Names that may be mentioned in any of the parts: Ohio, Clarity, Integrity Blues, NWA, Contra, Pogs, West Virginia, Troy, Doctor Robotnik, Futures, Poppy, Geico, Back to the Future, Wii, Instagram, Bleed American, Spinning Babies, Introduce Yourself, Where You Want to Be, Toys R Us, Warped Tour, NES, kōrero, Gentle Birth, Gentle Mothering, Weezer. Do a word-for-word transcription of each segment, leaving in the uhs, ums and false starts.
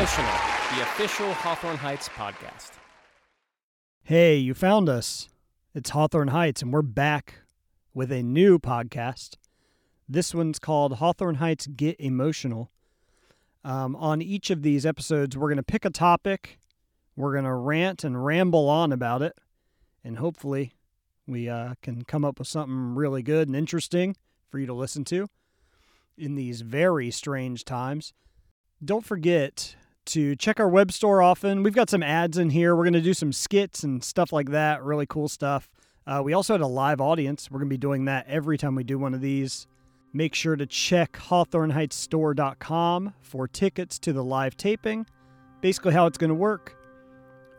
Emotional, the official Hawthorne Heights podcast. Hey, you found us. It's Hawthorne Heights, and we're back with a new podcast. This one's called Hawthorne Heights Get Emotional. Um, on each of these episodes, we're going to pick a topic, we're going to rant and ramble on about it, and hopefully we uh, can come up with something really good and interesting for you to listen to in these very strange times. Don't forget to check our web store often. We've got some ads in here. We're going to do some skits and stuff like that, really cool stuff. Uh, we also had a live audience. We're going to be doing that every time we do one of these. Make sure to check Hawthorne Heights Store dot com for tickets to the live taping. Basically how it's going to work.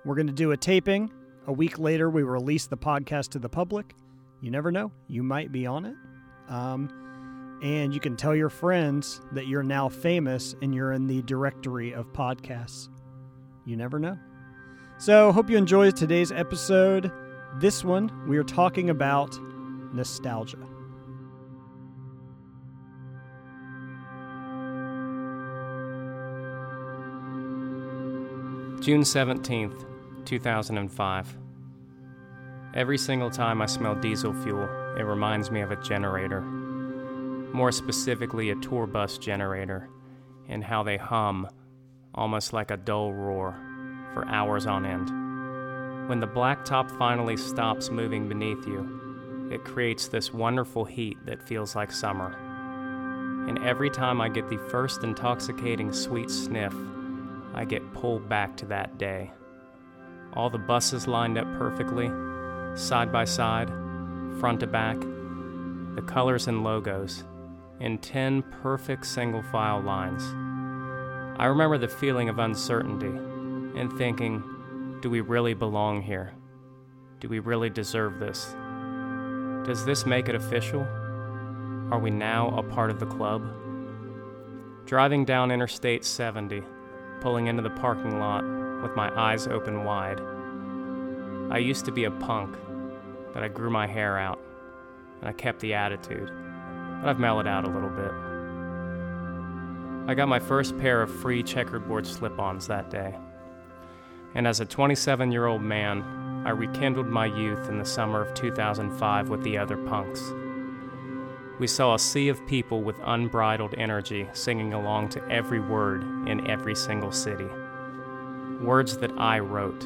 We're going to do a taping. A week later, we release the podcast to the public. You never know. You might be on it. Um... And you can tell your friends that you're now famous and you're in the directory of podcasts. You never know. So, hope you enjoyed today's episode. This one, we are talking about nostalgia. June seventeenth, two thousand five. Every single time I smell diesel fuel, it reminds me of a generator. More specifically, a tour bus generator, and how they hum, almost like a dull roar, for hours on end. When the blacktop finally stops moving beneath you, it creates this wonderful heat that feels like summer. And every time I get the first intoxicating sweet sniff, I get pulled back to that day. All the buses lined up perfectly, side by side, front to back, the colors and logos, in ten perfect single-file lines. I remember the feeling of uncertainty and thinking, do we really belong here? Do we really deserve this? Does this make it official? Are we now a part of the club? Driving down Interstate seventy, pulling into the parking lot with my eyes open wide. I used to be a punk, but I grew my hair out, and I kept the attitude. But I've mellowed out a little bit. I got my first pair of free checkerboard slip-ons that day. And as a twenty-seven-year-old man, I rekindled my youth in the summer of two thousand five with the other punks. We saw a sea of people with unbridled energy singing along to every word in every single city. Words that I wrote.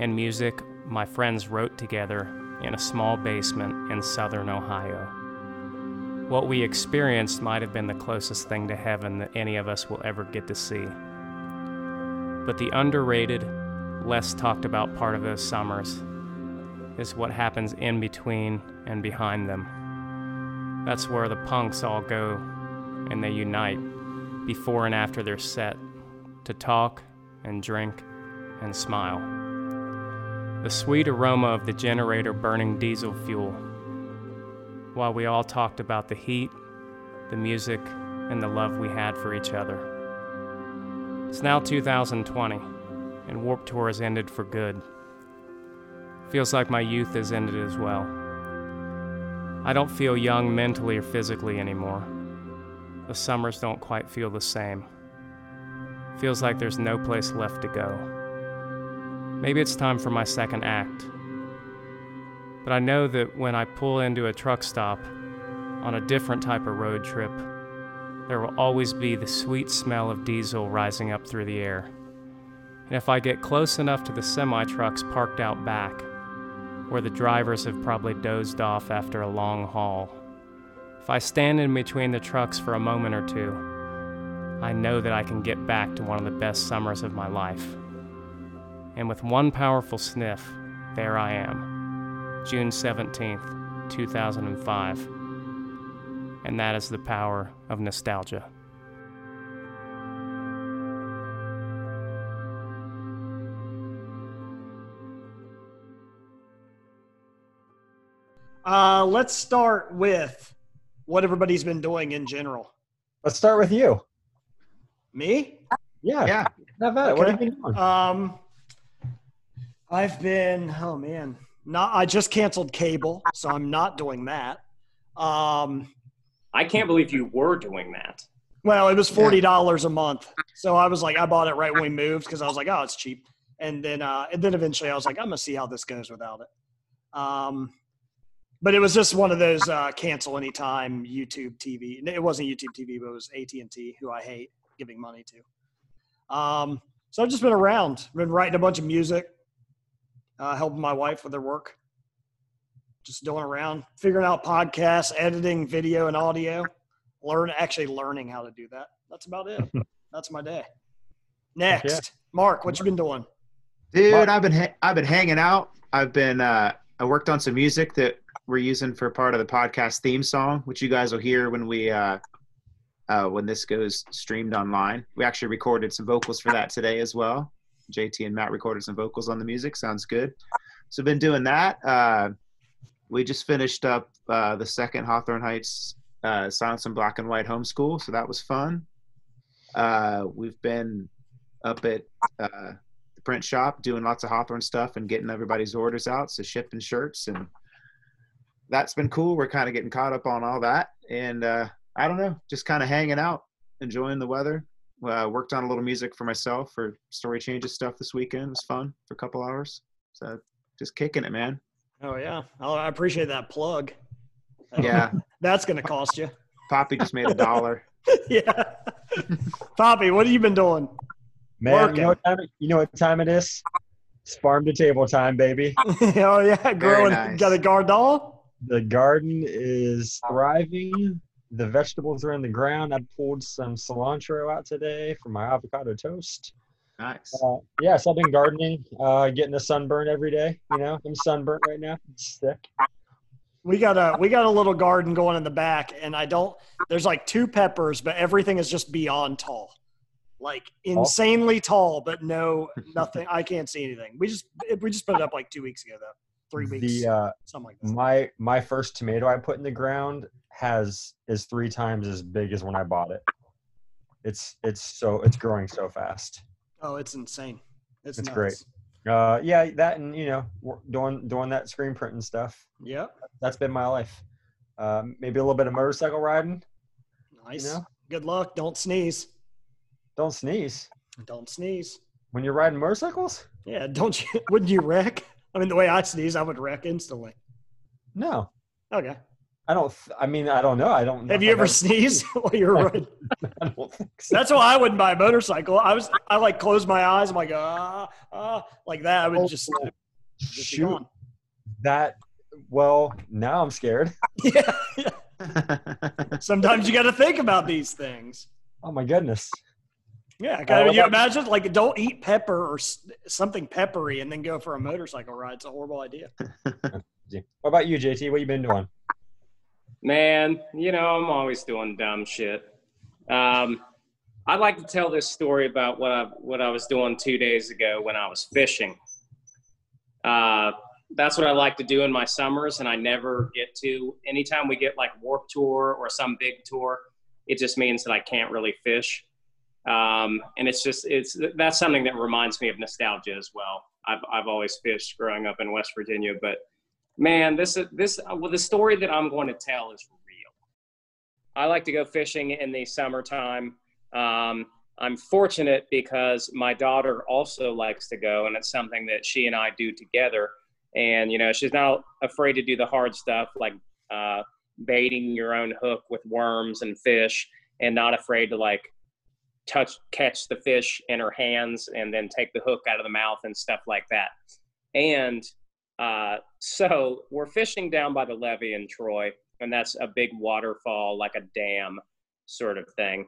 And music my friends wrote together in a small basement in southern Ohio. What we experienced might have been the closest thing to heaven that any of us will ever get to see. But the underrated, less talked about part of those summers is what happens in between and behind them. That's where the punks all go and they unite before and after their set to talk and drink and smile. The sweet aroma of the generator burning diesel fuel, while we all talked about the heat, the music, and the love we had for each other. It's now two thousand twenty, and Warped Tour has ended for good. Feels like my youth has ended as well. I don't feel young mentally or physically anymore. The summers don't quite feel the same. Feels like there's no place left to go. Maybe it's time for my second act. But I know that when I pull into a truck stop on a different type of road trip, there will always be the sweet smell of diesel rising up through the air. And if I get close enough to the semi-trucks parked out back, where the drivers have probably dozed off after a long haul, if I stand in between the trucks for a moment or two, I know that I can get back to one of the best summers of my life. And with one powerful sniff, there I am. June seventeenth, two thousand five. And that is the power of nostalgia. Uh, let's start with what everybody's been doing in general. Let's start with you. Me? Yeah. Yeah. Not bad. Okay. What have you been doing? Um, I've been, oh man. Not, I just canceled cable, so I'm not doing that. Um, I can't believe you were doing that. Well, it was forty dollars yeah. a month. So I was like, I bought it right when we moved because I was like, oh, it's cheap. And then uh, and then eventually I was like, I'm going to see how this goes without it. Um, but it was just one of those uh, cancel anytime YouTube T V. It wasn't YouTube T V, but it was A T and T, who I hate giving money to. Um, so I've just been around. Been writing a bunch of music, uh, helping my wife with her work. Just doing around, figuring out podcasts, editing video and audio, learn actually learning how to do that. That's about it. That's my day. Next, yeah. Mark, what you been doing? Dude, Mark. I've been ha- I've been hanging out. I've been uh, I worked on some music that we're using for part of the podcast theme song, which you guys will hear when we uh, uh, when this goes streamed online. We actually recorded some vocals for that today as well. J T and Matt recorded some vocals on the music. Sounds good. So I've been doing that. Uh, We just finished up uh, the second Hawthorne Heights uh, Silence and Black and White homeschool, so that was fun. Uh, we've been up at uh, the print shop doing lots of Hawthorne stuff and getting everybody's orders out, so shipping shirts, and that's been cool. We're kind of getting caught up on all that, and uh, I don't know, just kind of hanging out, enjoying the weather. Uh, worked on a little music for myself for Story Changes stuff this weekend. It was fun for a couple hours, so just kicking it, man. Oh, yeah. I appreciate that plug. Uh, yeah. That's going to cost you. Poppy just made a dollar. Yeah. Poppy, what have you been doing? Man, you know, what time it, you know what time it is? It's farm to table time, baby. Oh, yeah. Growing. Nice. Got a garden? The garden is thriving. The vegetables are in the ground. I pulled some cilantro out today for my avocado toast. Nice. Uh, yeah, so I've been gardening, uh, getting a sunburn every day. You know, I'm sunburnt right now. It's sick. We got a we got a little garden going in the back, and I don't. There's like two peppers, but everything is just beyond tall, like insanely tall. But no, nothing. I can't see anything. We just we just put it up like two weeks ago, though. Three weeks. The, uh, something like that. My my first tomato I put in the ground has is three times as big as when I bought it. It's it's so it's growing so fast. Oh, it's insane. It's, it's great. Uh, yeah, that and, you know, doing doing that screen printing stuff. Yeah. That's been my life. Uh, maybe a little bit of motorcycle riding. Nice. You know? Good luck. Don't sneeze. Don't sneeze? Don't sneeze. When you're riding motorcycles? Yeah, don't you? Wouldn't you wreck? I mean, the way I sneeze, I would wreck instantly. No. Okay. I don't, I mean, I don't know. I don't know. Have you ever sneezed while you were riding? I don't think so. That's why I wouldn't buy a motorcycle. I was, I like closed my eyes. I'm like, ah, ah, like that. I would oh, just, just shoot. Be gone. That, well, now I'm scared. Yeah. Sometimes you got to think about these things. Oh my goodness. Yeah. Can uh, you imagine like don't eat pepper or something peppery and then go for a motorcycle ride? It's a horrible idea. What about you, J T? What you been doing? Man, you know, I'm always doing dumb shit. Um, I'd like to tell this story about what I, what I was doing two days ago when I was fishing. Uh, that's what I like to do in my summers, and I never get to. Anytime we get like Warped Tour or some big tour, it just means that I can't really fish. Um, and it's just, it's that's something that reminds me of nostalgia as well. I've I've always fished growing up in West Virginia, but man, this is this. Well, the story that I'm going to tell is real. I like to go fishing in the summertime. Um, I'm fortunate because my daughter also likes to go, and it's something that she and I do together. And you know, she's not afraid to do the hard stuff like uh, baiting your own hook with worms and fish, and not afraid to like touch catch the fish in her hands and then take the hook out of the mouth and stuff like that. And Uh, so we're fishing down by the levee in Troy, and that's a big waterfall, like a dam sort of thing.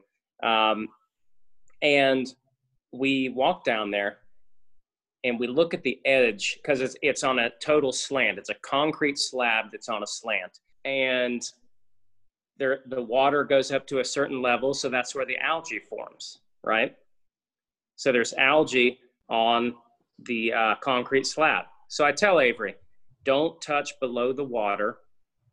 Um, and we walk down there and we look at the edge because it's, it's on a total slant. It's a concrete slab that's on a slant, and there, the water goes up to a certain level. So that's where the algae forms, right? So there's algae on the uh, concrete slab. So I tell Avery, don't touch below the water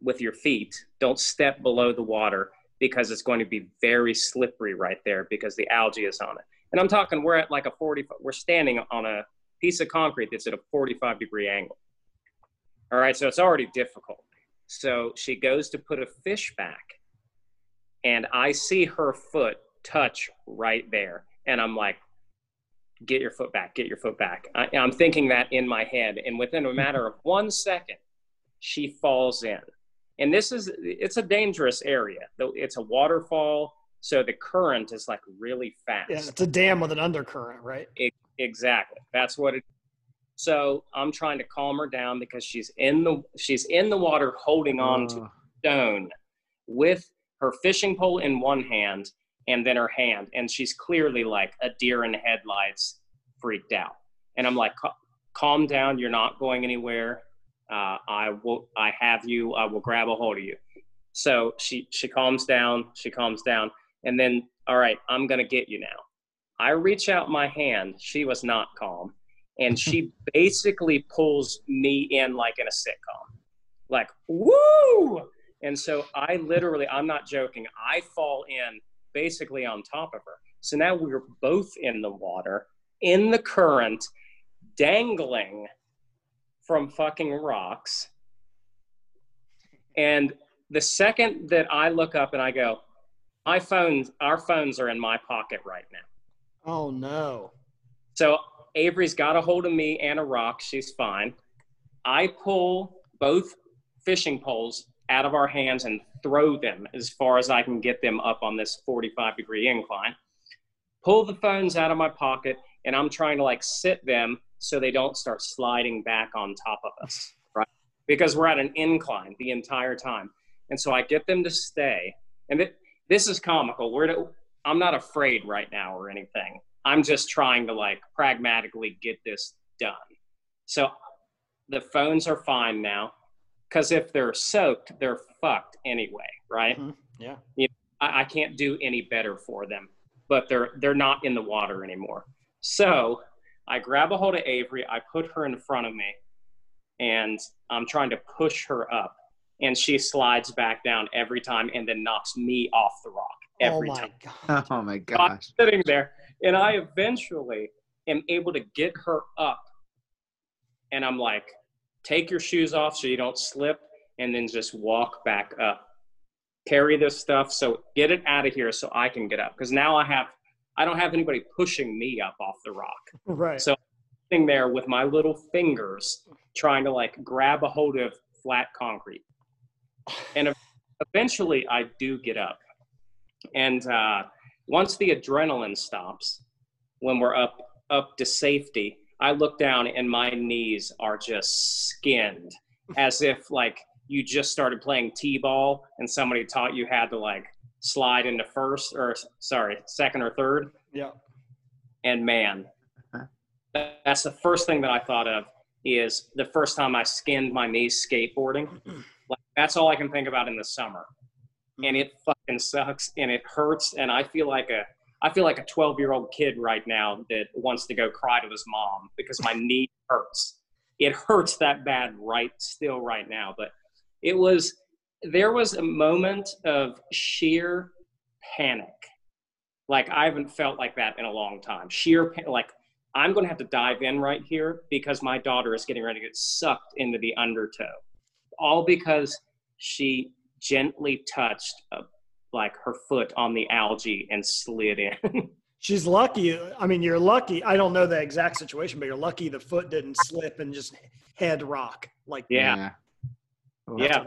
with your feet. Don't step below the water because it's going to be very slippery right there because the algae is on it. And I'm talking, we're at like a forty, we're standing on a piece of concrete that's at a forty-five degree angle. All right, so it's already difficult. So she goes to put a fish back, and I see her foot touch right there. And I'm like, get your foot back, get your foot back. I, I'm thinking that in my head. And within a matter of one second, she falls in. And this is, it's a dangerous area. It's a waterfall. So the current is like really fast. Yeah, it's a dam with an undercurrent, right? It, exactly. That's what it is. So I'm trying to calm her down because she's in the, she's in the water holding on uh. to a stone with her fishing pole in one hand and then her hand. And she's clearly like a deer in headlights, freaked out. And I'm like, calm down. You're not going anywhere. Uh, I will, I have you, I will grab a hold of you. So she, she calms down, she calms down. And then, all right, I'm going to get you now. I reach out my hand. She was not calm. And she basically pulls me in like in a sitcom, like, woo. And so I literally, I'm not joking. I fall in basically on top of her. So now we were both in the water, in the current, dangling from fucking rocks. And the second that I look up and I go, my phones, our phones are in my pocket right now. Oh no. So Avery's got a hold of me and a rock. She's fine. I pull both fishing poles out of our hands and throw them as far as I can get them up on this forty-five degree incline, pull the phones out of my pocket. And I'm trying to like sit them so they don't start sliding back on top of us, right? Because we're at an incline the entire time. And so I get them to stay. And th- this is comical. We're to, I'm not afraid right now or anything. I'm just trying to like pragmatically get this done. So the phones are fine now, because if they're soaked, they're fucked anyway, right? Mm-hmm. Yeah. You know, I, I can't do any better for them, but they're they're not in the water anymore. So I grab a hold of Avery, I put her in front of me, and I'm trying to push her up, and she slides back down every time and then knocks me off the rock every time. Oh my God. Oh my gosh. So I'm sitting there, and I eventually am able to get her up, and I'm like, take your shoes off so you don't slip, and then just walk back up. Carry this stuff, so get it out of here so I can get up, because now I have I don't have anybody pushing me up off the rock. Right. So I'm sitting there with my little fingers trying to like grab a hold of flat concrete. And eventually I do get up. And uh, once the adrenaline stops, when we're up, up to safety, I look down and my knees are just skinned as if like you just started playing t-ball and somebody taught you how to like slide into first or sorry second or third. Yeah. And man, that's the first thing that I thought of is the first time I skinned my knees skateboarding. Like that's all I can think about in the summer, and it fucking sucks and it hurts, and I feel like a I feel like a twelve year old kid right now that wants to go cry to his mom because my knee hurts. It hurts that bad right still right now. But it was there was a moment of sheer panic. Like I haven't felt like that in a long time. Sheer pan- like I'm going to have to dive in right here because my daughter is getting ready to get sucked into the undertow. All because she gently touched a, like her foot on the algae and slid in. She's lucky. I mean, you're lucky. I don't know the exact situation, but you're lucky the foot didn't slip and just head rock. Like, yeah. Yeah. yeah.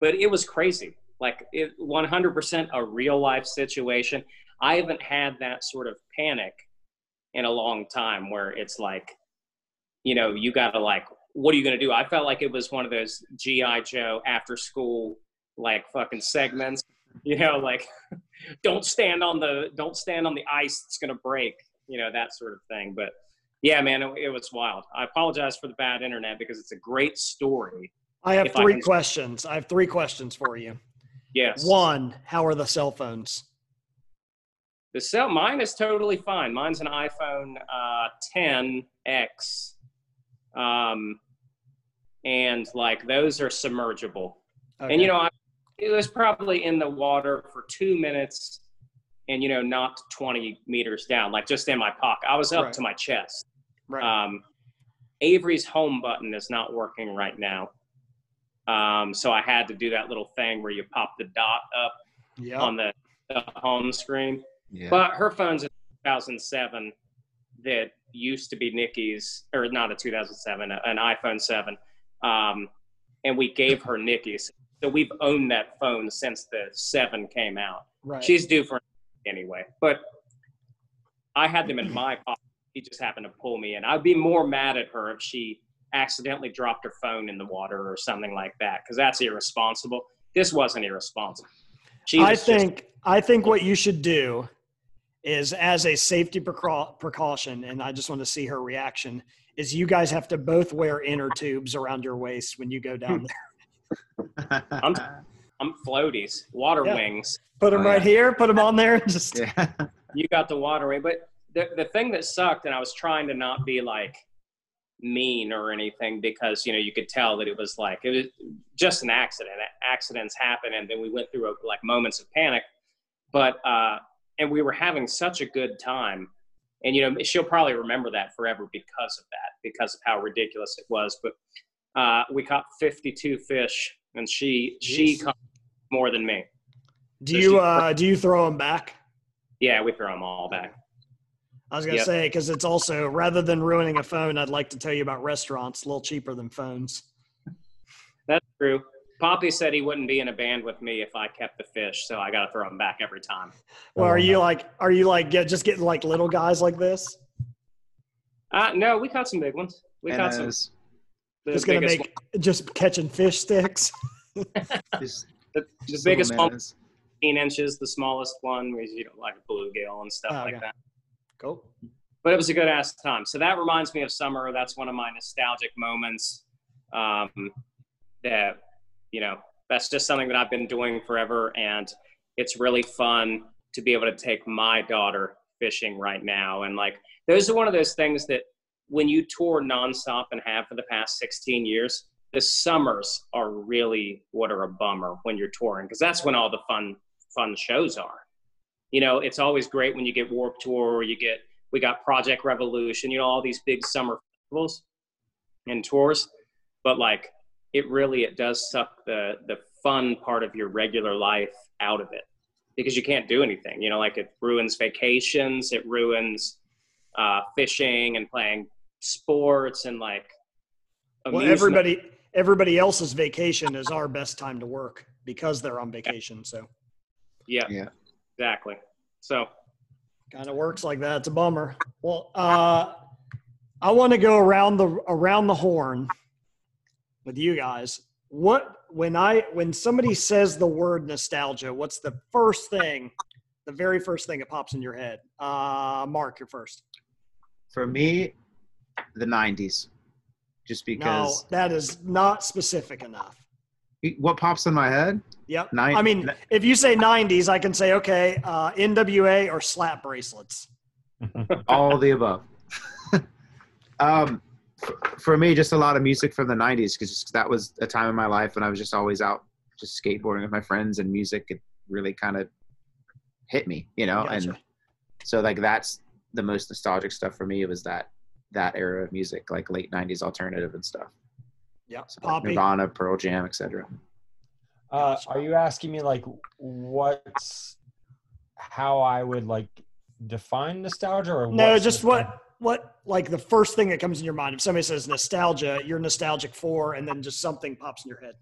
But it was crazy, like it, one hundred percent a real life situation. I haven't had that sort of panic in a long time where it's like, you know, you gotta like, what are you gonna do? I felt like it was one of those G I Joe after school, like fucking segments, you know, like don't stand on the, don't stand on the ice, it's gonna break, you know, that sort of thing. But yeah, man, it, it was wild. I apologize for the bad internet because it's a great story. I have if three I can... questions. I have three questions for you. Yes. One, how are the cell phones? The cell, mine is totally fine. Mine's an iPhone uh, ten X. Um, and like those are submergible. Okay. And you know, I, it was probably in the water for two minutes and you know, not twenty meters down, like just in my pocket. I was up right. to my chest. Right. Um, Avery's home button is not working right now. Um, so I had to do that little thing where you pop the dot up yep. on the, the home screen. Yeah. But her phone's in two thousand seven that used to be Nikki's, or not a two thousand seven, an iPhone seven. Um, and we gave her Nikki's. So we've owned that phone since the seven came out. Right. She's due for anyway. But I had them in my pocket. She just happened to pull me in. I'd be more mad at her if she accidentally dropped her phone in the water or something like that, because that's irresponsible. This wasn't irresponsible. She was I think just- I think what you should do is, as a safety precaution, and I just want to see her reaction, is you guys have to both wear inner tubes around your waist when you go down there. I'm, I'm floaties, water yeah. wings. Put them oh, right yeah. here, put them on there. Just yeah. You got the water wing. But the, the thing that sucked, and I was trying to not be like mean or anything, because, you know, you could tell that it was like, it was just an accident. Accidents happen, and then we went through like moments of panic. But, uh, and we were having such a good time. And, you know, she'll probably remember that forever because of that, because of how ridiculous it was. But uh, we caught fifty-two fish, and she Jeez. she caught more than me. Do so you she, uh, do you throw them back? Yeah, we throw them all back. I was going to yep. say, because it's also, rather than ruining a phone, I'd like to tell you about restaurants, a little cheaper than phones. That's true. Poppy said he wouldn't be in a band with me if I kept the fish, so I got to throw them back every time. Well, are you like, are you like get, just getting like little guys like this? Uh, no, we caught some big ones. We and caught some. Just gonna make one. Just catching fish sticks. just, the just the biggest one, eighteen inches. The smallest one was, you know, like a bluegill and stuff oh, like okay. that. Cool. But it was a good ass time. So that reminds me of summer. That's one of my nostalgic moments. Um, that. You know, that's just something that I've been doing forever, and it's really fun to be able to take my daughter fishing right now. And like, those are one of those things that when you tour nonstop and have for the past sixteen years, the summers are really what are a bummer when you're touring, because that's when all the fun, fun shows are. You know, it's always great when you get Warped Tour, or you get, we got Project Revolution, you know, all these big summer festivals and tours, but like, it really, it does suck the the fun part of your regular life out of it, because you can't do anything. You know, like it ruins vacations, it ruins uh, fishing and playing sports and like amusement. Well, everybody everybody else's vacation is our best time to work because they're on vacation. So yeah, yeah, exactly. So kind of works like that. It's a bummer. Well, uh, I want to go around the around the horn with you guys. What, when I, when somebody says the word nostalgia, what's the first thing, the very first thing that pops in your head? Uh, Mark, you're first. For me, the nineties, just because. No, that is not specific enough. What pops in my head? Yep. Nin- I mean, if you say nineties, I can say, okay, uh, N W A or slap bracelets. All the above. um, For me, just a lot of music from the nineties, because that was a time in my life when I was just always out just skateboarding with my friends, and music, it really kind of hit me, you know? Gotcha. And so like, that's the most nostalgic stuff for me. It was that, that era of music, like late nineties alternative and stuff. Yeah. So like Nirvana, Pearl Jam, et cetera. Uh, are you asking me like what's, how I would like define nostalgia, or no, just nostalgia? What? What, like the first thing that comes in your mind? If somebody says nostalgia, you're nostalgic for, and then just something pops in your head.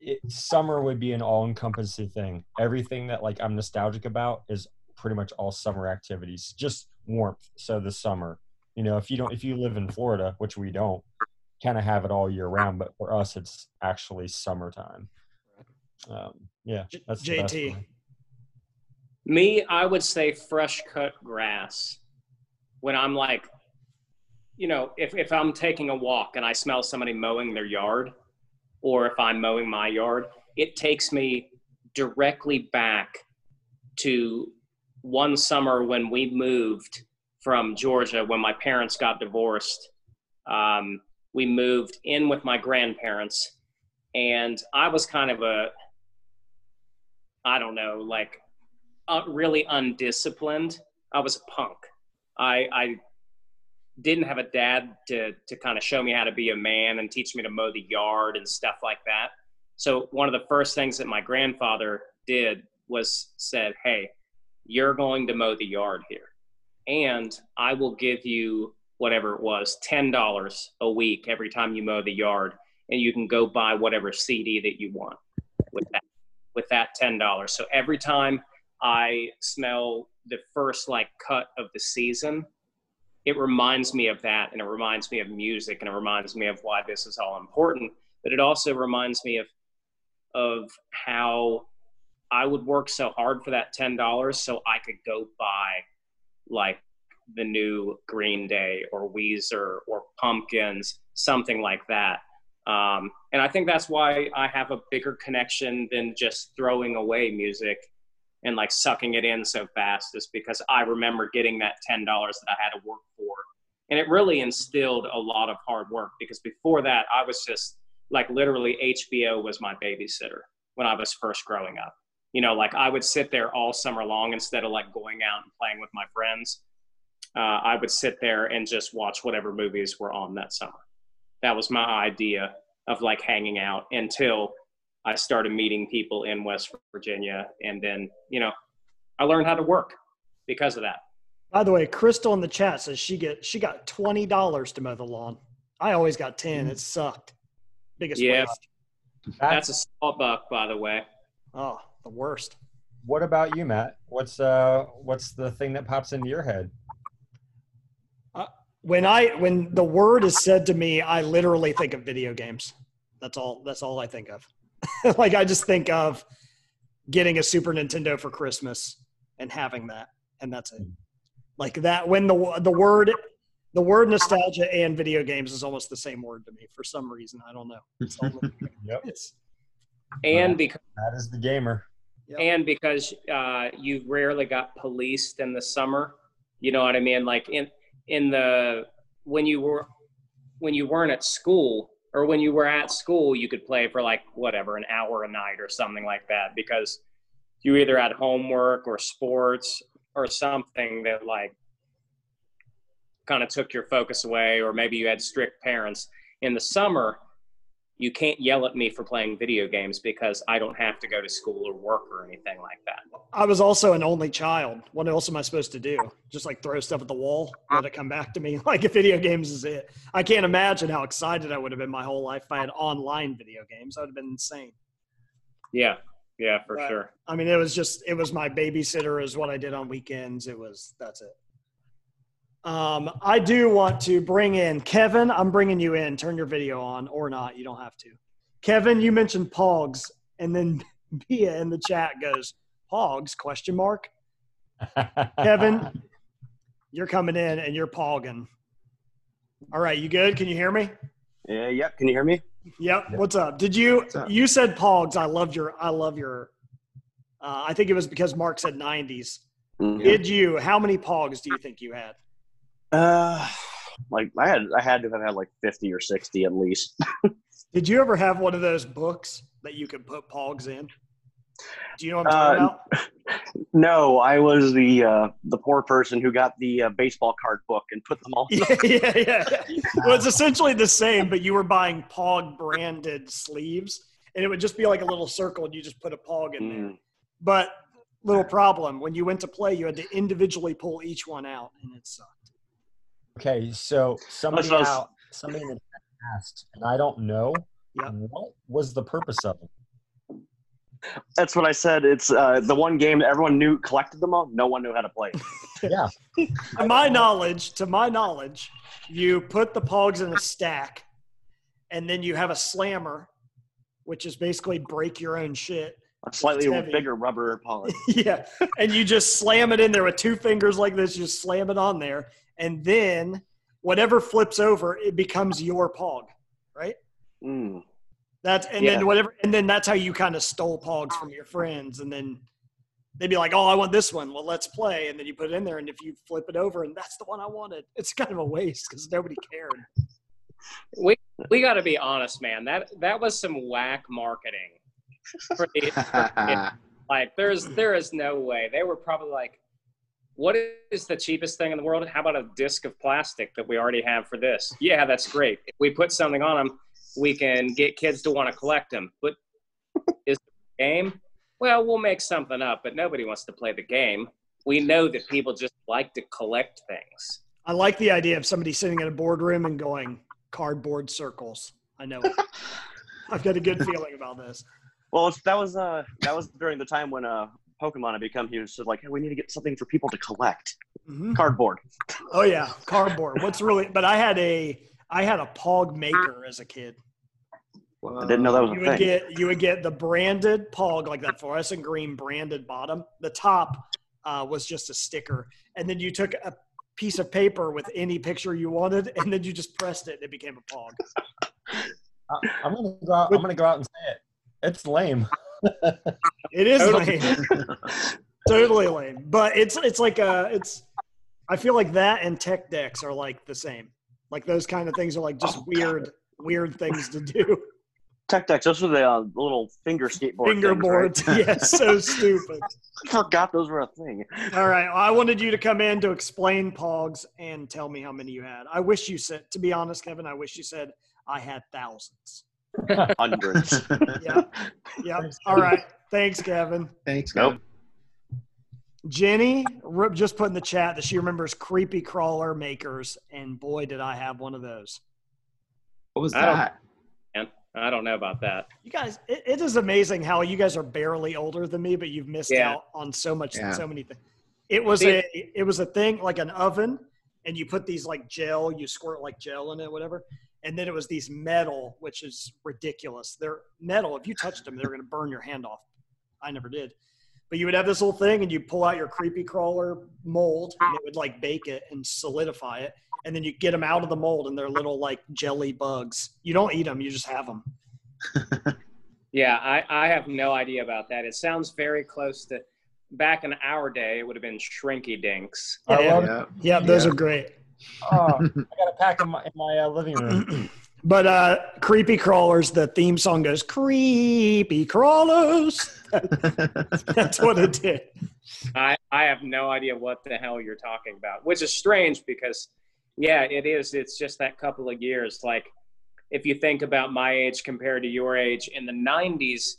It, summer would be an all-encompassing thing. Everything that like I'm nostalgic about is pretty much all summer activities, just warmth. So the summer, you know, if you don't, if you live in Florida, which we don't, kind of have it all year round, but for us, it's actually summertime. Um, yeah. That's J T. Me, I would say fresh cut grass. When I'm like, you know, if, if I'm taking a walk and I smell somebody mowing their yard, or if I'm mowing my yard, it takes me directly back to one summer when we moved from Georgia, when my parents got divorced. Um, we moved in with my grandparents, and I was kind of a, I don't know, like uh, really undisciplined. I was a punk. I, I didn't have a dad to, to kind of show me how to be a man and teach me to mow the yard and stuff like that. So one of the first things that my grandfather did was said, hey, you're going to mow the yard here, and I will give you whatever it was, ten dollars a week every time you mow the yard, and you can go buy whatever C D that you want with that, with that ten dollars. So every time I smell the first like cut of the season, it reminds me of that, and it reminds me of music, and it reminds me of why this is all important. But it also reminds me of of how I would work so hard for that ten dollars so I could go buy like the new Green Day or Weezer or Pumpkins, something like that. Um, and I think that's why I have a bigger connection than just throwing away music and like sucking it in so fast, is because I remember getting that ten dollars that I had to work for. And it really instilled a lot of hard work, because before that I was just like, literally H B O was my babysitter when I was first growing up. You know, like I would sit there all summer long instead of like going out and playing with my friends. Uh, I would sit there and just watch whatever movies were on that summer. That was my idea of like hanging out, until I started meeting people in West Virginia. And then, you know, I learned how to work because of that. By the way, Crystal in the chat says she get she got twenty dollars to mow the lawn. I always got ten. It sucked. Biggest yeah. That's, That's a small buck, by the way. Oh, the worst. What about you, Matt? What's uh what's the thing that pops into your head? Uh, when I when the word is said to me, I literally think of video games. That's all that's all I think of. Like, I just think of getting a Super Nintendo for Christmas and having that, and that's it. Like that, when the the word the word nostalgia and video games is almost the same word to me for some reason. I don't know. It's all yep. It's, and because that is the gamer. Yep. And because uh, you rarely got policed in the summer. You know what I mean? Like in in the when you were when you weren't at school, or when you were at school, you could play for like whatever, an hour a night or something like that, because you either had homework or sports or something that like kind of took your focus away, or maybe you had strict parents. In the summer, you can't yell at me for playing video games because I don't have to go to school or work or anything like that. I was also an only child. What else am I supposed to do? Just like throw stuff at the wall, let it come back to me? Like, if video games is it. I can't imagine how excited I would have been my whole life if I had online video games. I would have been insane. Yeah, yeah, for but, sure. I mean, it was just, it was my babysitter, is what I did on weekends. It was, that's it. Um, I do want to bring in Kevin. I'm bringing you in. Turn your video on, or not. You don't have to. Kevin, you mentioned Pogs, and then Bia in the chat goes, Pogs, question mark. Kevin, you're coming in, and you're pogging. All right, you good? Can you hear me? Yeah, yep. Can you hear me? Yep. yep. What's up? Did you – you said Pogs. I loved your – I love your uh, – I think it was because Mark said nineties. Mm-hmm. Did you – how many Pogs do you think you had? Uh, like I had, I had to have had like fifty or sixty at least. Did you ever have one of those books that you could put Pogs in? Do you know what I'm talking uh, about? No, I was the uh, the poor person who got the uh, baseball card book and put them all. Yeah, yeah, yeah. Well, it's essentially the same, but you were buying Pog branded sleeves, and it would just be like a little circle, and you just put a Pog in mm. there. But little problem, when you went to play, you had to individually pull each one out, and it sucked. Okay, so somebody was, out, somebody in the chat asked, and I don't know, yeah. what was the purpose of it? That's what I said. It's uh, the one game that everyone knew collected them all. No one knew how to play. Yeah. To my knowledge, to my knowledge, you put the Pogs in a stack, and then you have a slammer, which is basically break your own shit. A slightly bigger rubber Pog. Yeah, and you just slam it in there with two fingers like this. You just slam it on there. And then whatever flips over, it becomes your Pog, right? Mm. That's and yeah. then whatever, and then that's how you kind of stole Pogs from your friends. And then they'd be like, "Oh, I want this one. Well, let's play." And then you put it in there, and if you flip it over, and that's the one I wanted, it's kind of a waste because nobody cared. We we got to be honest, man. That that was some whack marketing. For it, for it. Like, there's there is no way they were probably like, what is the cheapest thing in the world? How about a disc of plastic that we already have for this? Yeah, that's great. If we put something on them, we can get kids to want to collect them. But is it a game? Well, we'll make something up, but nobody wants to play the game. we know that people just like to collect things. I like the idea of somebody sitting in a boardroom and going, cardboard circles. I know. I've got a good feeling about this. Well, that was uh, that was during the time when uh, Pokemon had become huge. So like, hey, we need to get something for people to collect. Mm-hmm. Cardboard. Oh yeah, cardboard. What's really? But I had a I had a Pog maker as a kid. Well, I didn't know that was you a would thing. Get, you would get the branded Pog, like that fluorescent green branded bottom. The top uh, was just a sticker, and then you took a piece of paper with any picture you wanted, and then you just pressed it, and it became a Pog. I, I'm gonna go out, I'm gonna go out and say it. It's lame. It is totally. lame. Totally lame. But it's it's like a it's. I feel like that and tech decks are like the same. Like those kind of things are like just oh, weird God. weird things to do. Tech decks. Those were the uh, little finger skateboard. Fingerboards. Right? Yes. Yeah, so stupid. I forgot those were a thing. All right. Well, I wanted you to come in to explain Pogs and tell me how many you had. I wish you said. To be honest, Kevin, I wish you said I had thousands. Hundreds. Yeah. Yeah. All right. Thanks, Kevin. Thanks. Kevin. Nope. Jenny just put in the chat that she remembers creepy crawler makers, and boy, did I have one of those. What was that? I don't, I don't know about that. You guys, it, it is amazing how you guys are barely older than me, but you've missed yeah. out on so much, yeah. so many things. It was a, it was a thing like an oven, and you put these like gel, you squirt like gel in it, whatever. And then it was these metal, which is ridiculous. They're metal. If you touched them, they're going to burn your hand off. I never did. But you would have this little thing, and you pull out your creepy crawler mold, and it would like bake it and solidify it. And then you get them out of the mold, and they're little like jelly bugs. You don't eat them. You just have them. Yeah, I, I have no idea about that. It sounds very close to back in our day, it would have been Shrinky Dinks. Yeah, yeah. yeah. yeah those yeah. are great. Oh, I got a pack in my, in my uh, living room. But uh, Creepy Crawlers, the theme song goes, Creepy Crawlers. That's what it did. I, I have no idea what the hell you're talking about, which is strange because, yeah, it is. It's just that couple of years. Like, if you think about my age compared to your age, in the nineties,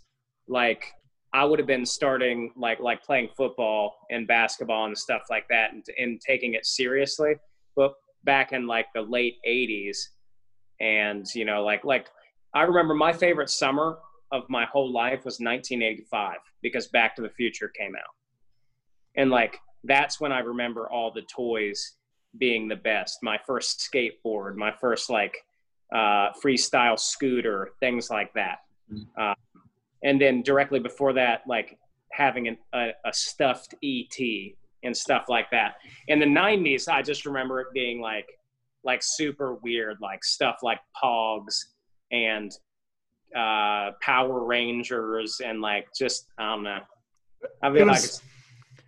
like, I would have been starting, like, like playing football and basketball and stuff like that and, and taking it seriously. But back in like the late eighties, and you know, like like I remember my favorite summer of my whole life was nineteen eighty-five because Back to the Future came out, and like that's when I remember all the toys being the best. My first skateboard, my first like uh, freestyle scooter, things like that. Mm-hmm. uh, and then directly before that, like having an, a, a stuffed E T and stuff like that. In the nineties, I just remember it being like, like super weird, like stuff like Pogs and uh, Power Rangers and like just, I don't know. I feel like it's,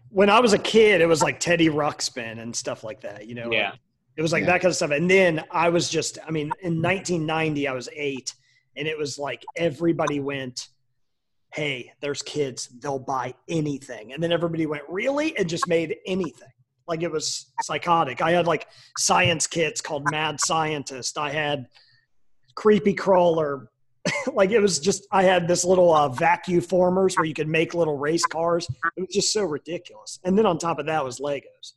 when I was a kid, it was like Teddy Ruxpin and stuff like that, you know? Yeah. Like, it was like yeah. that kind of stuff. And then I was just, I mean, in nineteen ninety, I was eight, and it was like everybody went, hey, there's kids, they'll buy anything. And then everybody went, really? And just made anything. Like it was psychotic. I had like science kits called Mad Scientist. I had Creepy Crawler. Like it was just, I had this little uh, vacuum formers where you could make little race cars. It was just so ridiculous. And then on top of that was Legos.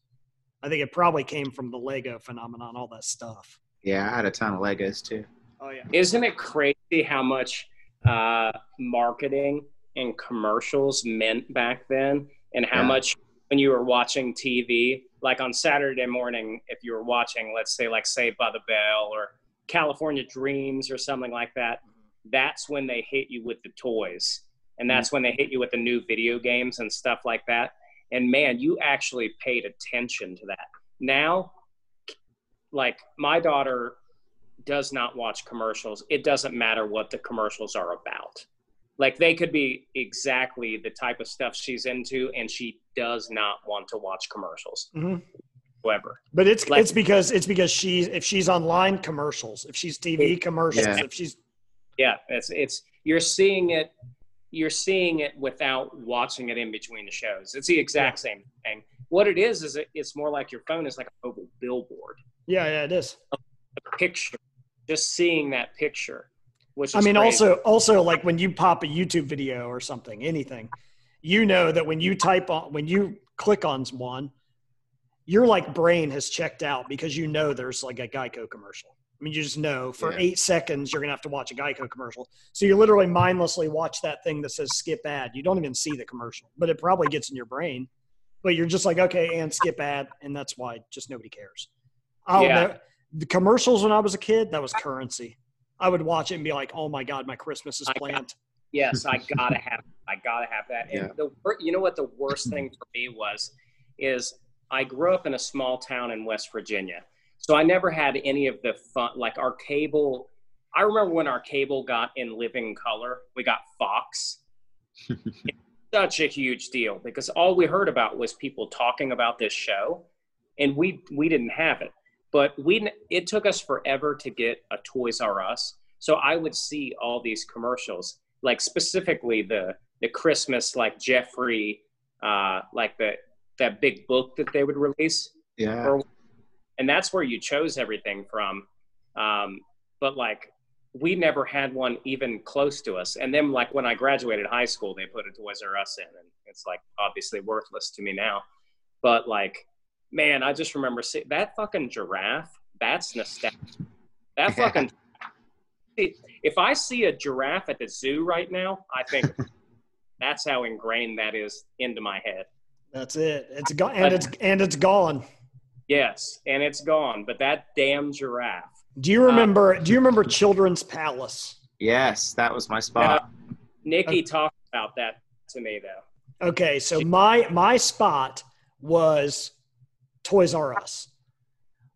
I think it probably came from the Lego phenomenon, all that stuff. Yeah, I had a ton of Legos too. Oh yeah. Isn't it crazy how much uh marketing and commercials meant back then, and how yeah. much when you were watching T V, like on Saturday morning, if you were watching, let's say like Saved by the Bell or California Dreams or something like that, that's when they hit you with the toys, and that's mm-hmm. when they hit you with the new video games and stuff like that. And man, you actually paid attention to that. Now, like my daughter does not watch commercials. It doesn't matter what the commercials are about. Like they could be exactly the type of stuff she's into, and she does not want to watch commercials. Mm-hmm. Whoever. But it's like, it's because it's because she's if she's online, commercials. If she's T V, commercials. Yeah. If she's yeah, it's it's you're seeing it you're seeing it without watching it in between the shows. It's the exact yeah. same thing. What it is is it, it's more like your phone is like a mobile billboard. Yeah, yeah, it is. A picture. Just seeing that picture, which is I mean, crazy. also, also like when you pop a YouTube video or something, anything, you know that when you type on, when you click on one, your like brain has checked out because you know there's like a Geico commercial. I mean, you just know for yeah. eight seconds you're going to have to watch a Geico commercial. So you literally mindlessly watch that thing that says skip ad. You don't even see the commercial, but it probably gets in your brain. But you're just like, okay, and skip ad, and that's why just nobody cares. I'll yeah. know, the commercials when I was a kid, that was currency. I would watch it and be like, oh, my God, my Christmas is planned. I got, yes, I got to have I got to have that. And yeah. the you know what the worst thing for me was is I grew up in a small town in West Virginia. So I never had any of the fun, like our cable. I remember when our cable got in living color, we got Fox. Such a huge deal because all we heard about was people talking about this show, and we we didn't have it. But we it took us forever to get a Toys R Us. So I would see all these commercials, like specifically the the Christmas, like Jeffrey, uh, like the that big book that they would release. Yeah. Or, and that's where you chose everything from. Um, but like, we never had one even close to us. And then like when I graduated high school, they put a Toys R Us in, and it's like obviously worthless to me now. But like, man, I just remember see- that fucking giraffe, that's nostalgic. That fucking, if I see a giraffe at the zoo right now, I think that's how ingrained that is into my head. That's it. It's go- and it's and it's gone. Yes, and it's gone, but that damn giraffe. Do you remember um, do you remember Children's Palace? Yes, that was my spot. Now, Nikki okay. talked about that to me though. Okay, so my my spot was Toys R Us.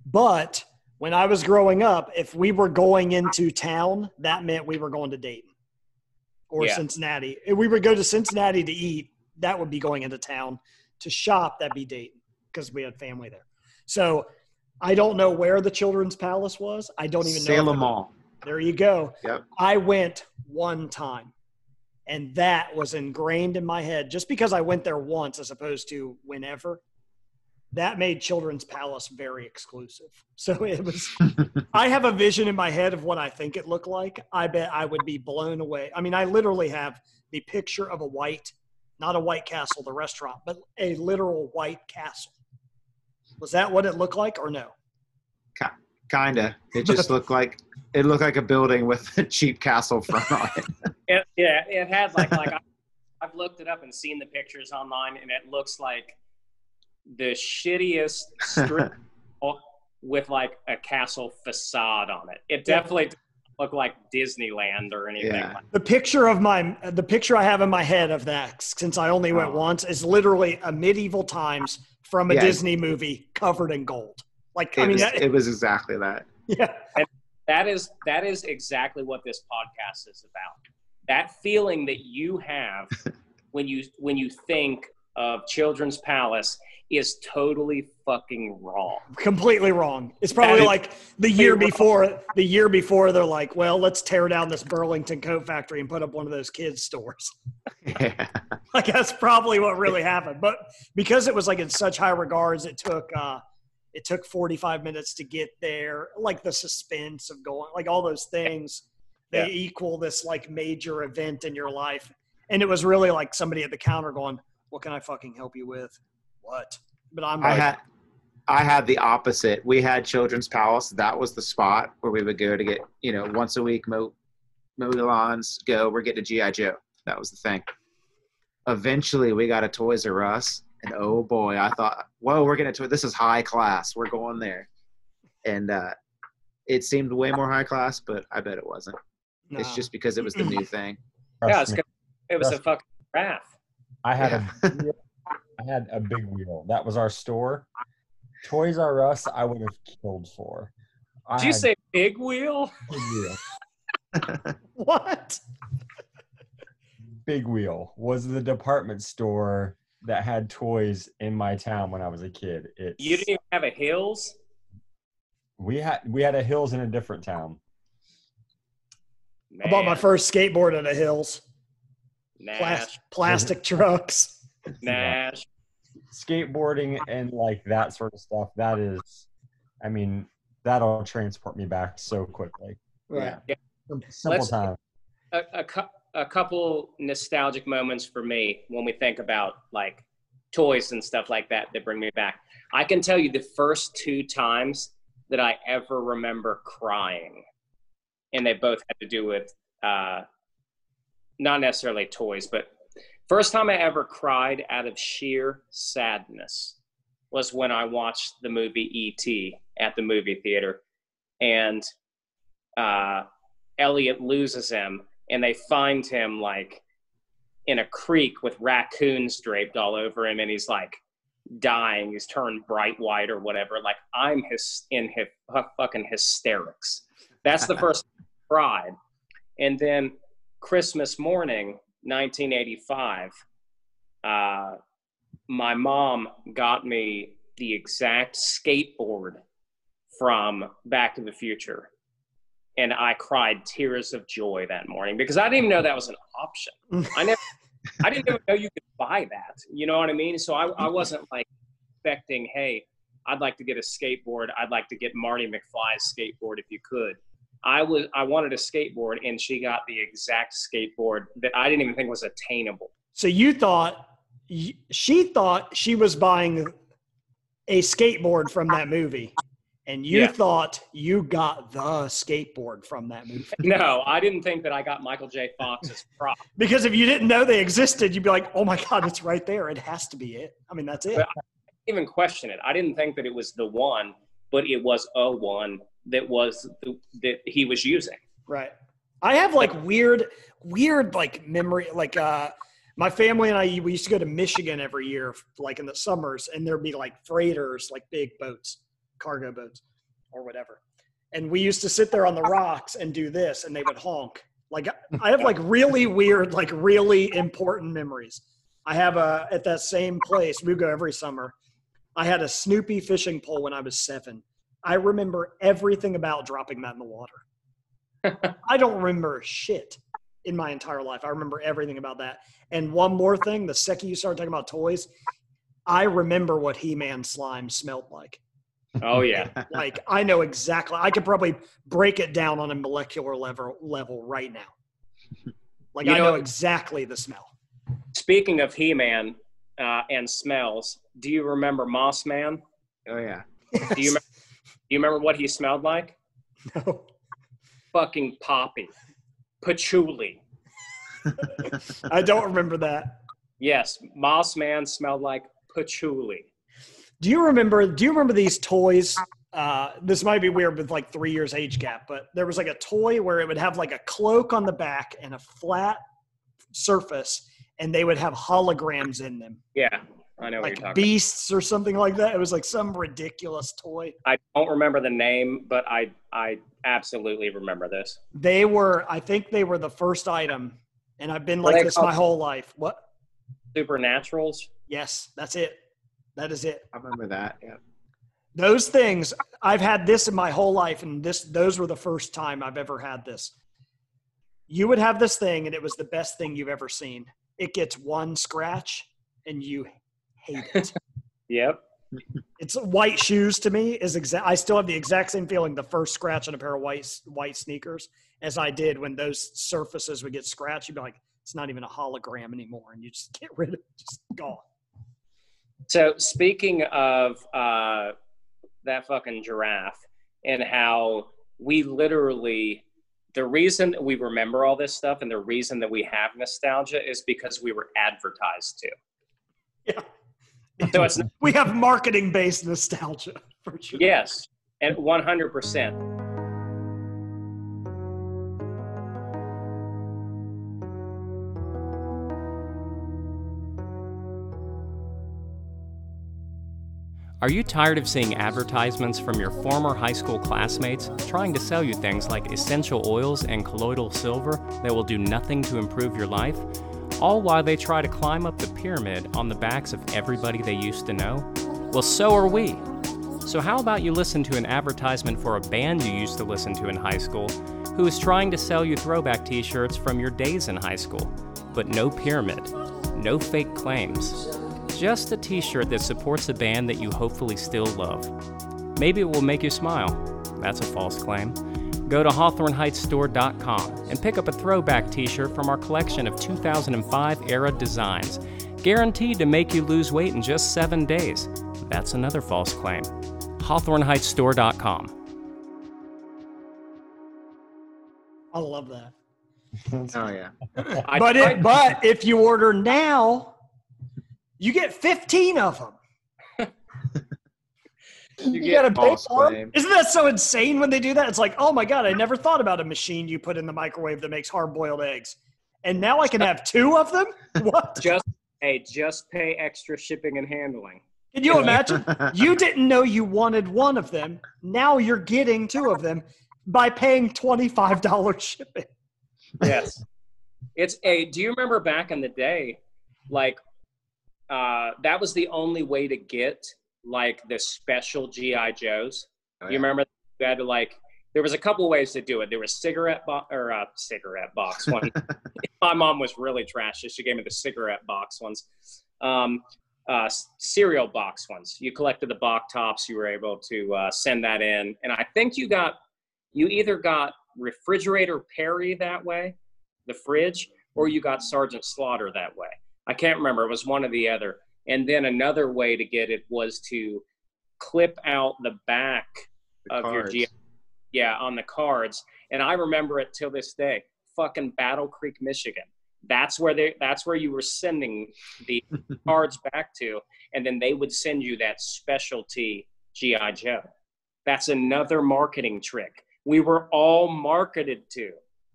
But when I was growing up, if we were going into town, that meant we were going to Dayton or yeah. Cincinnati. If we would go to Cincinnati to eat, that would be going into town. To shop, that'd be Dayton because we had family there. So I don't know where the Children's Palace was. I don't even know. Salem Mall. There you go. Yep. I went one time, and that was ingrained in my head. Just because I went there once as opposed to whenever, that made Children's Palace very exclusive. So it was – I have a vision in my head of what I think it looked like. I bet I would be blown away. I mean, I literally have the picture of a white – not a White Castle, the restaurant, but a literal white castle. Was that what it looked like or no? Kinda. It just looked like it looked like a building with a cheap castle front on it. it yeah, it had like like I've looked it up and seen the pictures online, and it looks like the shittiest strip with like a castle facade on it. It definitely doesn't look like Disneyland or anything. Yeah. Like that. The picture of my the picture I have in my head of that, since I only went oh. once, is literally a medieval times. From a yeah, Disney movie covered in gold. Like, I mean, was, that, it was exactly that. Yeah. And that is, that is exactly what this podcast is about. That feeling that you have when you, when you think of Children's Palace is totally fucking wrong. Completely wrong. It's probably that like the year before wrong. the year before they're like, well, let's tear down this Burlington coat factory and put up one of those kids stores. Yeah. Like that's probably what really happened. But because it was like in such high regards, it took uh, it took forty-five minutes to get there. Like the suspense of going, like all those things, yeah. they equal this like major event in your life. And it was really like somebody at the counter going, what can I fucking help you with? What? But I'm like, I had I had the opposite. We had Children's Palace. That was the spot where we would go to get, you know, once a week, mow, mow the lawns, go, we're getting a G I Joe. That was the thing. Eventually, we got a Toys R Us, and oh boy, I thought, whoa, we're getting to it. This is high class. We're going there. And uh, it seemed way more high class, but I bet it wasn't. Nah. It's just because it was the new thing. Yeah, it was, it was a fucking raft. I had yeah. a... I had a big wheel. That was our store. Toys R Us, I would have killed for. I Did you say big wheel? Big wheel. What? Big wheel was the department store that had toys in my town when I was a kid. It's, you didn't even have a Hills? We had we had a Hills in a different town. Man. I bought my first skateboard at a Hills. Nah. Plast- plastic trucks. Nah. Skateboarding and like that sort of stuff, that is, I mean, that'll transport me back so quickly. Right. Yeah. Yeah. Simple Let's, time. A, a, cu- a couple nostalgic moments for me when we think about like toys and stuff like that that bring me back. I can tell you the first two times that I ever remember crying, and they both had to do with uh, not necessarily toys, but first time I ever cried out of sheer sadness was when I watched the movie E T at the movie theater, and uh, Elliot loses him, and they find him like in a creek with raccoons draped all over him, and he's like dying, he's turned bright white or whatever. Like, I'm his in his fucking hysterics. That's the first pride. And then Christmas morning, nineteen eighty-five, uh, my mom got me the exact skateboard from Back to the Future. And I cried tears of joy that morning because I didn't even know that was an option. I never, I didn't even know you could buy that. You know what I mean? So I, I wasn't like expecting, hey, I'd like to get a skateboard. I'd like to get Marty McFly's skateboard if you could. I was, I wanted a skateboard, and she got the exact skateboard that I didn't even think was attainable. So you thought, she thought she was buying a skateboard from that movie. And you yeah. thought you got the skateboard from that movie. No, I didn't think that I got Michael J. Fox's prop. Because if you didn't know they existed, you'd be like, oh my God, it's right there. It has to be it. I mean, that's it. But I didn't even question it. I didn't think that it was the one, but it was a one that was the, that he was using. Right. I have like weird, weird like memory. Like uh, my family and I, we used to go to Michigan every year, like in the summers, and there'd be like freighters, like big boats. Cargo boats or whatever, and we used to sit there on the rocks and do this, and they would honk. Like, I have like really weird, like really important memories. I have a at that same place we go every summer, I had a Snoopy fishing pole when I was seven. I remember everything about dropping that in the water. I don't remember shit in my entire life. I remember everything about that. And one more thing, the second you started talking about toys, I remember what He-Man slime smelled like. Oh yeah. Like, I know exactly. I could probably break it down on a molecular level level right now. Like, you I know, know exactly the smell. Speaking of He-Man uh, and smells, do you remember Moss Man? Oh yeah. Yes. Do you remember, do you remember what he smelled like? No. Fucking poppy. Patchouli. I don't remember that. Yes, Moss Man smelled like patchouli. Do you remember, do you remember these toys? Uh, this might be weird with like three years age gap, but there was like a toy where it would have like a cloak on the back and a flat surface, and they would have holograms in them. Yeah, I know what you're talking about. Like beasts or something like that. It was like some ridiculous toy. I don't remember the name, but I, I absolutely remember this. They were, I think they were the first item, and I've been like this my whole life. What? Supernaturals? Yes, that's it. That is it. I remember that. Yeah. Those things, I've had this in my whole life, and this those were the first time I've ever had this. You would have this thing, and it was the best thing you've ever seen. It gets one scratch, and you hate it. Yep. It's white shoes to me. Is exact. I still have the exact same feeling the first scratch on a pair of white white sneakers as I did when those surfaces would get scratched. You'd be like, it's not even a hologram anymore, and you just get rid of it. Just gone. So speaking of uh, that fucking giraffe and how we literally, the reason we remember all this stuff and the reason that we have nostalgia is because we were advertised to. Yeah. So it's, we have marketing-based nostalgia for sure. Yes, and one hundred percent. Are you tired of seeing advertisements from your former high school classmates trying to sell you things like essential oils and colloidal silver that will do nothing to improve your life, all while they try to climb up the pyramid on the backs of everybody they used to know? Well, so are we. So how about you listen to an advertisement for a band you used to listen to in high school who is trying to sell you throwback t-shirts from your days in high school, but no pyramid, no fake claims. Just a t-shirt that supports a band that you hopefully still love. Maybe it will make you smile. That's a false claim. Go to hawthorne heights store dot com and pick up a throwback t-shirt from our collection of two thousand five era designs. guaranteed to make you lose weight in just seven days. That's another false claim. Hawthorne Heights Store dot com. I love that. Oh, yeah. but, it, but if you order now, you get fifteen of them. You, you got to pay for them. Isn't that so insane when they do that? It's like, oh, my God, I never thought about a machine you put in the microwave that makes hard-boiled eggs. And now I can have two of them? What? Just hey, just pay extra shipping and handling. Can you imagine? You didn't know you wanted one of them. Now you're getting two of them by paying twenty-five dollars shipping. Yes. It's a, do you remember back in the day, like, uh, that was the only way to get, like, the special G I Joes? Oh, yeah. You remember you had to, like, there was a couple ways to do it. There was cigarette box, or uh, cigarette box one. My mom was really trashy. She gave me the cigarette box ones. Um, uh, cereal box ones. You collected the box tops. You were able to uh, send that in. And I think you got, you either got Refrigerator Perry that way, the fridge, or you got Sergeant Slaughter that way. I can't remember. It was one or the other. And then another way to get it was to clip out the back the of cards. your G I. Yeah, on the cards. And I remember it till this day. Fucking Battle Creek, Michigan. That's where they that's where you were sending the cards back to, and then they would send you that specialty G I Joe. That's another marketing trick. We were all marketed to.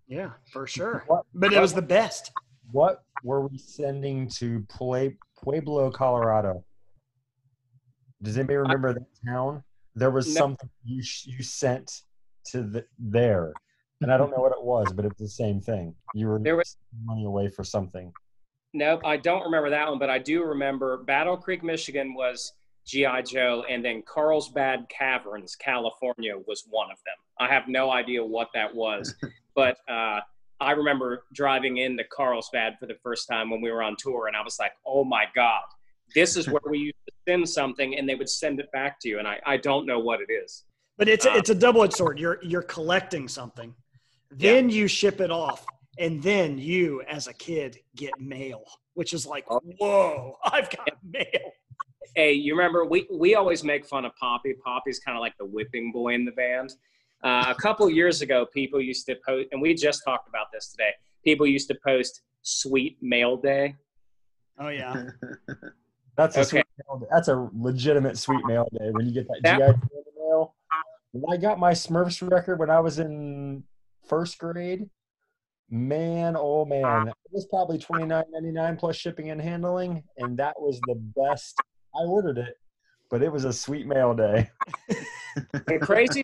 Yeah, for sure. What, but it was the best. What were we sending to Pueblo, Colorado? Does anybody remember I, that town? There was no, something you you sent to the, there, and I don't know what it was, but it's the same thing. You were there was, money away for something. Nope, I don't remember that one, but I do remember Battle Creek, Michigan was G I Joe, and then Carlsbad Caverns, California was one of them. I have no idea what that was, but uh, I remember driving into Carlsbad for the first time when we were on tour, and I was like, oh my God, this is where we used to send something, and they would send it back to you, and I, I don't know what it is. But it's, um, it's a double-edged sword. You're, you're collecting something, then yeah. you ship it off, and then you, as a kid, get mail, which is like, whoa, I've got mail. Hey, you remember, we, we always make fun of Poppy. Poppy's kind of like the whipping boy in the band. Uh, a couple years ago, people used to post, and we just talked about this today, people used to post Sweet Mail Day. Oh, yeah. That's a okay. sweet mail day. That's a legitimate Sweet Mail Day when you get that, that- G I mail. When I got my Smurfs record when I was in first grade, man, oh, man. It was probably twenty-nine ninety-nine plus shipping and handling, and that was the best. I ordered it, but it was a Sweet Mail Day. The crazy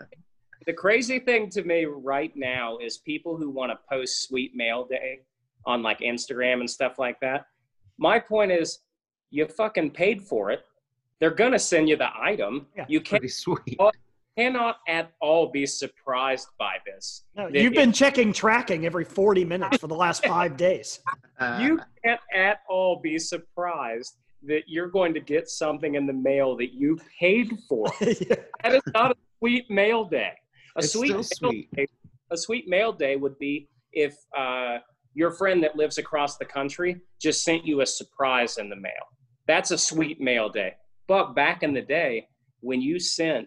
the crazy thing to me right now is people who want to post Sweet Mail Day on like Instagram and stuff like that. My point is, you fucking paid for it. They're going to send you the item. Yeah, you can't, sweet. cannot at all be surprised by this. No, you've it, been checking tracking every forty minutes for the last five days. Uh, you can't at all be surprised that you're going to get something in the mail that you paid for. Yeah. That is not a Sweet Mail Day. A sweet, mail sweet. Day, a sweet mail day would be if uh, your friend that lives across the country just sent you a surprise in the mail. That's a Sweet Mail Day. But back in the day, when you sent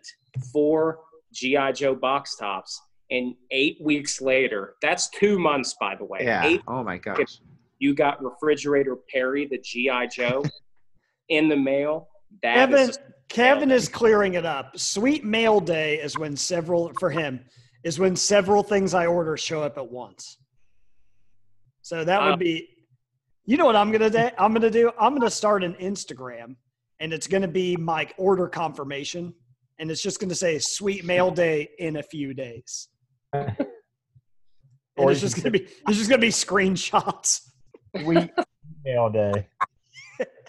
four G I Joe box tops and eight weeks later, that's two months, by the way. Yeah. Eight oh my gosh. You got Refrigerator Perry, the G I Joe. In the mail. That Kevin, is Kevin is clearing it up. Sweet Mail Day is when several, for him, is when several things I order show up at once. So that um, would be, you know what I'm going to do? I'm going to do, I'm going to start an Instagram, and it's going to be my order confirmation. And it's just going to say Sweet Mail Day in a few days. And it's just going to be, it's just going to be screenshots. Sweet Mail Day.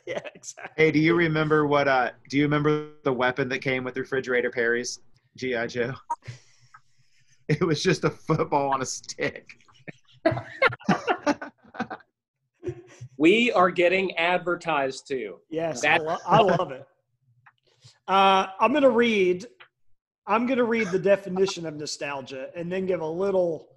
Yeah, exactly. Hey, do you remember what? Uh, do you remember the weapon that came with Refrigerator Perry's G I Joe? It was just a football on a stick. We are getting advertised to. Yes, I, lo- I love it. Uh, I'm gonna read. I'm gonna read the definition of nostalgia, and then give a little,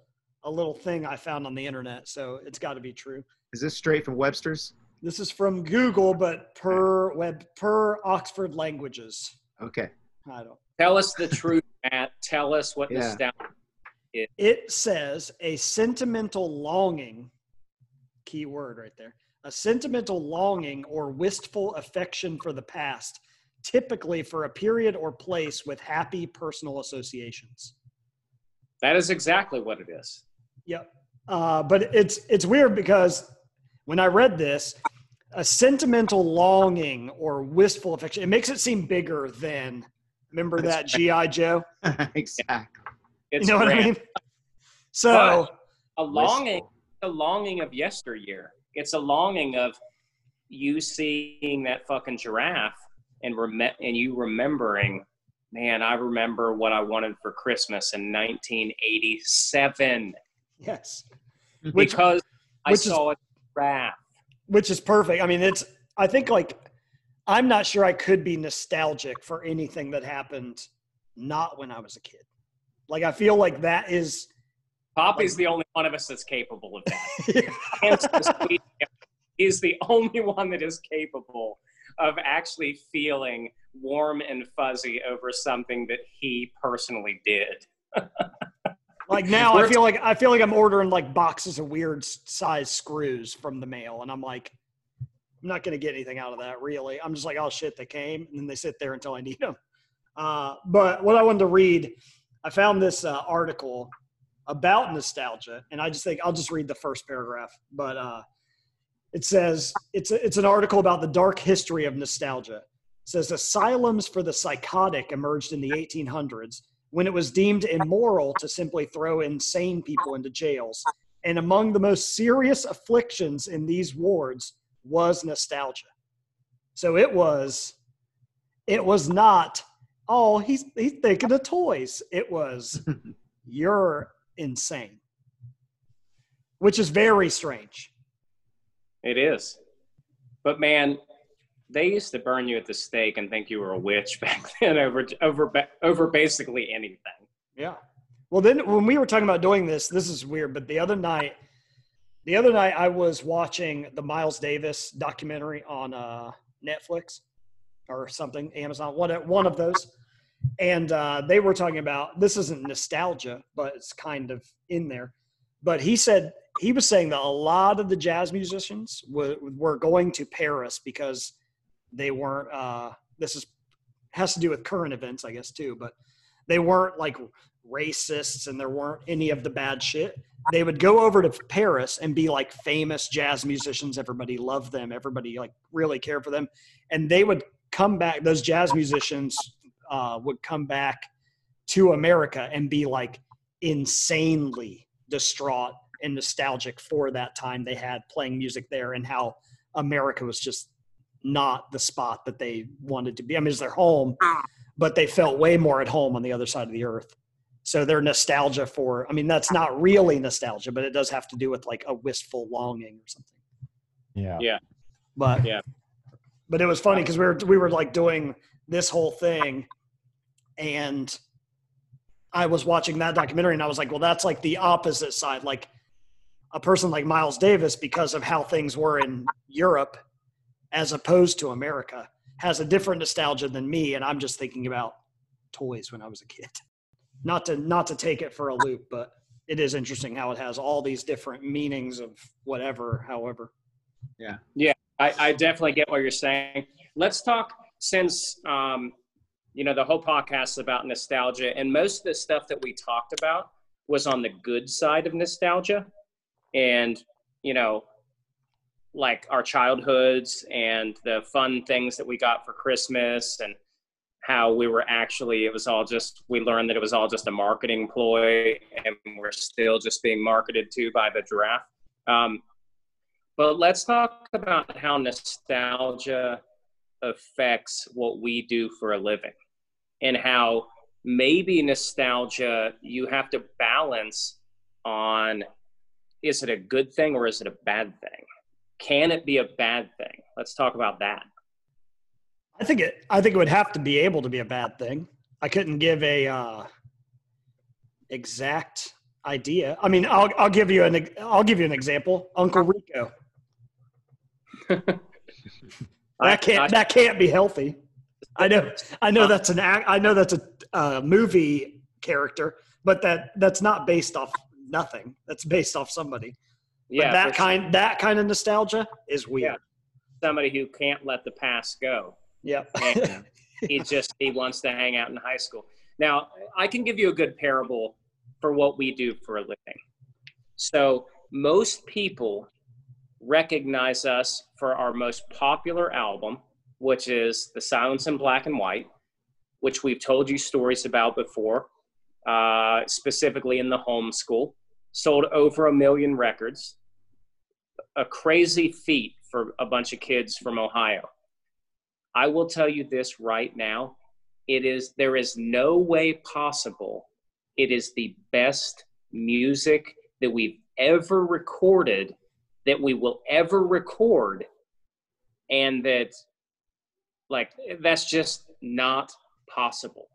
a little thing I found on the internet. So it's got to be true. Is this straight from Webster's? This is from Google, but per web, per Oxford Languages. Okay. I don't. Tell us the truth, Matt. Tell us what yeah. nostalgia is. It says a sentimental longing, key word right there, a sentimental longing or wistful affection for the past, typically for a period or place with happy personal associations. That is exactly what it is. Yep. Uh, but it's it's weird because when I read this, a sentimental longing or wistful affection, it makes it seem bigger than, remember that G I. Joe? Exactly. It's you know grand. What I mean? So but a longing, a longing of yesteryear. It's a longing of you seeing that fucking giraffe and rem and you remembering, man, I remember what I wanted for Christmas in nineteen eighty-seven. Yes. Which, because I which saw is, a giraffe. Which is perfect. I mean, it's, I think like, I'm not sure I could be nostalgic for anything that happened not when I was a kid. Like, I feel like that is... Poppy's like, the only one of us that's capable of that. Yeah. He's the only one that is capable of actually feeling warm and fuzzy over something that he personally did. Like now, I feel like I feel like I'm ordering like boxes of weird size screws from the mail, and I'm like, I'm not going to get anything out of that really. I'm just like, oh shit, they came, and then they sit there until I need them. Uh, but what I wanted to read, I found this uh, article about nostalgia, and I just think I'll just read the first paragraph. But uh, it says it's a, it's an article about the dark history of nostalgia. It says asylums for the psychotic emerged in the eighteen hundreds. When it was deemed immoral to simply throw insane people into jails. And among the most serious afflictions in these wards was nostalgia. So it was, it was not, oh, he's, he's thinking of toys. It was, you're insane, which is very strange. It is. But man, they used to burn you at the stake and think you were a witch back then over over over basically anything. Yeah. Well, then when we were talking about doing this, this is weird, but the other night, the other night I was watching the Miles Davis documentary on uh, Netflix or something, Amazon, one one of those, and uh, they were talking about this isn't nostalgia, but it's kind of in there. But he said he was saying that a lot of the jazz musicians were, were going to Paris because they weren't, uh, this is, has to do with current events, I guess, too, but they weren't like racists and there weren't any of the bad shit. They would go over to Paris and be like famous jazz musicians. Everybody loved them. Everybody like really cared for them. And they would come back, those jazz musicians uh, would come back to America and be like insanely distraught and nostalgic for that time they had playing music there and how America was just not the spot that they wanted to be. I mean, it's their home, but they felt way more at home on the other side of the earth. So their nostalgia for, I mean, that's not really nostalgia, but it does have to do with like a wistful longing or something. Yeah. Yeah. But, yeah. But it was funny because we were, we were like doing this whole thing and I was watching that documentary and I was like, well, that's like the opposite side. Like a person like Miles Davis, because of how things were in Europe, as opposed to America, has a different nostalgia than me. And I'm just thinking about toys when I was a kid. Not to, not to take it for a loop, but it is interesting how it has all these different meanings of whatever, however. Yeah. Yeah. I, I definitely get what you're saying. Let's talk since, um, you know, the whole podcast is about nostalgia and most of the stuff that we talked about was on the good side of nostalgia. And, you know, like our childhoods and the fun things that we got for Christmas and how we were actually, it was all just, we learned that it was all just a marketing ploy and we're still just being marketed to by the giraffe. Um, but let's talk about how nostalgia affects what we do for a living and how maybe nostalgia, you have to balance on, is it a good thing or is it a bad thing? Can it be a bad thing? Let's talk about that. I think it, I think it would have to be able to be a bad thing. I couldn't give a uh, exact idea. I mean, I'll, I'll give you an, I'll give you an example. Uncle Rico. That can't I, I, that can't be healthy. I know I know that's an I know that's a uh, movie character, but that that's not based off nothing. That's based off somebody. Yeah, but that kind sure. that kind of nostalgia is weird. Yeah. Somebody who can't let the past go. Yep. And he just he wants to hang out in high school. Now, I can give you a good parable for what we do for a living. So most people recognize us for our most popular album, which is the Silence and Black and White, which we've told you stories about before, uh, specifically in the homeschool. Sold over a million records, a crazy feat for a bunch of kids from Ohio. I will tell you this right now. It is, there is no way possible. It is the best music that we've ever recorded, that we will ever record, and that, like, that's just not possible,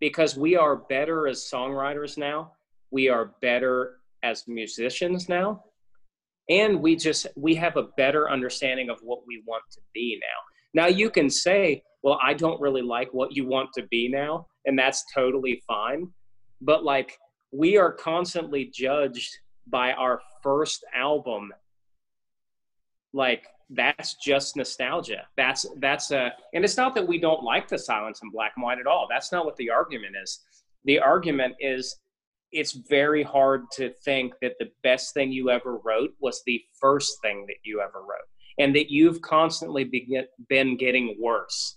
because we are better as songwriters now, we are better as musicians now, and we just, we have a better understanding of what we want to be now. Now you can say, well, I don't really like what you want to be now, and that's totally fine, but like, we are constantly judged by our first album. Like, that's just nostalgia. That's, that's a, and it's not that we don't like the Silence and Black and White at all. That's not what the argument is. The argument is, it's very hard to think that the best thing you ever wrote was the first thing that you ever wrote, and that you've constantly be, been getting worse.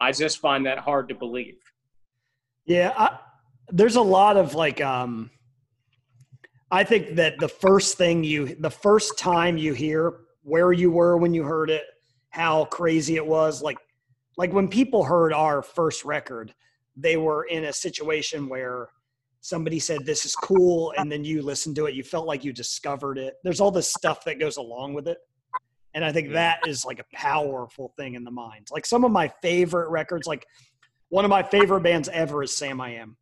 I just find that hard to believe. Yeah. I, there's a lot of like, um, I think that the first thing you, the first time you hear where you were when you heard it, how crazy it was, like, like when people heard our first record, they were in a situation where somebody said, this is cool. And then you listened to it. You felt like you discovered it. There's all this stuff that goes along with it. And I think that is like a powerful thing in the mind. Like some of my favorite records, like one of my favorite bands ever is Sam I Am.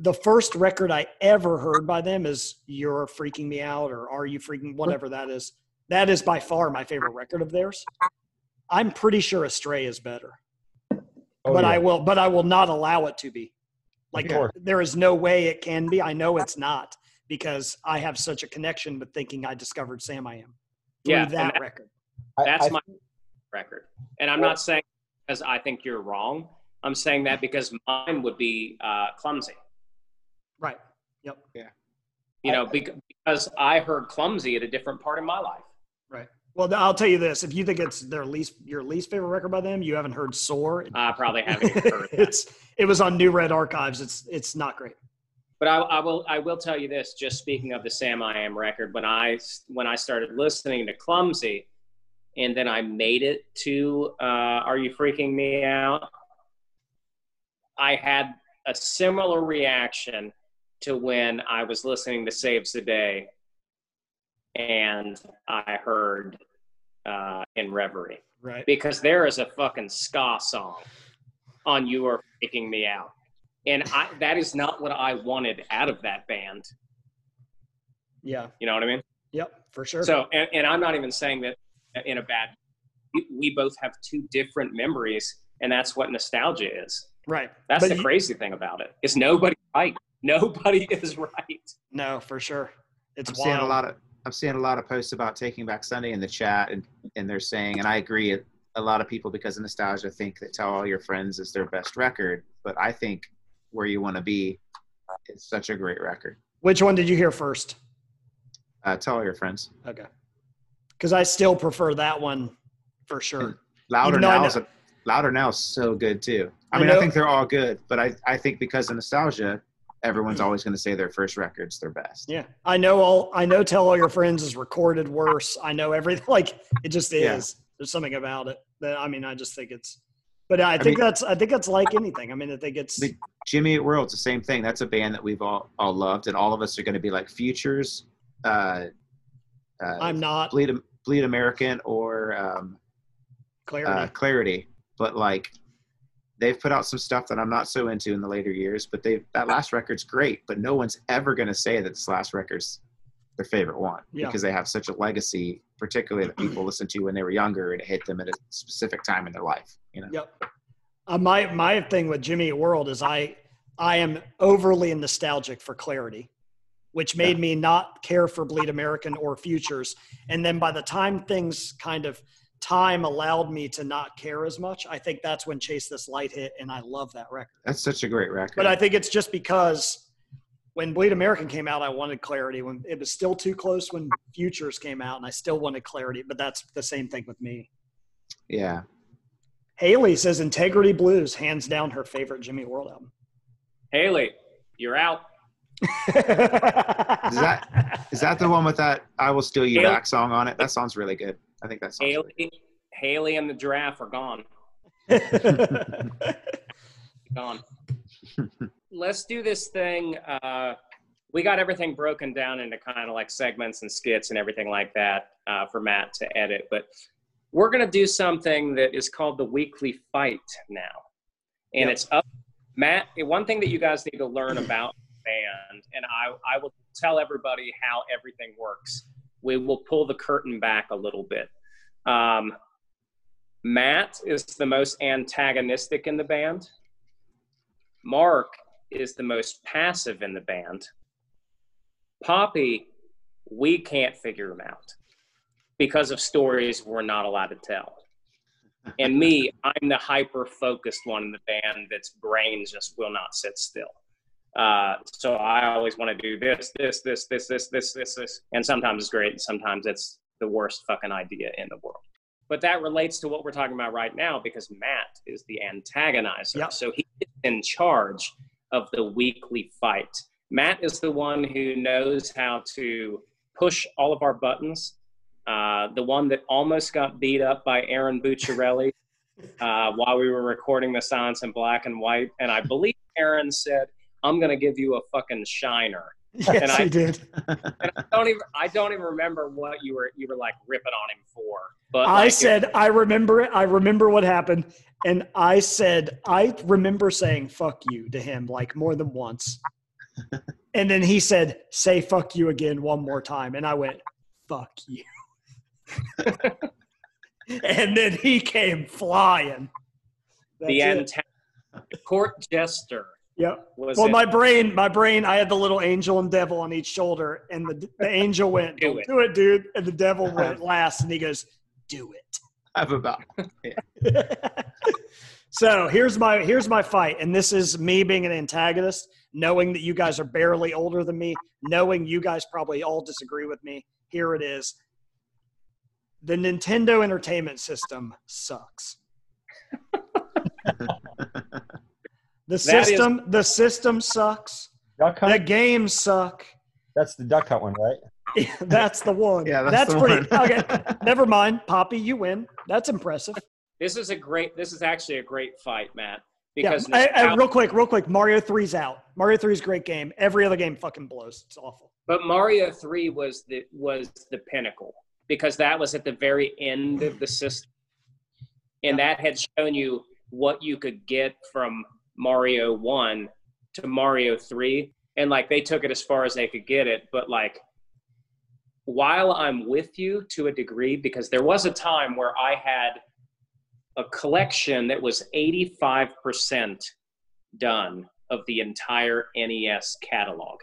The first record I ever heard by them is You're Freaking Me Out, or Are You Freaking, whatever that is. That is by far my favorite record of theirs. I'm pretty sure Astray is better, oh, but yeah. I will, but I will not allow it to be. Like there is no way it can be. I know it's not, because I have such a connection with thinking I discovered Sam I Am. Yeah. That, that record. I, that's I, my record. And I'm well, not saying because I think you're wrong. I'm saying that because mine would be uh, Clumsy. Right. Yep. Yeah. You know, because I heard Clumsy at a different part of my life. Right. Well, I'll tell you this: if you think it's their least, your least favorite record by them, you haven't heard "Soar." I probably haven't even heard that. It's it was on New Red Archives. It's it's not great. But I, I will I will tell you this: just speaking of the Sam I Am record, when I when I started listening to Clumsy, and then I made it to uh, "Are You Freaking Me Out," I had a similar reaction to when I was listening to Saves the Day and I heard uh, In Reverie. Right. Because there is a fucking ska song on You Are Freaking Me Out. And I, that is not what I wanted out of that band. Yeah. You know what I mean? Yep, for sure. So, and, and I'm not even saying that in a bad, we both have two different memories, and that's what nostalgia is. Right. That's but the you, crazy thing about it. It's nobody right. Nobody is right. No, for sure. It's I'm wild. Seeing a lot of, I'm seeing a lot of posts about Taking Back Sunday in the chat, and, and they're saying, and I agree, a lot of people, because of nostalgia, think that Tell All Your Friends is their best record. But I think Where You Want to Be is such a great record. Which one did you hear first? Uh, Tell All Your Friends. Okay. Because I still prefer that one for sure. And Louder Now is a Louder Now is so good too. I mean, I, I think they're all good, but I, I think because of nostalgia, everyone's always going to say their first record's their best. Yeah. I know all, I know Tell All Your Friends is recorded worse. I know everything, like it just is. Yeah. There's something about it that, I mean, I just think it's, but I, I think mean, that's, I think that's like anything. I mean, I think it's. The Jimmy Eat World's the same thing. That's a band that we've all, all loved, and all of us are going to be like Futures. Uh, uh, I'm not. Bleed, Bleed American or um, Clarity. Uh, Clarity. But like, they've put out some stuff that I'm not so into in the later years, but they that last record's great, but no one's ever going to say that this last record's their favorite one, yeah. because they have such a legacy particularly that people listened to when they were younger and it hit them at a specific time in their life, you know? Yep. Uh, my, my thing with Jimmy Eat World is I, I am overly nostalgic for Clarity, which made yeah. me not care for Bleed American or Futures. And then by the time things kind of time allowed me to not care as much, I think that's when Chase This Light hit. And I love that record. That's such a great record. But I think it's just because when Bleed American came out, I wanted Clarity. When it was still too close when Futures came out, and I still wanted Clarity, but that's the same thing with me. Yeah. Haley says Integrity Blues, hands down her favorite Jimmy World album. Haley, you're out. is that is that the one with that I Will Steal You Haley, Back song on it? That sounds really good. I think that's Haley really good. Haley and the giraffe are gone. Gone. Let's do this thing. Uh, we got everything broken down into kind of like segments and skits and everything like that uh, for Matt to edit. But we're going to do something that is called the Weekly Fight now. And yep. it's up. Matt, one thing that you guys need to learn about band, and I, I will tell everybody how everything works. We will pull the curtain back a little bit. Um, Matt is the most antagonistic in the band. Mark is the most passive in the band. Poppy, we can't figure him out because of stories we're not allowed to tell. And me, I'm the hyper-focused one in the band that's brain just will not sit still. Uh, so I always want to do this, this, this, this, this, this, this, this. And sometimes it's great, and sometimes it's the worst fucking idea in the world. But that relates to what we're talking about right now because Matt is the antagonizer. Yep. So he is in charge of the weekly fight. Matt is the one who knows how to push all of our buttons. Uh, the one that almost got beat up by Aaron Bucciarelli uh, while we were recording the Silence and Black and White. And I believe Aaron said, I'm going to give you a fucking shiner. Yes, and I, he did. and I don't even I don't even remember what you were you were like ripping on him for. But I like said it, I remember it. I remember what happened, and I said I remember saying "fuck you" to him like more than once, and then he said, "Say fuck you again one more time," and I went, "Fuck you," and then he came flying. That's the end court jester. Yep. Well, it? my brain, my brain, I had the little angel and devil on each shoulder, and the, the angel went, do it. do it, dude. And the devil went last, and he goes, do it. I've about. Yeah. So here's my, here's my fight. And this is me being an antagonist, knowing that you guys are barely older than me, knowing you guys probably all disagree with me. Here it is. The Nintendo Entertainment System sucks. The system, is, the system sucks. The games suck. That's the Duck Hunt one, right? That's the one. Yeah, that's, that's the pretty. One. Okay, never mind. Poppy, you win. That's impressive. This is a great. This is actually a great fight, Matt. Because yeah, I, I, real quick, real quick. Mario three's out. Mario three's great game. Every other game fucking blows. It's awful. But Mario three was the was the pinnacle because that was at the very end of the system, and yeah. that had shown you what you could get from Mario one to Mario three, and like they took it as far as they could get it. But like, while I'm with you to a degree, because there was a time where I had a collection that was eighty-five percent done of the entire N E S catalog,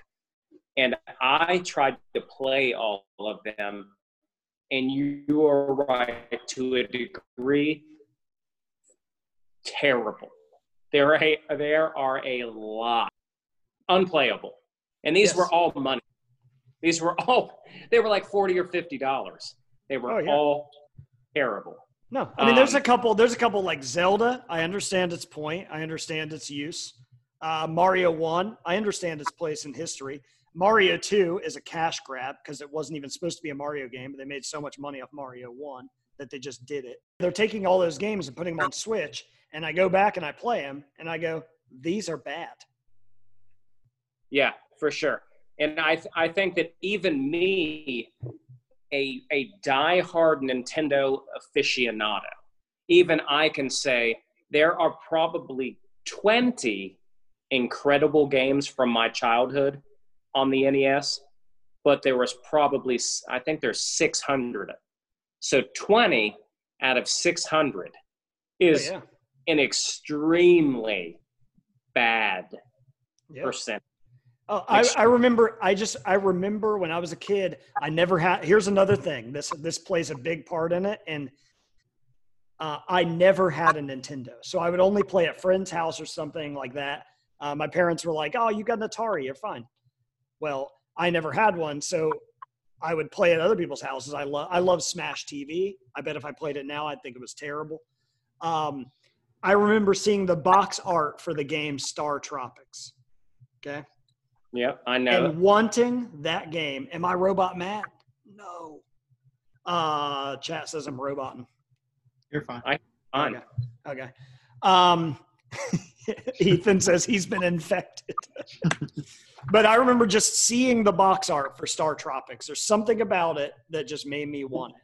and I tried to play all of them, and you are right, to a degree, terrible. There are a, there are a lot unplayable, and these yes. were all money. These were all they were like forty or fifty dollars. They were oh, yeah. all terrible. No, I mean um, there's a couple. There's a couple like Zelda. I understand its point. I understand its use. Uh, Mario One. I understand its place in history. Mario Two is a cash grab because it wasn't even supposed to be a Mario game, but they made so much money off Mario One that they just did it. They're taking all those games and putting them on Switch. And I go back and I play them, and I go, these are bad. Yeah, for sure. And I th I think that even me, a a diehard Nintendo aficionado, even I can say there are probably twenty incredible games from my childhood on the N E S, but there was probably I think there's six hundred So twenty out of six hundred is oh, yeah. an extremely bad yeah. percentage. Oh, I, I remember. I just I remember when I was a kid. I never had. Here's another thing. This this plays a big part in it. And uh, I never had a Nintendo, so I would only play at friend's house or something like that. Uh, my parents were like, "Oh, you got an Atari. You're fine." Well, I never had one, so I would play at other people's houses. I love I love Smash T V. I bet if I played it now, I'd think it was terrible. Um, I remember seeing the box art for the game Star Tropics. Okay. Yeah, I know. And wanting that game. Am I robot Matt? No. Uh, chat says I'm roboting. You're fine. I'm fine. Okay. okay. Um, Ethan says he's been infected. But I remember just seeing the box art for Star Tropics. There's something about it that just made me want it.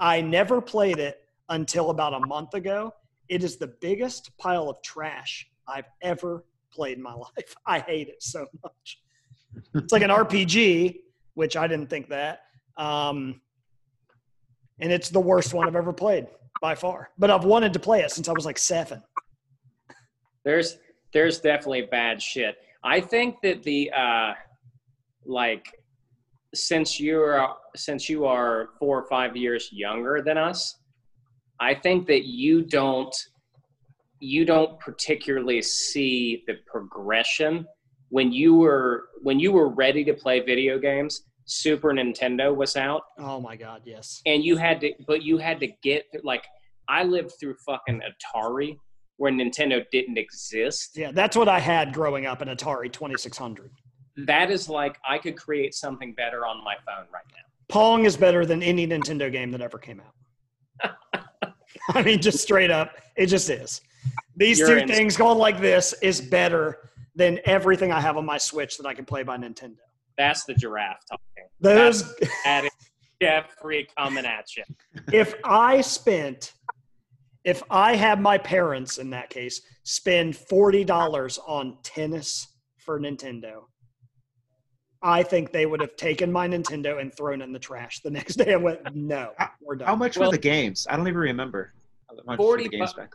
I never played it until about a month ago. It is the biggest pile of trash I've ever played in my life. I hate it so much. It's like an R P G, which I didn't think that. Um, and it's the worst one I've ever played by far. But I've wanted to play it since I was like seven. There's there's definitely bad shit. I think that the uh, like since you're since you are four or five years younger than us, I think that you don't. you don't particularly see the progression. When you were when you were ready to play video games, Super Nintendo was out. Oh my God, yes. And you had to, but you had to get, like, I lived through fucking Atari where Nintendo didn't exist. Yeah, that's what I had growing up, an Atari twenty-six hundred. That is like, I could create something better on my phone right now. Pong is better than any Nintendo game that ever came out. I mean, just straight up, it just is. These You're two in- things going like this is better than everything I have on my Switch that I can play by Nintendo. That's the giraffe talking. Those that is Jeffrey coming at you. If I spent, if I had my parents in that case spend forty dollars on tennis for Nintendo, I think they would have taken my Nintendo and thrown it in the trash the next day. I went, no, we're done. How much well, were the games? I don't even remember. Forty games back.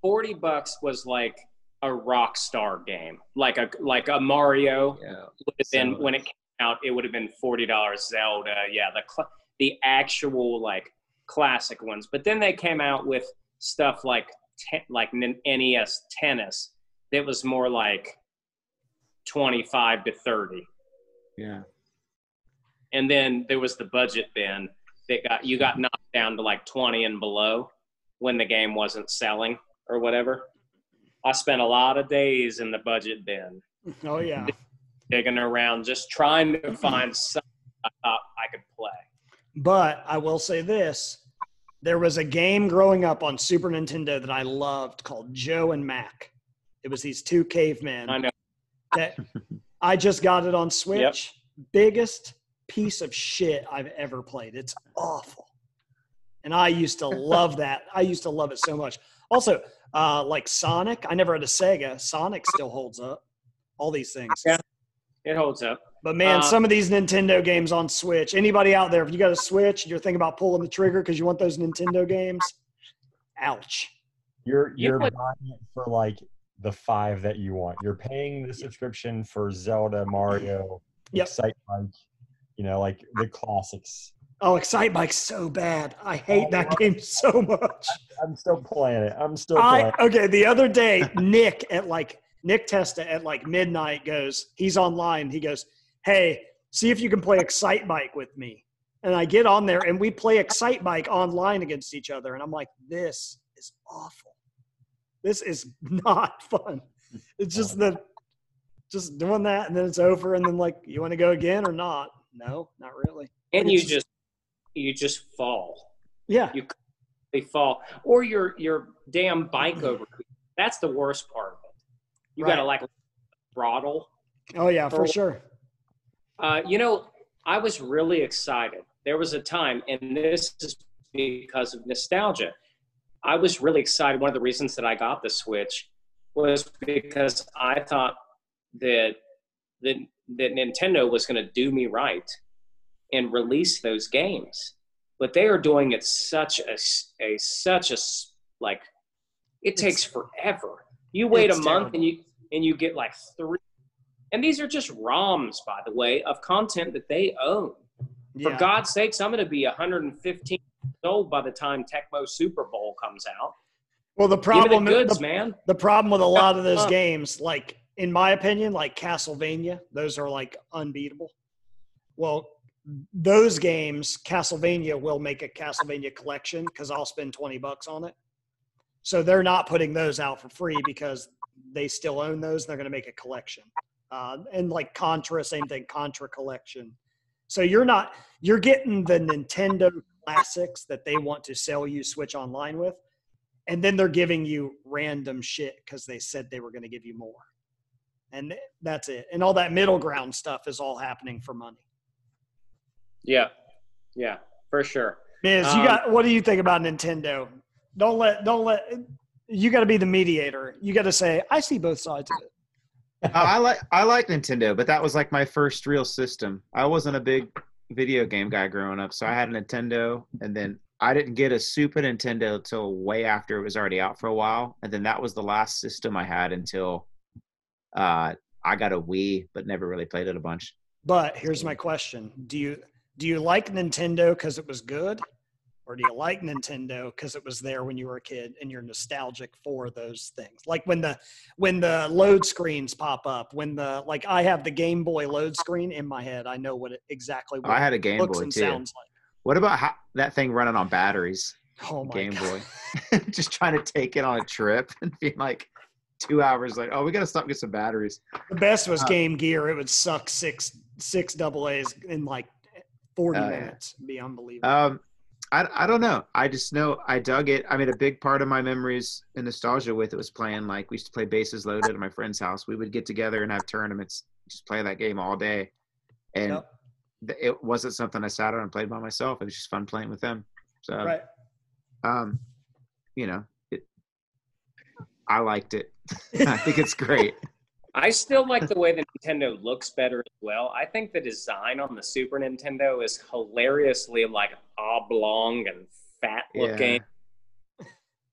Forty bucks was like a Rockstar game, like a like a Mario. Yeah, would have been, when it came out, it would have been forty dollars. Zelda, yeah, the cl- the actual like classic ones. But then they came out with stuff like te- like N E S Tennis that was more like twenty five to thirty. Yeah. And then there was the budget bin that got you got knocked down to like twenty and below when the game wasn't selling or whatever. I spent a lot of days in the budget bin. Oh yeah. Digging around, just trying to find something I thought I could play. But I will say this, there was a game growing up on Super Nintendo that I loved called Joe and Mac. It was these two cavemen. I know. That I just got it on Switch. Yep. Biggest piece of shit I've ever played. It's awful. And I used to love that. I used to love it so much. Also, uh, like Sonic, I never had a Sega. Sonic still holds up. All these things. Yeah, it holds up. But man, um, some of these Nintendo games on Switch. Anybody out there, if you got a Switch, you're thinking about pulling the trigger because you want those Nintendo games. Ouch. You're you're buying it for like the five that you want. You're paying the subscription for Zelda, Mario, yep. Excitebike, you know, like the classics. Oh, Excitebike's so bad. I hate oh, that game so much. I, I'm still playing it. I'm still I, playing it. Okay, the other day, Nick at like, Nick Testa at like midnight goes, he's online. He goes, hey, see if you can play Excitebike with me. And I get on there and we play Excitebike online against each other. And I'm like, this is awful. This is not fun. It's just the, just doing that and then it's over and then like, you want to go again or not? No, not really. And you just, you just fall. Yeah. You completely fall. Or your, your damn bike over. That's the worst part of it. You right. got to like throttle. Oh yeah, for, for sure. Uh, you know, I was really excited. There was a time, and this is because of nostalgia. I was really excited. One of the reasons that I got the Switch was because I thought that that, that Nintendo was going to do me right and release those games. but they are doing it such a, a such a like it it's, takes forever. You wait a month terrible. and you and you get like three. And these are just ROMs, by the way, of content that they own. Yeah. For God's sakes, I'm going to be one hundred fifteen years old by the time Tecmo Super Bowl comes out. Well, the problem, the goods, the, man. The problem with a lot of those games, like in my opinion, like Castlevania, those are like unbeatable. Well, those games, Castlevania will make a Castlevania collection because I'll spend twenty bucks on it. So they're not putting those out for free because they still own those. And they're going to make a collection. Uh, and like Contra, same thing, Contra collection. So you're not, you're getting the Nintendo classics that they want to sell you Switch Online with. And then they're giving you random shit because they said they were going to give you more. And that's it. And all that middle ground stuff is all happening for money. Yeah. Yeah, for sure. Miz, um, you got, what do you think about Nintendo? Don't let, don't let, you got to be the mediator. You got to say, I see both sides of it. uh, I like I like Nintendo, but that was like my first real system. I wasn't a big video game guy growing up, so I had a Nintendo, and then I didn't get a Super Nintendo till way after it was already out for a while, and then that was the last system I had until uh, I got a Wii, but never really played it a bunch. But here's my question: Do you do you like Nintendo because it was good, or do you like Nintendo because it was there when you were a kid and you're nostalgic for those things? Like when the when the load screens pop up, when the like I have the Game Boy load screen in my head, I know what it, exactly what oh, I had a Game looks Boy and too. Sounds like. What about how, that thing running on batteries? Oh my Game God. Boy, just trying to take it on a trip and being like two hours like, oh, we got to stop and get some batteries. The best was uh, Game Gear. It would suck six six double A's in like forty uh, minutes. It'd be unbelievable. Um, I, I don't know. I just know I dug it. I mean, a big part of my memories and nostalgia with it was playing, like, we used to play Bases Loaded at my friend's house. We would get together and have tournaments, just play that game all day. And yep. th- it wasn't something I sat on and played by myself. It was just fun playing with them. So, right. um, you know, it, I liked it. I think it's great. I still like the way the Nintendo looks better as well. I think the design on the Super Nintendo is hilariously like oblong and fat looking. Yeah.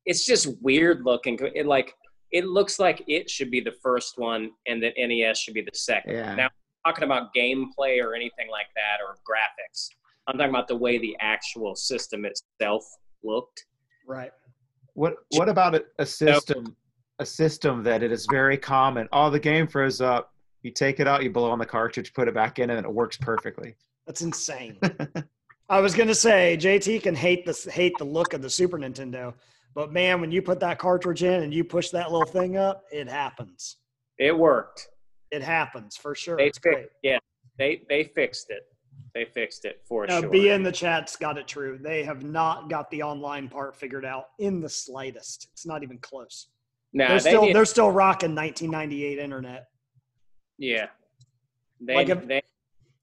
It's just weird looking. It like it looks like it should be the first one and that N E S should be the second. Yeah. Now, I'm talking about gameplay or anything like that or graphics. I'm talking about the way the actual system itself looked. Right. What what about a, a system so, a system that it is very common. Oh, the game froze up. You take it out, you blow on the cartridge, put it back in, and it works perfectly. That's insane. I was going to say, J T can hate the, hate the look of the Super Nintendo, but man, when you put that cartridge in and you push that little thing up, it happens. It worked. It happens, for sure. They fixed, yeah, they, they fixed it. They fixed it, for now, sure. B in the chat's got it true. They have not got the online part figured out in the slightest. It's not even close. Nah, they're, they still, they're still rocking nineteen ninety-eight internet. Yeah. They, like if they,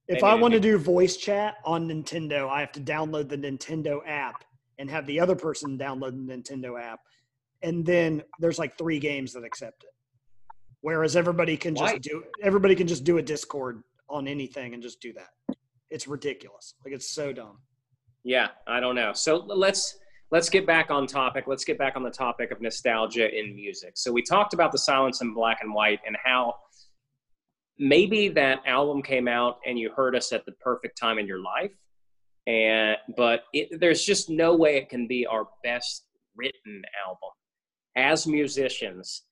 if they I want to do voice chat on Nintendo, I have to download the Nintendo app and have the other person download the Nintendo app. And then there's like three games that accept it. Whereas everybody can just Why? do everybody can just do a Discord on anything and just do that. It's ridiculous. Like it's so dumb. Yeah, I don't know. So let's Let's get back on topic. Let's get back on the topic of nostalgia in music. So we talked about the Silence and Black and White and how maybe that album came out and you heard us at the perfect time in your life. And but it, there's just no way it can be our best written album. As musicians,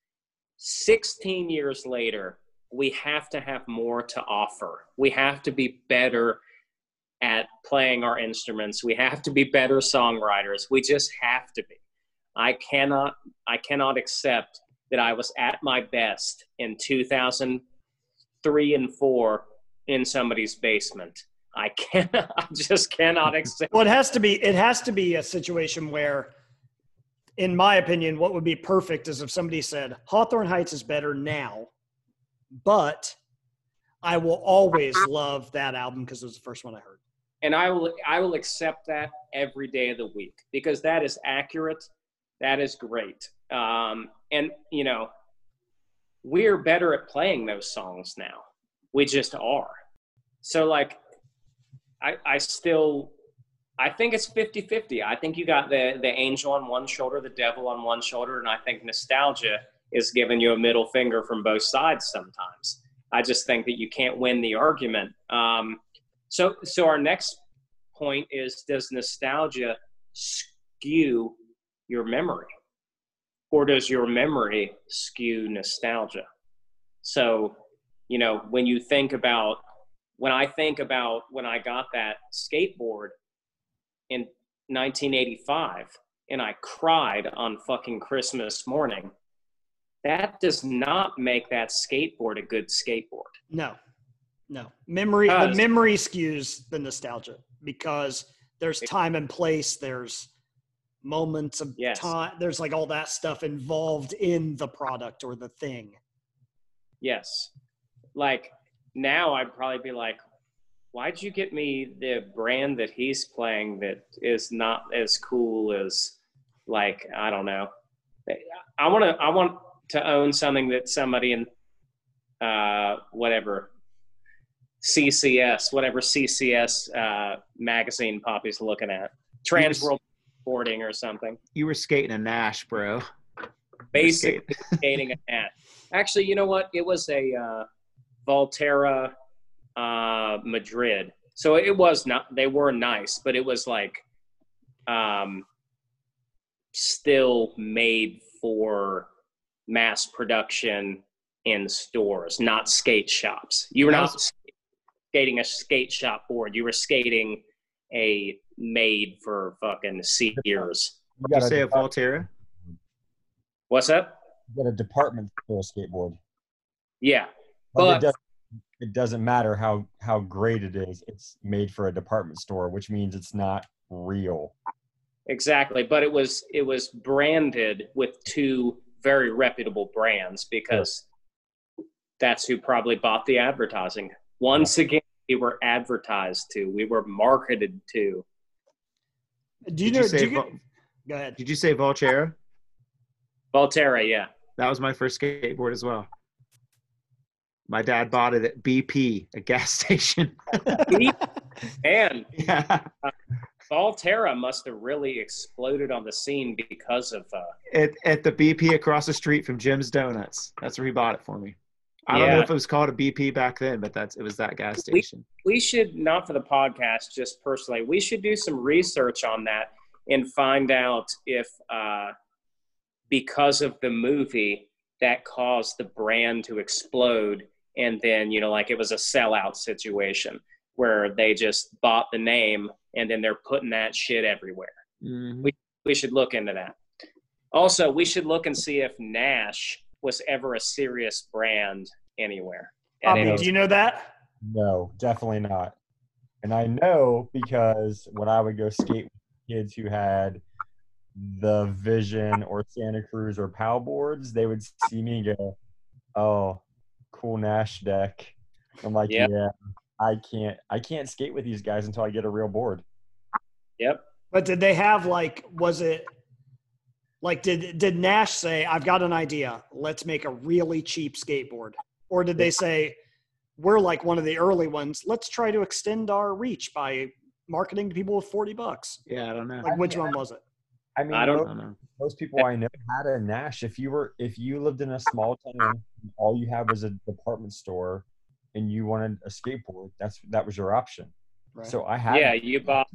sixteen years later, we have to have more to offer. We have to be better at playing our instruments. We have to be better songwriters. We just have to be. I cannot I cannot accept that I was at my best in two thousand three and four in somebody's basement. I cannot I just cannot accept. Well, it has to be it has to be a situation where, in my opinion, what would be perfect is if somebody said, Hawthorne Heights is better now, but I will always love that album because it was the first one I heard. And I will I will accept that every day of the week because that is accurate. That is great. Um, and, you know, we're better at playing those songs now. We just are. So, like, I, I still I think it's fifty fifty. I think you got the, the angel on one shoulder, the devil on one shoulder, and I think nostalgia is giving you a middle finger from both sides sometimes. I just think that you can't win the argument. Um, so, so our next point is, does nostalgia skew your memory? Or does your memory skew nostalgia? So, you know, when you think about, when I think about when I got that skateboard in nineteen eighty-five and I cried on fucking Christmas morning, that does not make that skateboard a good skateboard. No, no. Memory, uh, the memory skews the nostalgia because there's time and place. There's moments of yes. time. There's like all that stuff involved in the product or the thing. Yes. Like now I'd probably be like, why'd you get me the brand that he's playing that is not as cool as like, I don't know. I want to, I want, to own something that somebody in uh, whatever C C S, whatever C C S uh, magazine Poppy's looking at, Trans World Boarding or something. You were skating a Nash, bro. Basically skating a Nash. Actually, you know what? It was a uh, Volterra uh, Madrid. So it was not, they were nice, but it was like um, still made for mass production in stores, not skate shops. You were not skating a skate shop board. You were skating a made for fucking Sears. You got to say a Volterra? What's up? You got a department store skateboard. Yeah. But, but it, doesn't, it doesn't matter how, how great it is. It's made for a department store, which means it's not real. Exactly. But it was, it was branded with two very reputable brands because yeah. that's who probably bought the advertising. Once again, we were advertised to, we were marketed to. Do you did know? You say, do you, go ahead. Did you say Volterra? Volterra, yeah. That was my first skateboard as well. My dad bought it at B P, a gas station. Man, yeah. Uh, Volterra must have really exploded on the scene because of uh, at, at the B P across the street from Jim's Donuts. That's where he bought it for me. I yeah. don't know if it was called a B P back then, but that's it was that gas station. We, we should, not for the podcast, just personally, we should do some research on that and find out if uh, because of the movie that caused the brand to explode, and then, you know, like it was a sellout situation where they just bought the name and then they're putting that shit everywhere. Mm-hmm. We we should look into that. Also, we should look and see if Nash was ever a serious brand anywhere. Poppy, do you know that? No, definitely not. And I know because when I would go skate with kids who had the Vision or Santa Cruz or Powell boards, they would see me and go, oh, cool Nash deck. I'm like, yep. yeah. I can't I can't skate with these guys until I get a real board. Yep. But did they have like was it like did did Nash say, I've got an idea, let's make a really cheap skateboard? Or did they say, we're like one of the early ones, let's try to extend our reach by marketing to people with forty bucks? Yeah, I don't know. Like which one was it? I mean I don't most, know. Most people I know had a Nash. If you were if you lived in a small town and all you had was a department store and you wanted a skateboard, that's that was your option. Right. So I had Yeah, you bought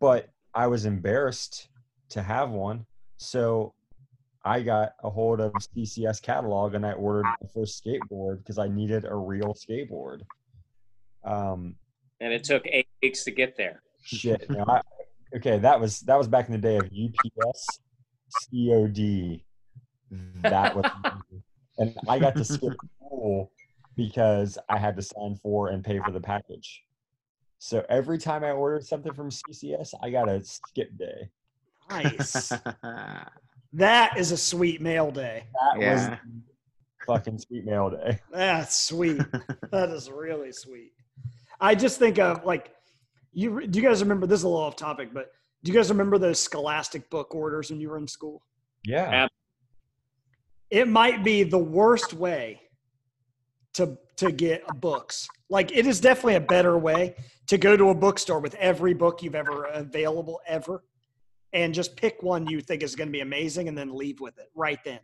but I was embarrassed to have one. So I got a hold of C C S catalog and I ordered my first skateboard because I needed a real skateboard. Um and it took eight weeks to get there. Shit. No, I, okay, that was that was back in the day of U P S, C O D. That was and I got to skip school because I had to sign for and pay for the package. So every time I ordered something from C C S, I got a skip day. Nice. That is a sweet mail day. That yeah. was fucking sweet mail day. That's sweet. That is really sweet. I just think of like, you. do you guys remember, this is a little off topic, but do you guys remember those Scholastic book orders when you were in school? Yeah. Absolutely. It might be the worst way to to get books Like, it is definitely a better way to go to a bookstore with every book you've ever available ever and just pick one you think is going to be amazing and then leave with it right then.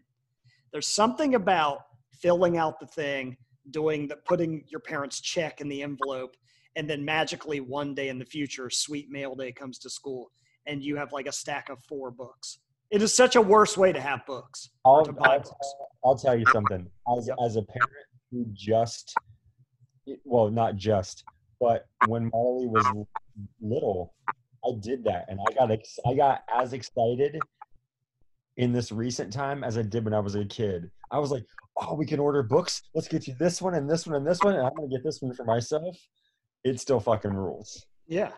There's something about filling out the thing, doing the, putting your parents' check in the envelope, and then magically one day in the future, sweet mail day comes to school and you have like a stack of four books. It is such a worse way to have books. I'll, to buy I'll, books. I'll tell you something. As, yep. as a parent who just, well, not just, but when Molly was little, I did that. And I got, ex- I got as excited in this recent time as I did when I was a kid. I was like, oh, we can order books. Let's get you this one and this one and this one. And I'm going to get this one for myself. It still fucking rules. Yeah.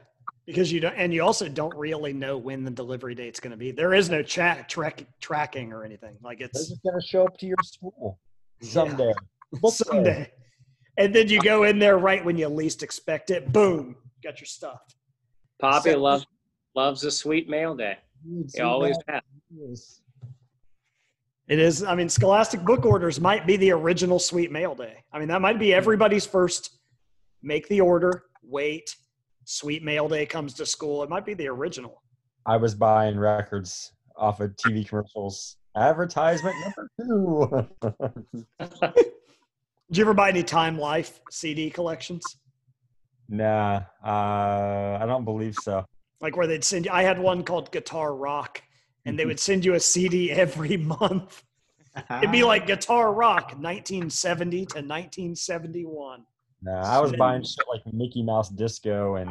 Because you don't, and you also don't really know when the delivery date's going to be. There is no chat track, tracking or anything. Like, it's, they're just going to show up to your school someday. Yeah. Someday. And then you go in there right when you least expect it. Boom. Got your stuff. Poppy so, loves, loves a sweet mail day. It always has. It is. I mean, Scholastic book orders might be the original sweet mail day. I mean, that might be everybody's first make the order, wait, sweet mail day comes to school. It might be the original. I was buying records off of T V commercials. Advertisement number two. Did you ever buy any Time Life C D collections? Nah, uh, I don't believe so. Like where they'd send you, I had one called Guitar Rock, and they would send you a C D every month. It'd be like Guitar Rock, nineteen seventy to nineteen seventy-one. Nah, I was buying shit like Mickey Mouse Disco and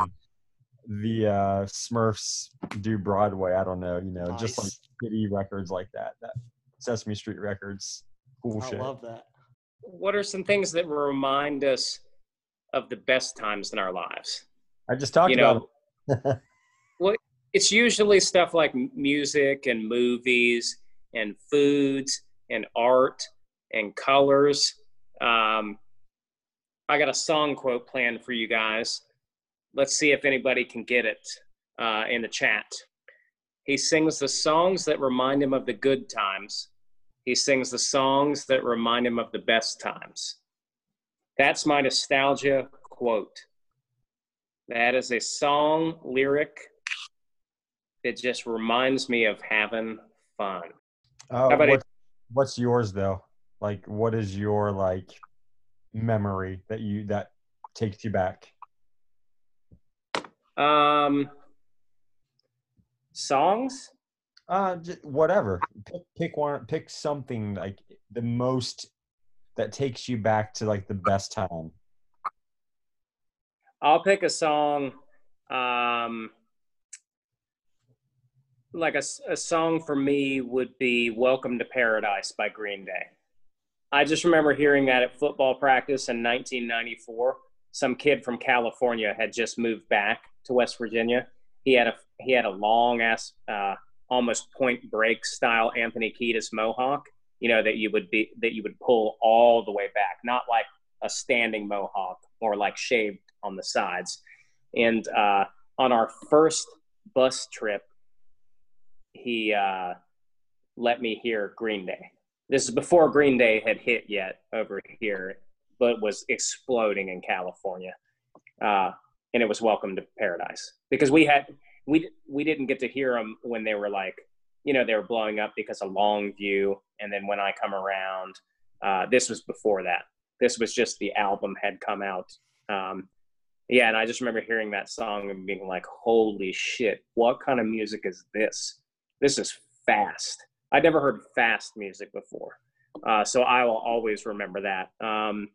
the uh, Smurfs Do Broadway. I don't know, you know, nice. Just like shitty records like that. that. Sesame Street records, cool I shit. I love that. What are some things that remind us of the best times in our lives? I just talked you know, about it. Well, it's usually stuff like music and movies and foods and art and colors. Um, I got a song quote planned for you guys. Let's see if anybody can get it uh, in the chat. He sings the songs that remind him of the good times. He sings the songs that remind him of the best times. That's my nostalgia quote. That is a song lyric that just reminds me of having fun. Uh, How about what, what's yours though? Like, what is your like memory that you that takes you back? Um, songs. Uh, just whatever. Pick, pick one. Pick something like the most that takes you back to like the best time. I'll pick a song, um, like a, a song for me would be "Welcome to Paradise" by Green Day. I just remember hearing that at football practice in nineteen ninety-four. Some kid from California had just moved back to West Virginia. He had a he had a long ass. Uh, almost Point Break style Anthony Kiedis mohawk, you know, that you would be, that you would pull all the way back, not like a standing mohawk, more like shaved on the sides. And uh, on our first bus trip, he uh, let me hear Green Day. This is before Green Day had hit yet over here, but was exploding in California. Uh, and it was Welcome to Paradise, because we had, We we didn't get to hear them when they were like, you know, they were blowing up because of Longview. And then When I Come Around, uh, this was before that. This was just the album had come out. Um, yeah, and I just remember hearing that song and being like, holy shit, what kind of music is this? This is fast. I'd never heard fast music before. Uh, so I will always remember that. Um,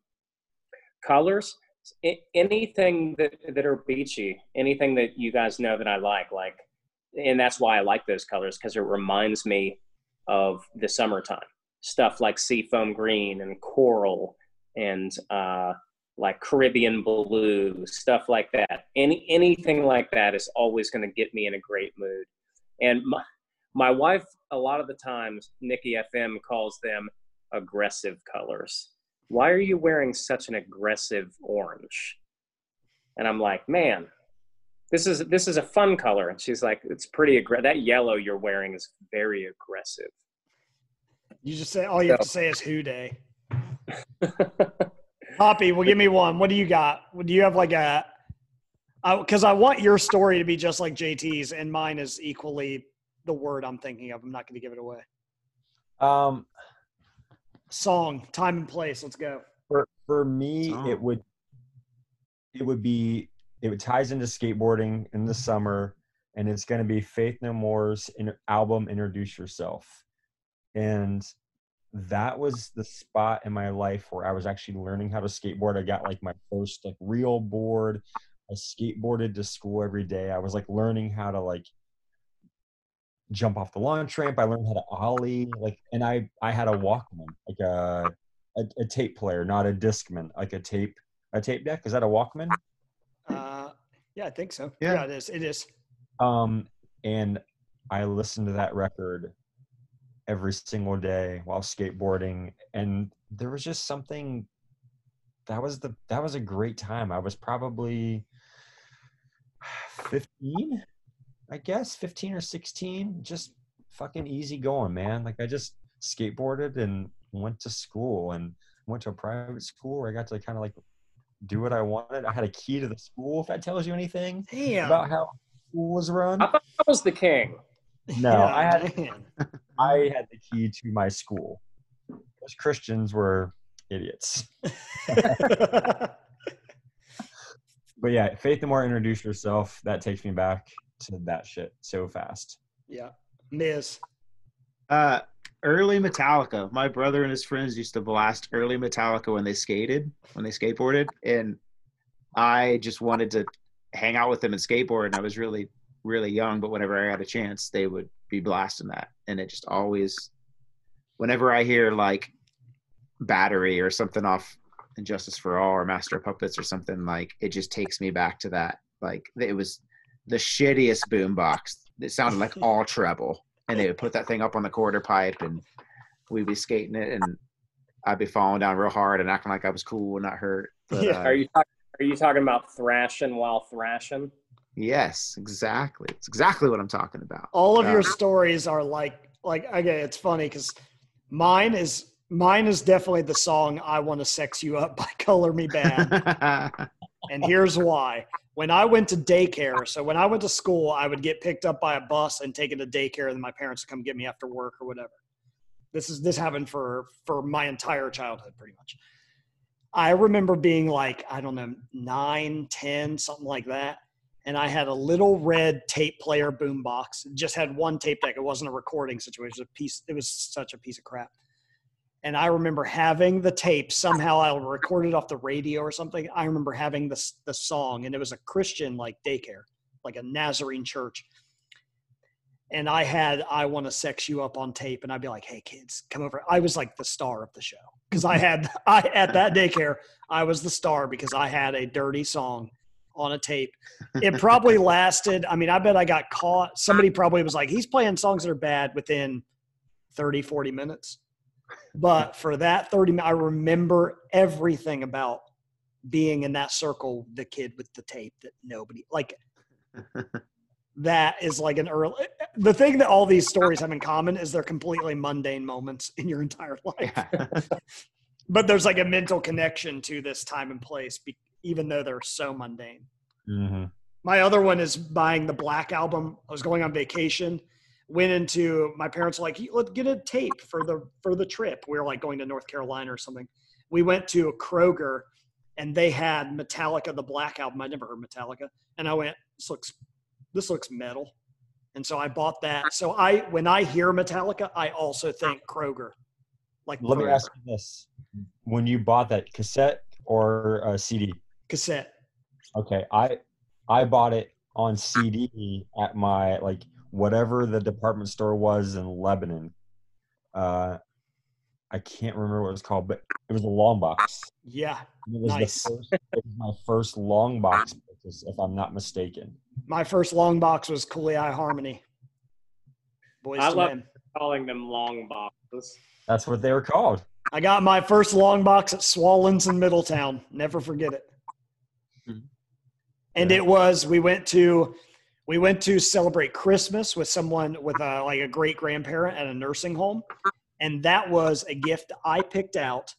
colors. Anything that, that are beachy, anything that you guys know that I like, like, and that's why I like those colors, because it reminds me of the summertime. Stuff like seafoam green and coral and uh, like Caribbean blue, stuff like that. Any Anything like that is always going to get me in a great mood. And my, my wife, a lot of the times, Nikki F M calls them aggressive colors. Why are you wearing such an aggressive orange? And I'm like, man, this is this is a fun color. And she's like, it's pretty aggressive. That yellow you're wearing is very aggressive. You just say, all you so. have to say is who day. Poppy, well, give me one. What do you got? Do you have like a – because I want your story to be just like J T's, and mine is equally the word I'm thinking of. I'm not going to give it away. Um, Song, time and place. Let's go. For for me, oh. it would it would be it would ties into skateboarding in the summer, and it's going to be Faith No More's in, album Introduce Yourself. And that was the spot in my life where I was actually learning how to skateboard. I got like my first like real board. I skateboarded to school every day. I was like learning how to like jump off the launch ramp. I learned how to ollie, like, and I I had a Walkman, like a a, a tape player, not a Discman, like a tape a tape deck. Is that a Walkman? Uh, yeah, I think so. Yeah, yeah it is. It is. Um, and I listened to that record every single day while skateboarding, and there was just something that was the that was a great time. I was probably fifteen. I guess fifteen or sixteen, just fucking easy going, man. Like I just skateboarded and went to school and went to a private school where I got to kind of like do what I wanted. I had a key to the school, if that tells you anything. Damn. About how school was run. I thought I was the king. No, yeah, I had I had the key to my school. Because Christians were idiots. But yeah, Faith No More, Introduce Yourself. That takes me back to that shit so fast. Yeah. Miz. Uh, early Metallica. My brother and his friends used to blast early Metallica when they skated, when they skateboarded. And I just wanted to hang out with them and skateboard. And I was really, really young. But whenever I had a chance, they would be blasting that. And it just always, whenever I hear like Battery or something off Injustice for All or Master of Puppets or something, like it just takes me back to that. Like it was the shittiest boombox. It sounded like all treble, and they would put that thing up on the quarter pipe, and we'd be skating it, and I'd be falling down real hard and acting like I was cool and not hurt. But, yeah. uh, are you talk- are you talking about thrashing while thrashing? Yes, exactly. It's exactly what I'm talking about. All of uh, your stories are like like okay. It's funny because mine is mine is definitely the song "I Want to Sex You Up" by Color Me Bad. And here's why. When I went to daycare, so when I went to school, I would get picked up by a bus and taken to daycare, and my parents would come get me after work or whatever. This is this happened for, for my entire childhood, pretty much. I remember being like, I don't know, nine, ten, something like that. And I had a little red tape player boombox. It just had one tape deck. It wasn't a recording situation. It was a piece, it was such a piece of crap. And I remember having the tape. Somehow I recorded off the radio or something. I remember having the, the song, and it was a Christian like daycare, like a Nazarene church. And I had I Want to Sex You Up on tape, and I'd be like, hey, kids, come over. I was like the star of the show because I had I at that daycare, I was the star because I had a dirty song on a tape. It probably lasted. I mean, I bet I got caught. Somebody probably was like, he's playing songs that are bad within thirty, forty minutes. But for that thirty, I remember everything about being in that circle, the kid with the tape that nobody, like, that is like an early, the thing that all these stories have in common is they're completely mundane moments in your entire life. Yeah. But there's like a mental connection to this time and place, be, even though they're so mundane. Mm-hmm. My other one is buying the Black album. I was going on vacation. Went into, my parents were like, let's get a tape for the for the trip. We were like going to North Carolina or something. We went to a Kroger, and they had Metallica, the Black album. I never heard Metallica, and I went, this looks this looks metal, and so I bought that. So I, when I hear Metallica, I also think Kroger. Like, let Kroger. Me ask you this: when you bought that, cassette or a C D? Cassette. Okay, I I bought it on C D at my like. Whatever the department store was in Lebanon, uh, I can't remember what it was called, but it was a long box. Yeah, it was nice. The first, it was my first long box purchase, if I'm not mistaken. My first long box was Cooley Eye Harmony. Boyz I love Men. Calling them long boxes. That's what they were called. I got my first long box at Swallins in Middletown. Never forget it. Mm-hmm. And yeah. It was we went to. We went to celebrate Christmas with someone, with a, like a great-grandparent at a nursing home, and that was a gift I picked out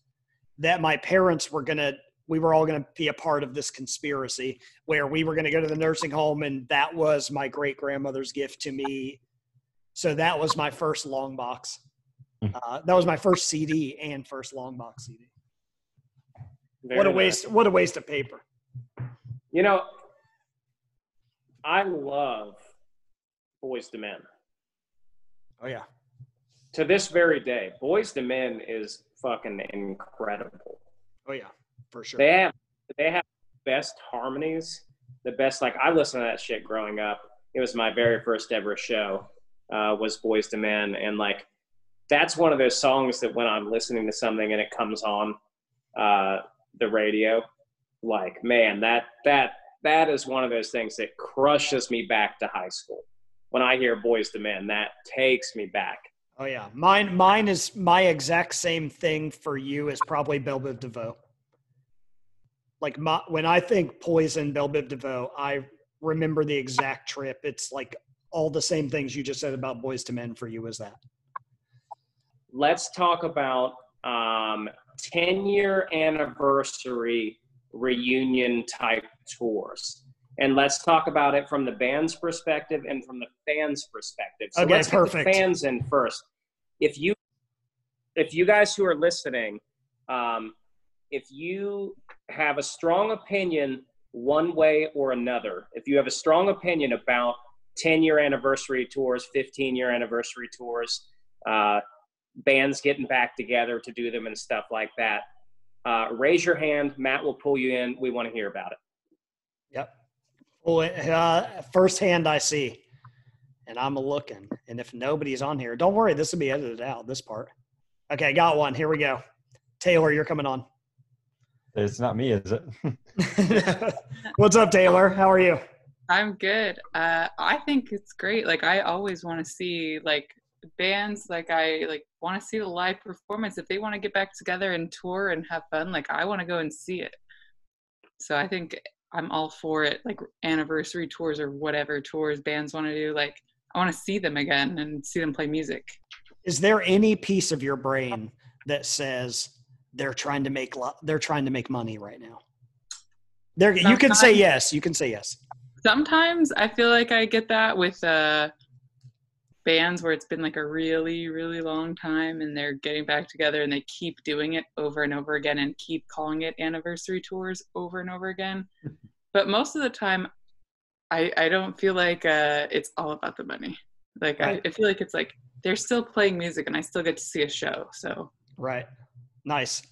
that my parents were going to we were all going to be a part of this conspiracy where we were going to go to the nursing home. And that was my great grandmother's gift to me. So that was my first long box. Uh, that was my first C D and first long box C D. Very what a nice. waste, what a waste of paper. You know, I love Boyz two Men. Oh yeah. To this very day, Boyz two Men is fucking incredible. Oh yeah, for sure. They have they have the best harmonies, the best, like, I listened to that shit growing up. It was my very first ever show, uh, was Boyz two Men, and like that's one of those songs that when I'm listening to something and it comes on uh, the radio, like, man, that that that is one of those things that crushes me back to high school. When I hear Boyz two Men, that takes me back. Oh yeah, mine mine is my exact same thing for you is probably Belle Biv DeVoe. Like my, when I think Poison, Belle Biv DeVoe, I remember the exact trip. It's like all the same things you just said about Boyz two Men for you is that. Let's talk about um, ten-year anniversary reunion type tours. And let's talk about it from the band's perspective and from the fans' perspective. So okay, let's perfect. Get the fans in first. If you, if you guys who are listening, um, if you have a strong opinion one way or another, if you have a strong opinion about ten-year anniversary tours, fifteen-year anniversary tours, uh, bands getting back together to do them and stuff like that, uh, raise your hand. Matt will pull you in. We want to hear about it. Yep. Well, uh, first hand I see, and I'm looking. And if nobody's on here, don't worry, this will be edited out, this part. Okay, got one. Here we go. Taylor, you're coming on. It's not me, is it? What's up, Taylor? How are you? I'm good. Uh, I think it's great. Like, I always want to see, like, bands, like, I, like, want to see the live performance. If they want to get back together and tour and have fun, like, I want to go and see it. So I think I'm all for it, like anniversary tours or whatever tours bands want to do. Like, I want to see them again and see them play music. Is there any piece of your brain that says they're trying to make lo- they're trying to make money right now? There, you can say yes. You can say yes. Sometimes I feel like I get that with uh, bands where it's been like a really, really long time and they're getting back together and they keep doing it over and over again and keep calling it anniversary tours over and over again. But most of the time, I, I don't feel like uh, it's all about the money. Like, right. I, I feel like it's like they're still playing music and I still get to see a show. So right. Nice.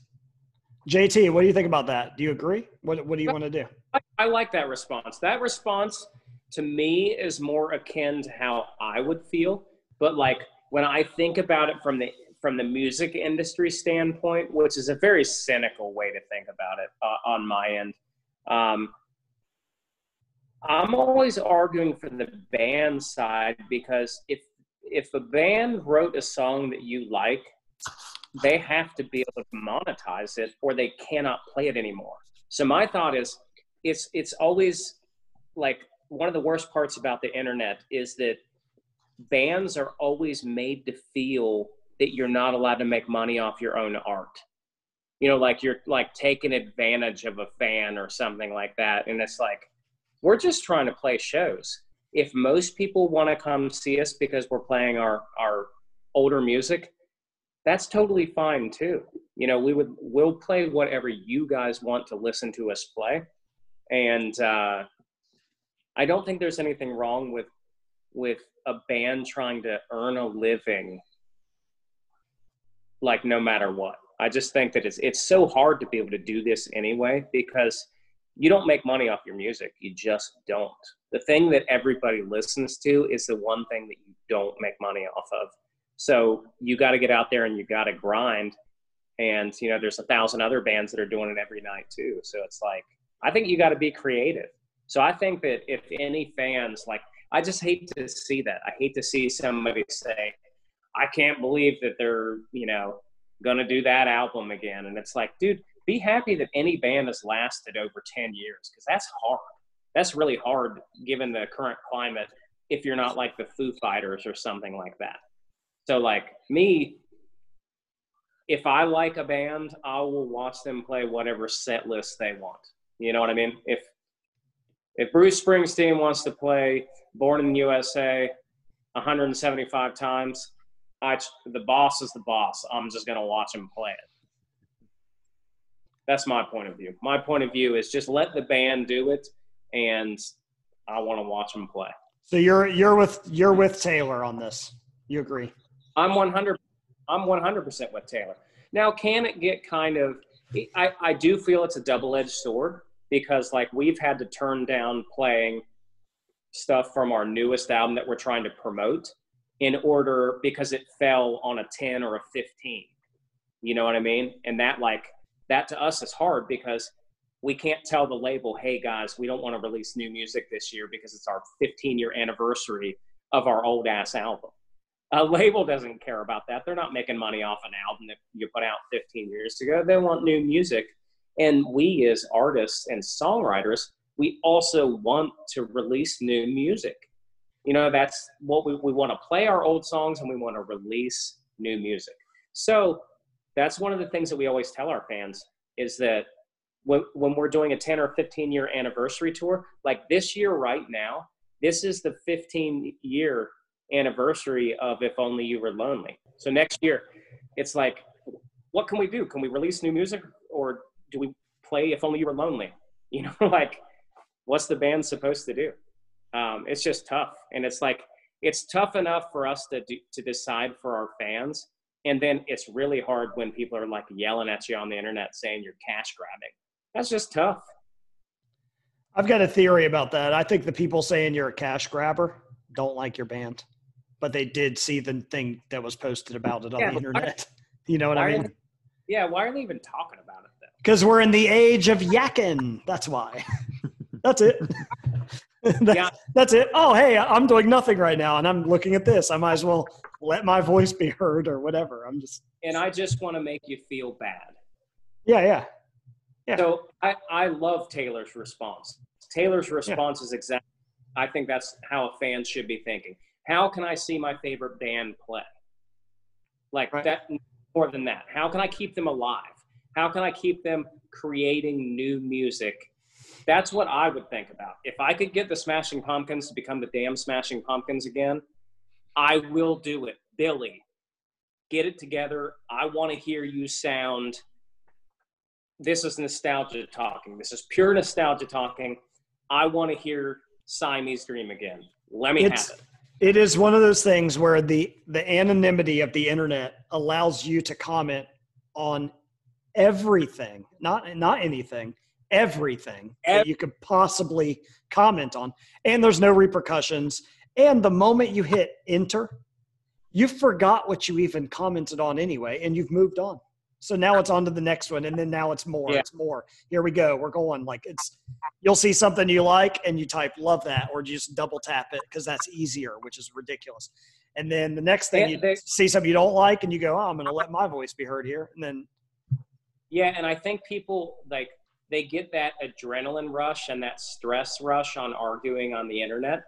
J T, what do you think about that? Do you agree? What What do you I, want to do? I, I like that response. That response to me is more akin to how I would feel. But like when I think about it from the from the music industry standpoint, which is a very cynical way to think about it uh, on my end, um, I'm always arguing for the band side, because if if a band wrote a song that you like, they have to be able to monetize it or they cannot play it anymore. So my thought is it's it's always like, one of the worst parts about the internet is that bands are always made to feel that you're not allowed to make money off your own art. You know, like you're like taking advantage of a fan or something like that. And it's like, we're just trying to play shows. If most people want to come see us because we're playing our, our older music, that's totally fine too. You know, we would, we'll play whatever you guys want to listen to us play. And, uh, I don't think there's anything wrong with with a band trying to earn a living, like no matter what. I just think that it's it's so hard to be able to do this anyway, because you don't make money off your music. You just don't. The thing that everybody listens to is the one thing that you don't make money off of. So you got to get out there and you got to grind. And you know, there's a thousand other bands that are doing it every night too. So it's like, I think you got to be creative. So I think that if any fans, like, I just hate to see that. I hate to see somebody say, I can't believe that they're, you know, going to do that album again. And it's like, dude, be happy that any band has lasted over ten years, because that's hard. That's really hard given the current climate if you're not like the Foo Fighters or something like that. So like me, if I like a band, I will watch them play whatever set list they want. You know what I mean? If if Bruce Springsteen wants to play Born in the U S A one hundred seventy-five times, I, the boss is the boss. I'm just going to watch him play it. That's my point of view. My point of view is just let the band do it, and I want to watch them play. So you're you're with you're with Taylor on this. You agree? I'm one hundred. I'm one hundred percent with Taylor. Now, can it get kind of – I, I do feel it's a double-edged sword because, like, we've had to turn down playing stuff from our newest album that we're trying to promote in order – because it fell on a ten or a fifteen. You know what I mean? And that, like, that to us is hard because we can't tell the label, hey, guys, we don't want to release new music this year because it's our fifteen-year anniversary of our old-ass album. A label doesn't care about that. They're not making money off an album that you put out fifteen years ago. They want new music. And we as artists and songwriters, we also want to release new music. You know, that's what we, we want to play our old songs and we want to release new music. So that's one of the things that we always tell our fans is that when, when we're doing a ten or fifteen year anniversary tour, like this year right now, this is the fifteen year anniversary of If Only You Were Lonely. So next year it's like, what can we do? Can we release new music or do we play If Only You Were Lonely? You know, like, what's the band supposed to do? Um, it's just tough. And it's like, it's tough enough for us to do, to decide for our fans. And then it's really hard when people are like yelling at you on the internet saying you're cash grabbing. That's just tough. I've got a theory about that. I think the people saying you're a cash grabber don't like your band. But they did see the thing that was posted about it on yeah, the internet. Why, you know what I mean? They, yeah, why are they even talking about it, though? Because we're in the age of yakking. That's why. That's it. that's, yeah. that's it. Oh, hey, I'm doing nothing right now, and I'm looking at this. I might as well let my voice be heard or whatever. I'm just. And I just want to make you feel bad. Yeah, yeah. yeah. So I, I love Taylor's response. Taylor's response yeah. is exactly, I think that's how a fan should be thinking. How can I see my favorite band play? Like right. that, more than that. How can I keep them alive? How can I keep them creating new music? That's what I would think about. If I could get the Smashing Pumpkins to become the damn Smashing Pumpkins again, I will do it. Billy, get it together. I want to hear you sound. This is nostalgia talking. This is pure nostalgia talking. I want to hear Siamese Dream again. Let me it's, have it. It is one of those things where the, the anonymity of the internet allows you to comment on everything, not, not anything, everything Every- that you could possibly comment on. And there's no repercussions. And the moment you hit enter, you forgot what you even commented on anyway, and you've moved on. So now it's on to the next one. And then now it's more, yeah. it's more, here we go. We're going like it's, you'll see something you like and you type love that, or just double tap it. Cause that's easier, which is ridiculous. And then the next thing you they, see something you don't like and you go, oh, I'm going to let my voice be heard here. And then. Yeah. And I think people like they get that adrenaline rush and that stress rush on arguing on the internet.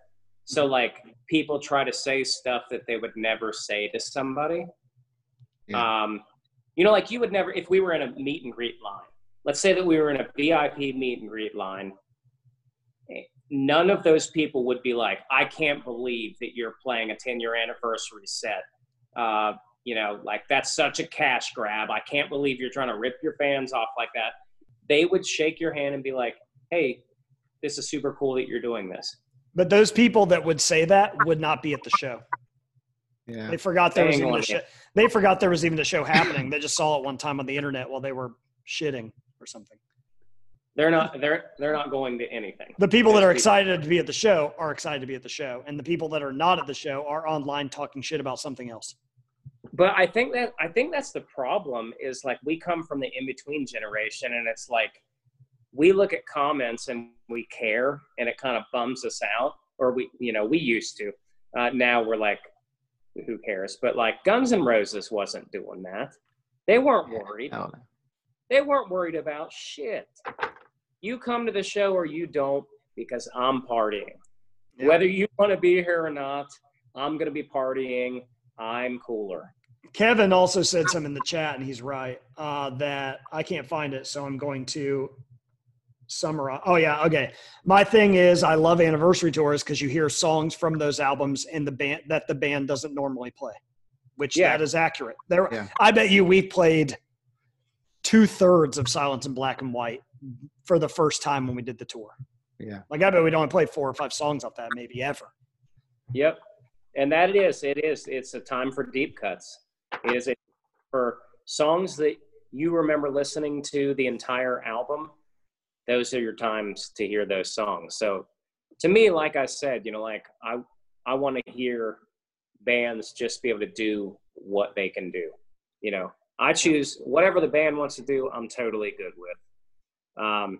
So like people try to say stuff that they would never say to somebody. Yeah. Um, You know, like you would never, if we were in a meet and greet line, let's say that we were in a V I P meet and greet line, none of those people would be like, I can't believe that you're playing a ten year anniversary set. Uh, you know, like that's such a cash grab. I can't believe you're trying to rip your fans off like that. They would shake your hand and be like, hey, this is super cool that you're doing this. But those people that would say that would not be at the show. Yeah. They forgot there was even a show. They forgot there was even a show happening. They just saw it one time on the internet while they were shitting or something. They're not. They're they're not going to anything. The people that are excited to be at the show are excited to be at the show, and the people that are not at the show are online talking shit about something else. But I think that I think that's the problem. Is like we come from the in between generation, and it's like we look at comments and we care, and it kind of bums us out. Or we, you know, we used to. Uh, now we're like, who cares? But like Guns N' Roses wasn't doing that. They weren't worried. Yeah, they weren't worried about shit. You come to the show or you don't because I'm partying. Yeah. Whether you want to be here or not, I'm going to be partying. I'm cooler. Kevin also said something in the chat, and he's right, uh, that I can't find it, so I'm going to summarize. Oh, yeah, okay. My thing is I love anniversary tours because you hear songs from those albums and the band that the band doesn't normally play, which yeah. that is accurate. There, yeah. I bet you we played two-thirds of Silence and Black and White for the first time when we did the tour. Yeah. Like, I bet we'd only play four or five songs off that, maybe ever. Yep. And that it is. It is. It's a time for deep cuts. It is a, for songs that you remember listening to the entire album, those are your times to hear those songs. So to me, like I said, you know, like I, I want to hear bands just be able to do what they can do. You know, I choose whatever the band wants to do, I'm totally good with. Um,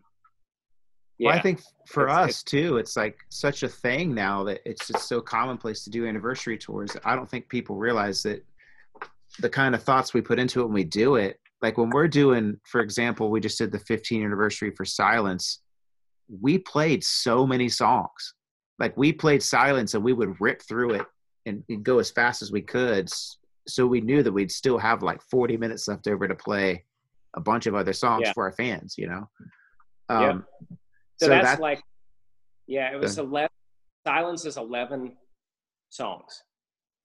Yeah. Well, I think for it's, us, it's, too, it's like such a thing now that it's just so commonplace to do anniversary tours. I don't think people realize that the kind of thoughts we put into it when we do it, like when we're doing, for example, we just did the fifteenth anniversary for Silence. We played so many songs. Like we played Silence and we would rip through it and, and go as fast as we could. So we knew that we'd still have like forty minutes left over to play a bunch of other songs yeah. for our fans, you know? Um, yeah. So, so that's that, like, yeah, it was uh, eleven. Silence is eleven songs,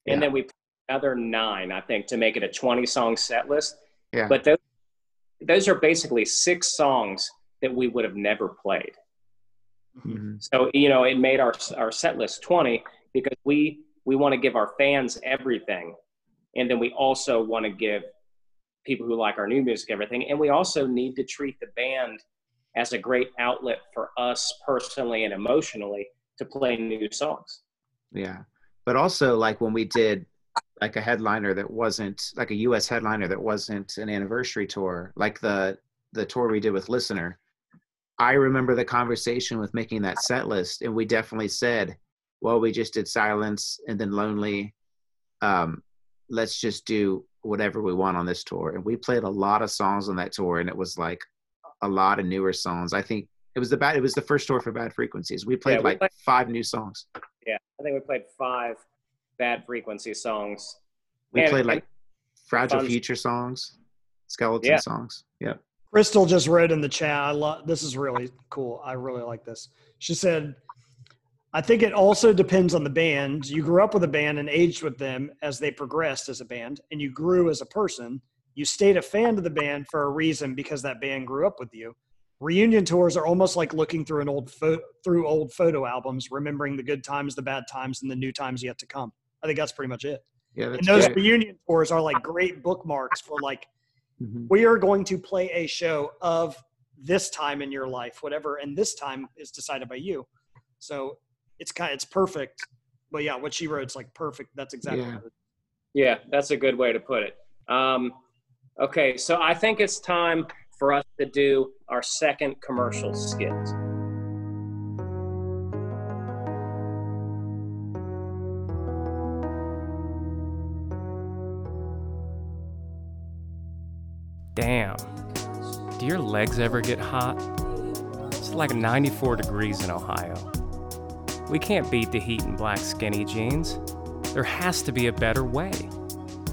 and yeah. then we put another nine, I think, to make it a twenty-song set list. Yeah. But those those are basically six songs that we would have never played. Mm-hmm. So you know, it made our our set list twenty because we we want to give our fans everything, and then we also want to give people who like our new music everything, and we also need to treat the band as a great outlet for us personally and emotionally to play new songs. Yeah. But also like when we did like a headliner that wasn't like a U S headliner that wasn't an anniversary tour, like the, the tour we did with Listener, I remember the conversation with making that set list. And we definitely said, well, we just did Silence and then Lonely. Um, let's just do whatever we want on this tour. And we played a lot of songs on that tour, and it was like a lot of newer songs. I think it was the bad, it was the first tour for Bad Frequencies. We played yeah, we like played, five new songs. Yeah, I think we played five Bad Frequency songs. We and, played like Fragile songs. Future songs, Skeleton yeah. songs. Yeah. Crystal just read in the chat. I love this. Is really cool. I really like this. She said, "I think it also depends on the band. You grew up with a band and aged with them as they progressed as a band, and you grew as a person." You stayed a fan of the band for a reason because that band grew up with you. Reunion tours are almost like looking through an old pho- through old photo albums, remembering the good times, the bad times, and the new times yet to come. I think that's pretty much it. Yeah, that's and those great. Reunion tours are like great bookmarks for like, mm-hmm. we are going to play a show of this time in your life, whatever, and this time is decided by you. So it's kind of, it's perfect. But yeah, what she wrote is like perfect. That's exactly yeah. what it is. Yeah, that's a good way to put it. Um, Okay, so I think it's time for us to do our second commercial skit. Damn. Do your legs ever get hot? It's like ninety-four degrees in Ohio. We can't beat the heat in black skinny jeans. There has to be a better way.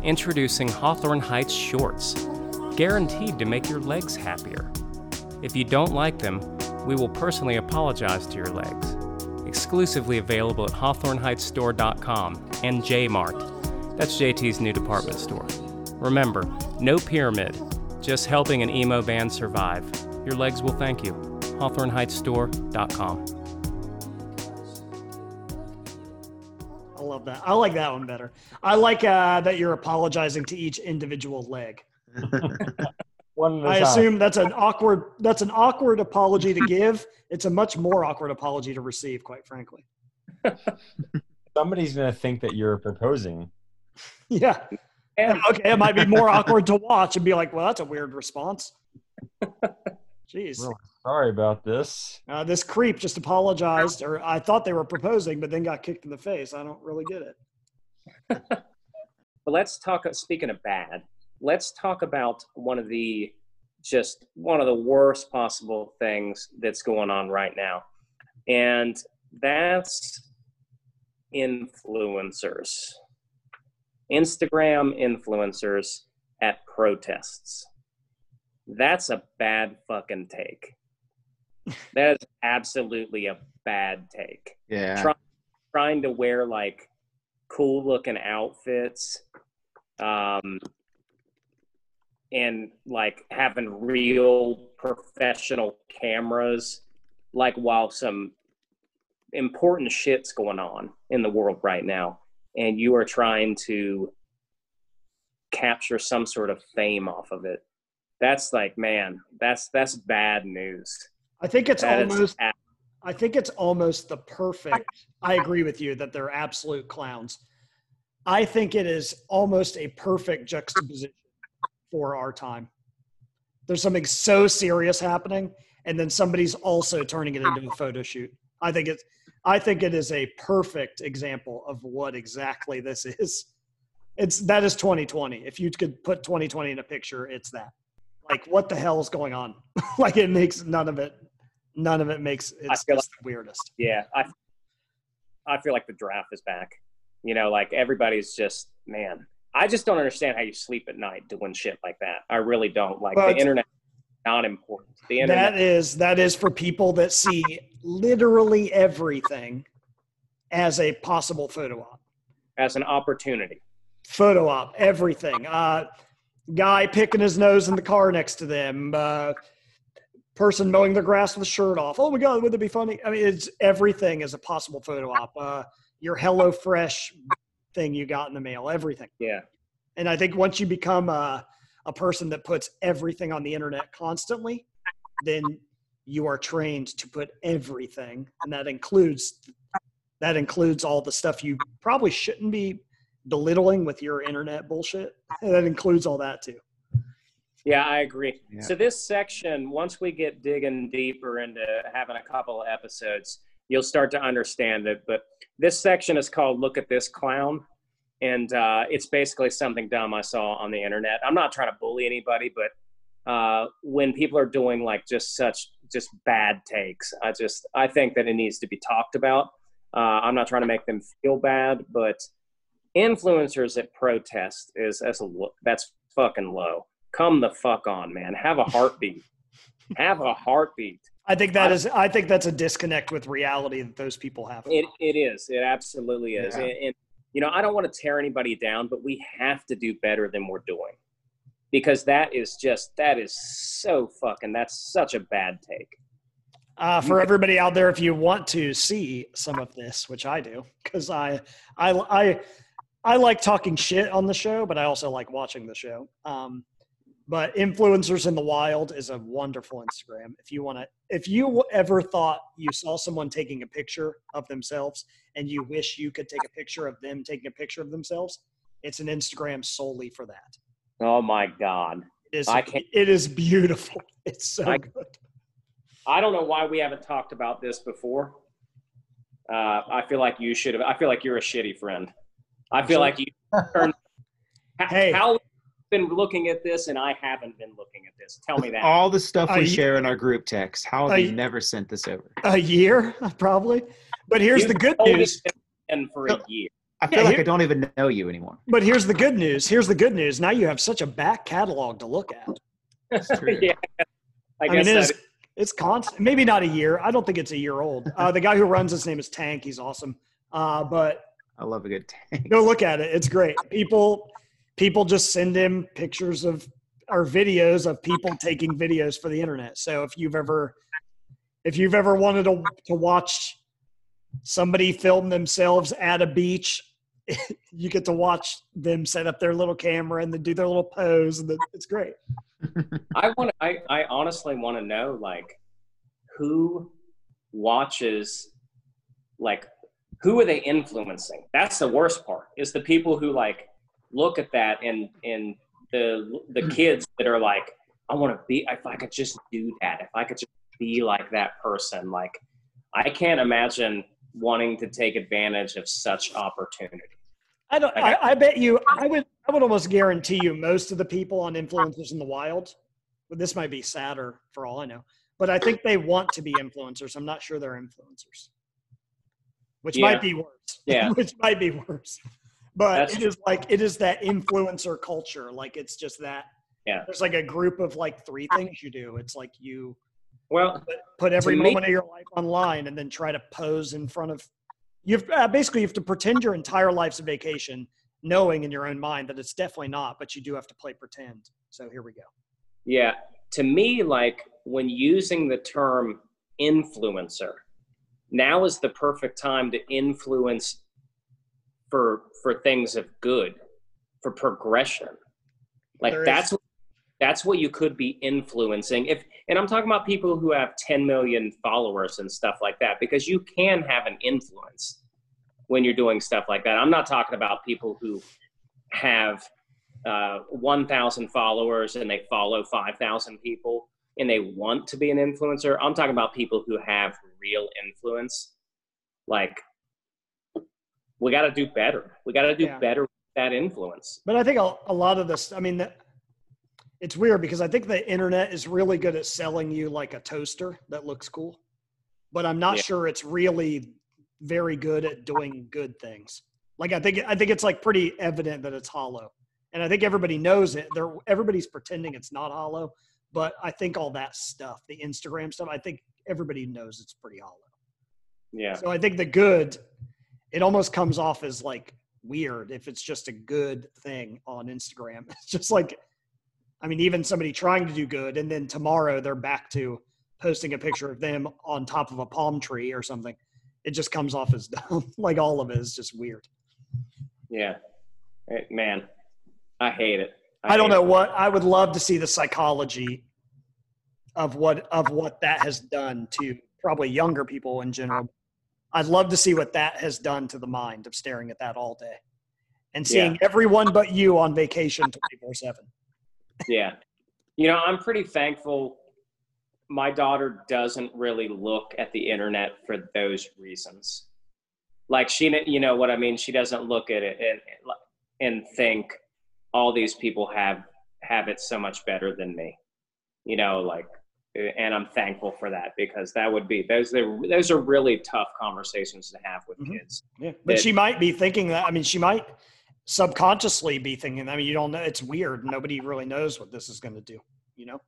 Introducing Hawthorne Heights shorts, guaranteed to make your legs happier. If you don't like them, we will personally apologize to your legs. Exclusively available at hawthorne heights store dot com and J Mart. That's J T's new department store. Remember, no pyramid, just helping an emo band survive. Your legs will thank you. hawthorne heights store dot com. I love that. I like that one better. I like uh, that you're apologizing to each individual leg. One I time. assume that's an awkward that's an awkward apology to give. It's a much more awkward apology to receive, quite frankly. Somebody's going to think that you're proposing. Yeah. And, okay, it might be more awkward to watch and be like, well, that's a weird response. Jeez. Well, sorry about this. Uh, this creep just apologized, or I thought they were proposing, but then got kicked in the face. I don't really get it. But let's talk, speaking of bad, let's talk about one of the, just one of the worst possible things that's going on right now. And that's influencers. Instagram influencers at protests. That's a bad fucking take. That is absolutely a bad take. Yeah. Try, trying to wear like cool looking outfits, um, and like having real professional cameras, like while some important shit's going on in the world right now, and you are trying to capture some sort of fame off of it. That's like, man, that's that's bad news. I think it's that almost ab- I think it's almost the perfect. I agree with you that they're absolute clowns. I think it is almost a perfect juxtaposition for our time. There's something so serious happening, and then somebody's also turning it into a photo shoot. I think it's I think it is a perfect example of what exactly this is. It's that is twenty twenty. If you could put twenty twenty in a picture, it's that. Like, what the hell is going on? Like, it makes none of it. None of it makes it's just like, the weirdest. Yeah, I I feel like the draft is back. You know, like everybody's just man. I just don't understand how you sleep at night doing shit like that. I really don't. Like but the internet is not important. The internet that is that is for people that see literally everything as a possible photo op, as an opportunity. Photo op, everything. Uh, guy picking his nose in the car next to them. Uh, person mowing their grass with a shirt off. Oh my God, wouldn't it be funny? I mean, it's everything is a possible photo op. Uh, your HelloFresh thing you got in the mail, everything. Yeah. And I think once you become a, a person that puts everything on the internet constantly, then you are trained to put everything. And that includes, that includes all the stuff you probably shouldn't be belittling with your internet bullshit. And that includes all that too. Yeah, I agree. Yeah. So this section, once we get digging deeper into having a couple of episodes, you'll start to understand it. But this section is called Look at This Clown. And uh, it's basically something dumb I saw on the internet. I'm not trying to bully anybody, but uh, when people are doing like just such just bad takes, I just, I think that it needs to be talked about. Uh, I'm not trying to make them feel bad, but influencers at protest is, that's, a, that's fucking low. Come the fuck on, man. Have a heartbeat. Have a heartbeat. I think that is, I think that's a disconnect with reality that those people have. It, it is. It absolutely is. Yeah. And, and, you know, I don't want to tear anybody down, but we have to do better than we're doing because that is just, that is so fucking, that's such a bad take. Uh, for everybody out there, if you want to see some of this, which I do, because I, I, I, I like talking shit on the show, but I also like watching the show. Um, But Influencers in the Wild is a wonderful Instagram. If you want to, if you ever thought you saw someone taking a picture of themselves and you wish you could take a picture of them taking a picture of themselves, it's an Instagram solely for that. Oh my God. It is, I can't, it is beautiful. It's so I, good. I don't know why we haven't talked about this before. Uh, I feel like you should have, I feel like you're a shitty friend. I feel like you earned, hey. How, been looking at this and I haven't been looking at this. Tell me that. All the stuff we a share year, in our group text. How have you never sent this over? A year, probably. But here's you the good news. And for a year. I feel yeah, like here, I don't even know you anymore. But here's the good news. Here's the good news. Now you have such a back catalog to look at. That's true. Yeah, I, I guess mean, it is, is. It's constant. Maybe not a year. I don't think it's a year old. Uh, the guy who runs his name is Tank. He's awesome. Uh, but I love a good Tank. Go look at it. It's great. People. People just send him pictures of or videos of people taking videos for the internet. So if you've ever, if you've ever wanted to, to watch somebody film themselves at a beach, you get to watch them set up their little camera and then do their little pose, and the, it's great. I want. I, I honestly want to know, like, who watches, like, who are they influencing? That's the worst part. Is the people who like. Look at that and and the the kids that are like, I want to be, if I could just do that, if I could just be like that person. Like, I can't imagine wanting to take advantage of such opportunity. I don't, like, I, I bet you, I would I would almost guarantee you most of the people on Influencers in the Wild, well, this might be sadder for all I know, but I think they want to be influencers. I'm not sure they're influencers, which yeah. might be worse. Yeah. Which might be worse. But That's it true. is like, it is that influencer culture. Like, it's just that. Yeah. There's like a group of like three things you do. It's like you well, put, put every moment me, of your life online and then try to pose in front of, you've uh, basically you have to pretend your entire life's a vacation, knowing in your own mind that it's definitely not, but you do have to play pretend. So here we go. Yeah. To me, like when using the term influencer, now is the perfect time to influence for, for things of good, for progression. Like there that's, is. that's what you could be influencing. If, and I'm talking about people who have ten million followers and stuff like that, because you can have an influence when you're doing stuff like that. I'm not talking about people who have uh, one thousand followers and they follow five thousand people and they want to be an influencer. I'm talking about people who have real influence. Like, we got to do better. We got to do yeah. better with that influence. But I think a, a lot of this, I mean, the, it's weird because I think the internet is really good at selling you like a toaster that looks cool, but I'm not yeah. sure it's really very good at doing good things. Like, I think, I think it's like pretty evident that it's hollow, and I think everybody knows it. They're, everybody's pretending it's not hollow, but I think all that stuff, the Instagram stuff, I think everybody knows it's pretty hollow. Yeah. So I think the good, it almost comes off as like weird if it's just a good thing on Instagram. It's just like, I mean, even somebody trying to do good and then tomorrow they're back to posting a picture of them on top of a palm tree or something. It just comes off as dumb. Like, all of it is just weird. Yeah. It, man, I hate it. I, I don't know it. what, I would love to see the psychology of what, of what that has done to probably younger people in general. I'd love to see what that has done to the mind of staring at that all day and seeing yeah. everyone but you on vacation twenty-four seven. Yeah. You know, I'm pretty thankful my daughter doesn't really look at the internet for those reasons. Like, she, you know what I mean? She doesn't look at it and, and think all these people have, have it so much better than me, you know, like, and I'm thankful for that, because that would be, those are, those are really tough conversations to have with mm-hmm. kids. Yeah. But that, she might be thinking that, I mean, she might subconsciously be thinking, I mean, you don't know, it's weird. Nobody really knows what this is going to do, you know?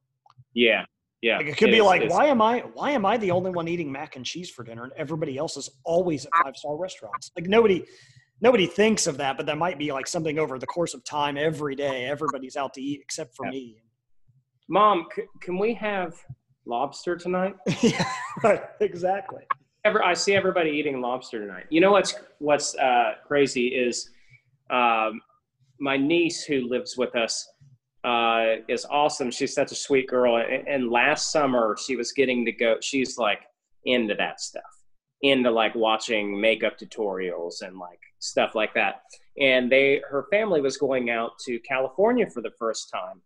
Yeah. Yeah. Like, it could it be is, like, why am I, why am I the only one eating mac and cheese for dinner and everybody else is always at five-star restaurants? Like, nobody, nobody thinks of that, but that might be like something over the course of time. Every day, everybody's out to eat except for yeah. me. Mom, c- can we have lobster tonight? Yeah, right, exactly. Ever, I see everybody eating lobster tonight. You know what's what's uh, crazy is um, my niece who lives with us uh, is awesome. She's such a sweet girl. And, and last summer she was getting to go. She's like into that stuff, into like watching makeup tutorials and like stuff like that. And they, her family was going out to California for the first time.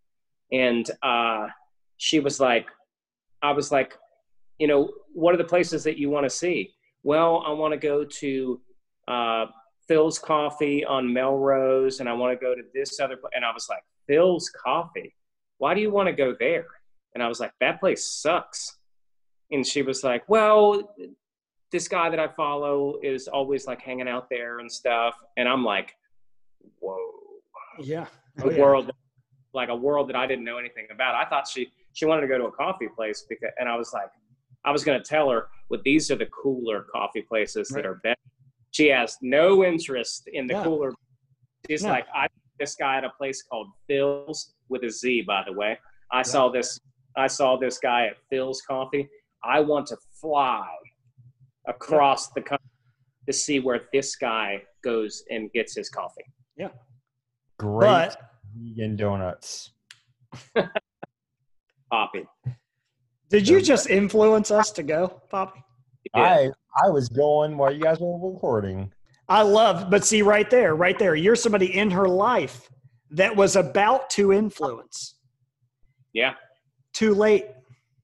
And uh, she was like, I was like, you know, what are the places that you want to see? Well, I want to go to uh, Phil's Coffee on Melrose, and I want to go to this other place. And I was like, Phil's Coffee? Why do you want to go there? And I was like, that place sucks. And she was like, well, this guy that I follow is always like hanging out there and stuff. And I'm like, whoa. Yeah. Oh, the yeah. world. Like a world that I didn't know anything about. I thought she she wanted to go to a coffee place because, and I was like, I was going to tell her, well, these are the cooler coffee places right. that are better. She has no interest in the yeah. cooler. She's yeah. like, I this guy at a place called Phil's with a Z, by the way. I yeah. saw this. I saw this guy at Phil's Coffee. I want to fly across yeah. the country to see where this guy goes and gets his coffee. Yeah, great. But, vegan donuts. Poppy, did you just influence us to go, Poppy? I I was going while you guys were recording. I love, but see right there, right there, you're somebody in her life that was about to influence. Yeah. Too late.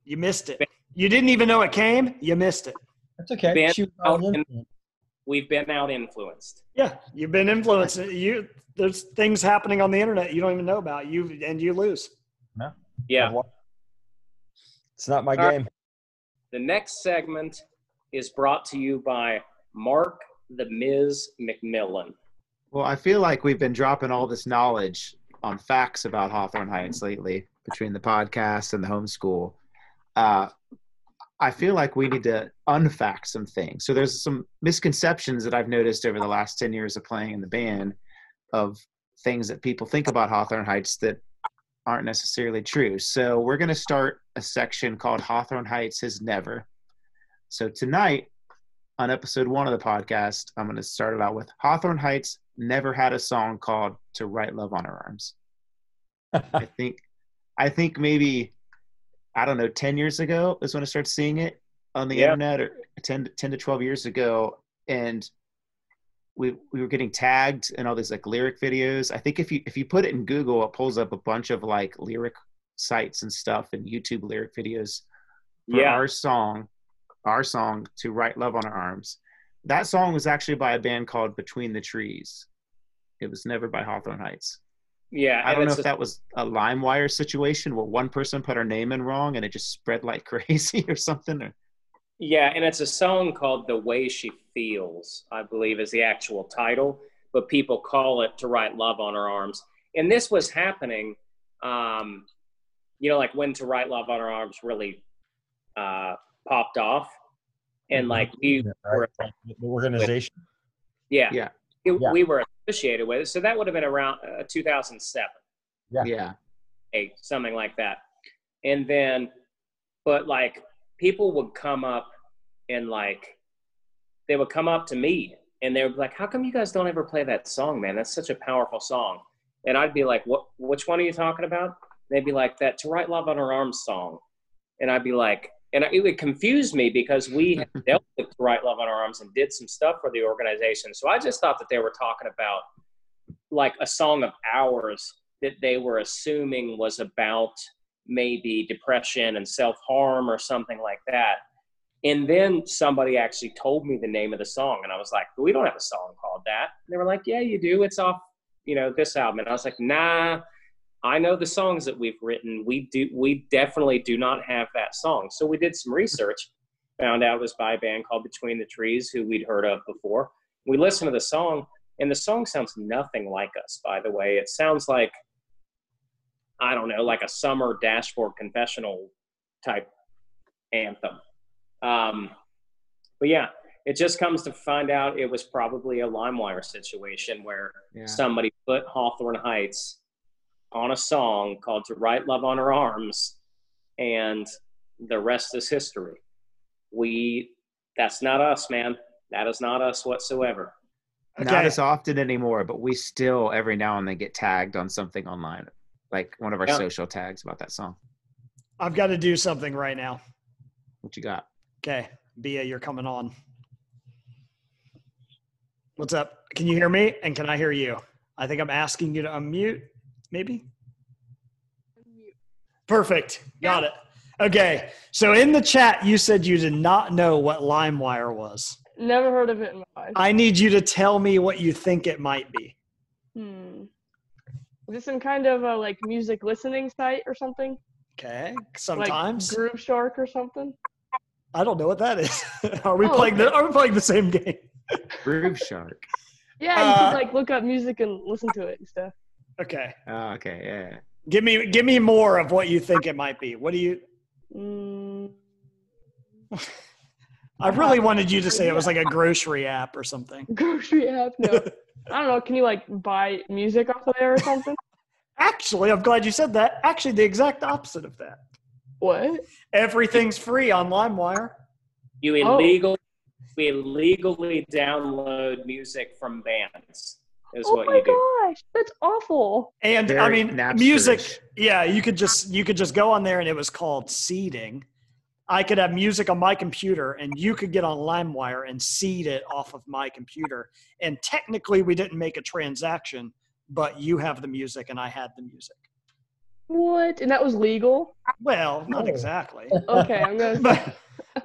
You missed it. You didn't even know it came. You missed it. That's okay. Been she was We've been out influenced. Yeah, you've been influenced. You there's things happening on the internet you don't even know about. You and you lose. No. Yeah. It's not my All game. Right. The next segment is brought to you by Mark the Miz McMillan. Well, I feel like we've been dropping all this knowledge on facts about Hawthorne Heights lately between the podcast and the homeschool. Uh, I feel like we need to unfact some things. So there's some misconceptions that I've noticed over the last ten years of playing in the band of things that people think about Hawthorne Heights that aren't necessarily true. So we're going to start a section called Hawthorne Heights Has Never. So tonight on episode one of the podcast, I'm going to start it out with Hawthorne Heights never had a song called To Write Love on Her Arms. I think, I think maybe, I don't know, ten years ago is when I started seeing it on the yeah. internet, or ten to twelve years ago. And we we were getting tagged in all these like lyric videos. I think if you, if you put it in Google, it pulls up a bunch of like lyric sites and stuff and YouTube lyric videos for yeah. our song, our song To Write Love on Her Arms. That song was actually by a band called Between the Trees. It was never by Hawthorne Heights. Yeah. I don't know if a, that was a LimeWire situation where one person put her name in wrong and it just spread like crazy or something. Or... Yeah. And it's a song called The Way She Feels, I believe is the actual title, but people call it To Write Love on Her Arms. And this was happening, um, you know, like when To Write Love on Her Arms really uh, popped off. And like we were the organization, yeah, yeah. It, yeah, we were associated with it, so that would have been around uh, two thousand seven, yeah, yeah, eight, something like that. And then, but like people would come up and like they would come up to me and they would be like, "How come you guys don't ever play that song, man? That's such a powerful song." And I'd be like, "What? Which one are you talking about?" And they'd be like, "That To Write Love on Her Arms song," and I'd be like. And it would confuse me because we had dealt with To Write Love on Our Arms and did some stuff for the organization. So I just thought that they were talking about like a song of ours that they were assuming was about maybe depression and self-harm or something like that. And then somebody actually told me the name of the song. And I was like, we don't have a song called that. And they were like, yeah, you do. It's off, you know, this album. And I was like, nah. I know the songs that we've written, we do. We definitely do not have that song. So we did some research, found out it was by a band called Between the Trees, who we'd heard of before. We listened to the song, and the song sounds nothing like us, by the way. It sounds like, I don't know, like a summer dashboard confessional type anthem. Um, but yeah, it just comes to find out it was probably a LimeWire situation where yeah. somebody put Hawthorne Heights on a song called To Write Love on Her Arms, and the rest is history. We, that's not us, man. That is not us whatsoever. Okay. Not as often anymore, but we still every now and then get tagged on something online, like one of our yeah. social tags about that song. I've got to do something right now. What you got? Okay, Bia, you're coming on. What's up? Can you hear me? And can I hear you? I think I'm asking you to unmute. Maybe? Perfect. Got it. Okay. So in the chat, you said you did not know what LimeWire was. Never heard of it in my life. I need you to tell me what you think it might be. Hmm. Is this some kind of a, like, music listening site or something? Okay. Sometimes. Like Groove Shark or something? I don't know what that is. Are we oh, playing okay. the Are we playing the same game? Groove Shark. Yeah, you uh, can, like, look up music and listen to it and stuff. Okay. Oh, okay. Yeah. Give me, give me more of what you think it might be. What do you? Mm. I really wanted you to say it was like a grocery app or something. Grocery app? No. I don't know. Can you like buy music off of there or something? Actually, I'm glad you said that. Actually, the exact opposite of that. What? Everything's free on LimeWire. You illegally, oh. we illegally download music from bands. Is oh what my you do. Gosh, that's awful. And Very I mean, Napster-ish. Music. Yeah, you could just you could just go on there, and it was called seeding. I could have music on my computer, and you could get on LimeWire and seed it off of my computer. And technically, we didn't make a transaction, but you have the music, and I had the music. What? And that was legal? Well, not oh. exactly. Okay, I'm gonna. But,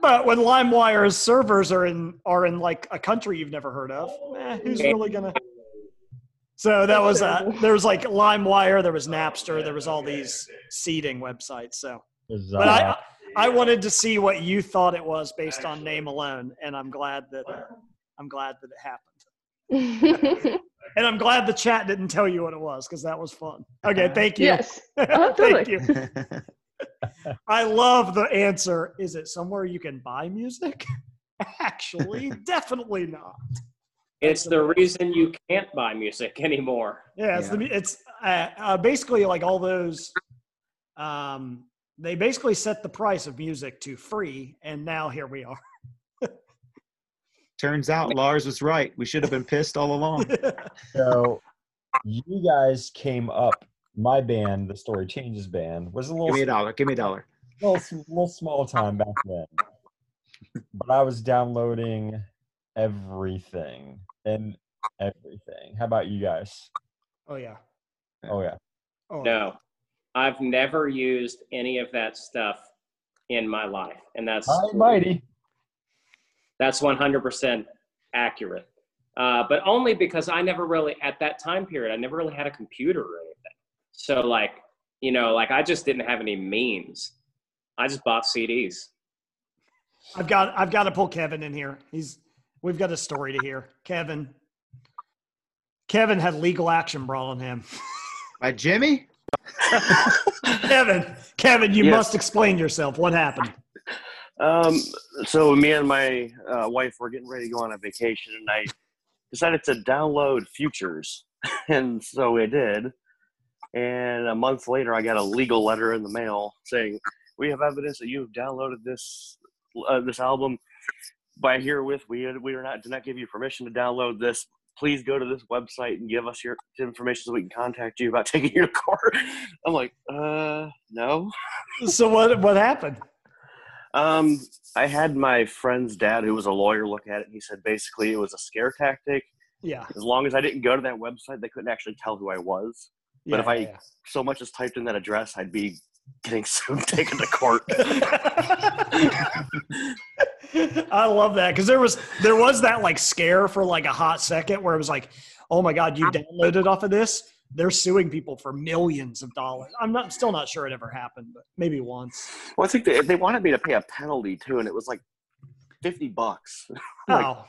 but when LimeWire's servers are in are in like a country you've never heard of, eh, who's really gonna? So that was, uh, there was like LimeWire, there was Napster, there was all these seeding websites. So, but I, I wanted to see what you thought it was based on name alone. And I'm glad that, uh, I'm glad that it happened. And I'm glad the chat didn't tell you what it was, because that was fun. Okay, thank you. Yes. Uh, thank you. I love the answer. Is it somewhere you can buy music? Actually, definitely not. It's the reason you can't buy music anymore. Yeah, it's, yeah. The, it's uh, uh, basically like all those, um, they basically set the price of music to free, and now here we are. Turns out Lars was right. We should have been pissed all along. So you guys came up. My band, the Story Changes band, was a little— Give me a dollar. Give me a dollar. A little, little small time back then. But I was downloading everything and everything. How about you guys? Oh, yeah. Oh, yeah. Oh. No. I've never used any of that stuff in my life. And that's— Hi, mighty. That's one hundred percent accurate. Uh, but only because I never really, at that time period, I never really had a computer or anything. So, like, you know, like, I just didn't have any means. I just bought C Ds. I've got, I've got to pull Kevin in here. He's, we've got a story to hear. Kevin, Kevin had legal action brought on him. By Jimmy? Kevin, Kevin, you yes. must explain yourself. What happened? Um, so me and my uh, wife were getting ready to go on a vacation, and I decided to download Futures. And so I did. And a month later, I got a legal letter in the mail saying, "We have evidence that you have downloaded this uh, this album. By herewith, we we are not do not give you permission to download this. Please go to this website and give us your information so we can contact you about taking you to court." I'm like, uh, no. So what what happened? Um, I had my friend's dad, who was a lawyer, look at it. He said basically it was a scare tactic. Yeah. As long as I didn't go to that website, they couldn't actually tell who I was. But yeah, if I yeah. so much as typed in that address, I'd be getting soon taken to court. I love that, because there was there was that like scare for like a hot second where it was like, oh my God, you downloaded off of this? They're suing people for millions of dollars. I'm not still not sure it ever happened, but maybe once. Well, I think they, they wanted me to pay a penalty too, and it was like fifty bucks. Like, oh.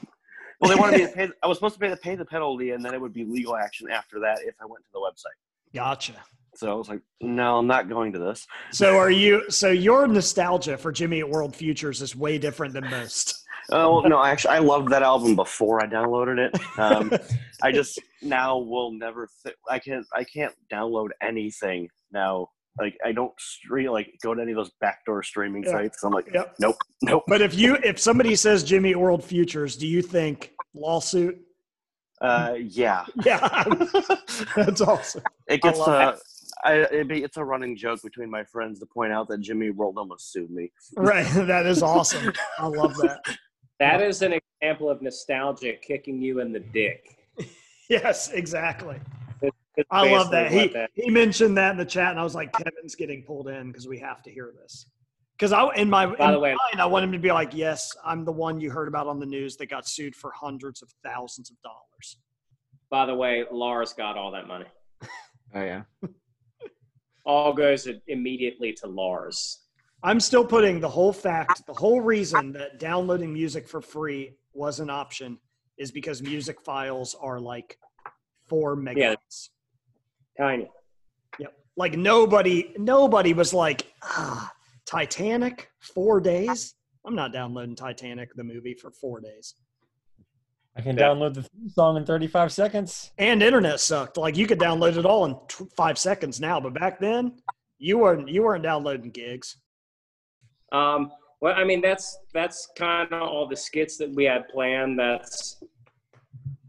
Well, they wanted me to pay. I was supposed to pay the pay the penalty, and then it would be legal action after that if I went to the website. Gotcha. So I was like, no, I'm not going to this. So are you, so your nostalgia for Jimmy Eat World Futures is way different than most. Oh, no, actually, I loved that album before I downloaded it. Um, I just now will never, th- I can't, I can't download anything now. Like, I don't stream, like go to any of those backdoor streaming yeah. sites. I'm like, yep. nope, nope. But if you, if somebody says Jimmy Eat World Futures, do you think lawsuit? Uh, yeah. Yeah. That's awesome. It gets, uh, it. I, it'd be, it's a running joke between my friends to point out that Jimmy Eat World almost sued me. Right. That is awesome. I love that. That is an example of nostalgia kicking you in the dick. Yes, exactly. It's, it's I love that. He, that. He mentioned that in the chat, and I was like, Kevin's getting pulled in because we have to hear this. Because I, in my, By in the way, mind, I want him to be like, yes, I'm the one you heard about on the news that got sued for hundreds of thousands of dollars. By the way, Lars got all that money. Oh, yeah. All goes immediately to Lars. I'm still putting the whole fact, the whole reason that downloading music for free was an option is because music files are like four megabytes. Yeah. Tiny. Yep. Like nobody, nobody was like, ah. Titanic, four days? I'm not downloading Titanic, the movie, for four days. I can yeah. download the theme song in thirty-five seconds. And internet sucked. Like, you could download it all in tw- five seconds now, but back then, you weren't you weren't downloading gigs. Um, well, I mean, that's that's kind of all the skits that we had planned. That's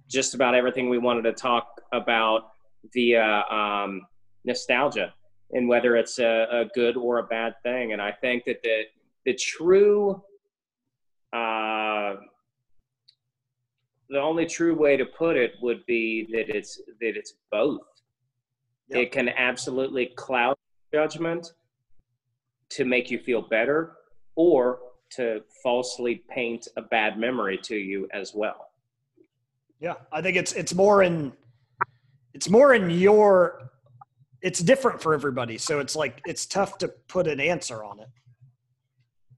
just about everything we wanted to talk about via um, nostalgia, and whether it's a, a good or a bad thing. And I think that the the true, uh, the only true way to put it would be that it's that it's both. Yep. It can absolutely cloud judgment to make you feel better, or to falsely paint a bad memory to you as well. Yeah, I think it's it's more in it's more in your. It's different for everybody. So it's like, it's tough to put an answer on it,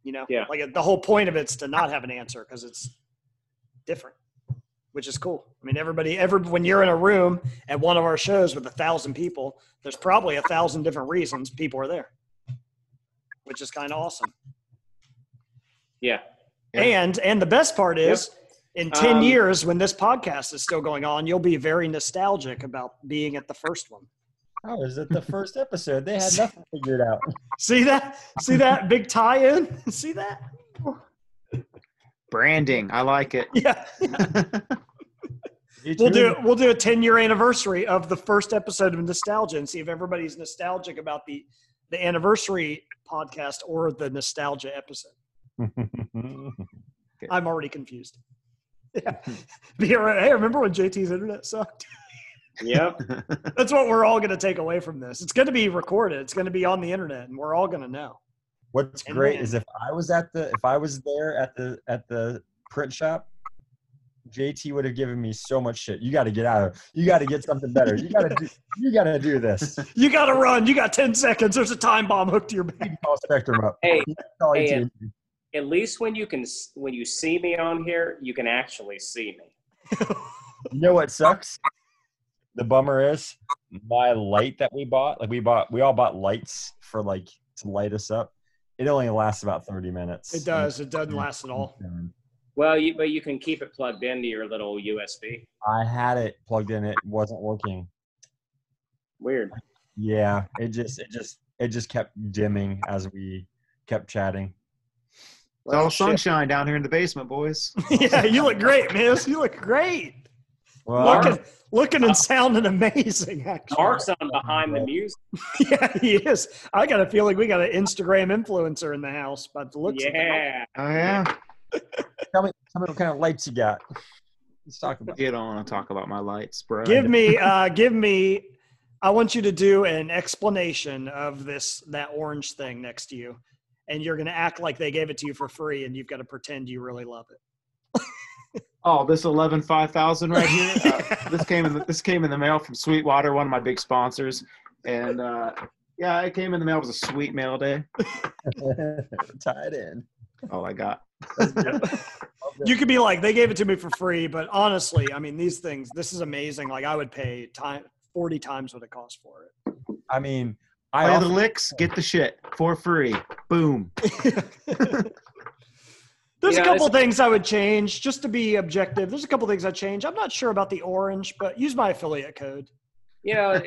you know, yeah. Like the whole point of it's to not have an answer, 'cause it's different. which is cool. I mean, everybody, every, when you're in a room at one of our shows with a thousand people, there's probably a thousand different reasons people are there, which is kind of awesome. Yeah. yeah. And, and the best part is yep. in ten um, years, when this podcast is still going on, you'll be very nostalgic about being at the first one. Oh, is it the first episode? They had nothing figured out. See that? See that big tie-in? See that? Branding. I like it. Yeah. we'll do it. We'll do a ten-year anniversary of the first episode of Nostalgia and see if everybody's nostalgic about the, the anniversary podcast or the Nostalgia episode. Okay. I'm already confused. Yeah. Hey, remember when J T's internet sucked? Yep. That's what we're all going to take away from this. It's going to be recorded. It's going to be on the internet, and we're all going to know. What's and great then, is if I was at the if I was there at the at the print shop, J T would have given me so much shit. You got to get out of here. You got to get something better. You got to do, you got to do this. You got to run. You got ten seconds. There's a time bomb hooked to your back. Call Spectrum up. Hey, hey at least when you can when you see me on here, you can actually see me. You know what sucks? The bummer is my light that we bought, like we bought, we all bought lights for like to light us up. It only lasts about thirty minutes. It does. It doesn't last at all. Well, you, but you can keep it plugged into your little U S B. I had it plugged in. It wasn't working. Weird. Yeah. It just, it just, it just kept dimming as we kept chatting. It's all sunshine down here in the basement, boys. Yeah. You look great, man. You look great. Well, looking, looking and sounding amazing, actually. Mark's on behind the music. Yeah, he is. I got a feeling we got an Instagram influencer in the house, but the looks. Yeah. Oh, yeah. tell, me, tell me what kind of lights you got. Let's talk about it. I don't want to talk about my lights, bro. Give me, uh, give me, I want you to do an explanation of this, that orange thing next to you. And you're going to act like they gave it to you for free, and you've got to pretend you really love it. Oh, this eleven five thousand right here. Uh, yeah. This came in. The, this came in the mail from Sweetwater, one of my big sponsors, and uh, yeah, it came in the mail. It was a sweet mail day. Tied in. All I got. You could be like, they gave it to me for free, but honestly, I mean, these things. This is amazing. Like, I would pay time forty times what it costs for it. I mean, I play the licks, get the shit for free. Boom. There's you know, a couple things I would change, just to be objective. There's a couple things I change. I'm not sure about the orange, but use my affiliate code. You know,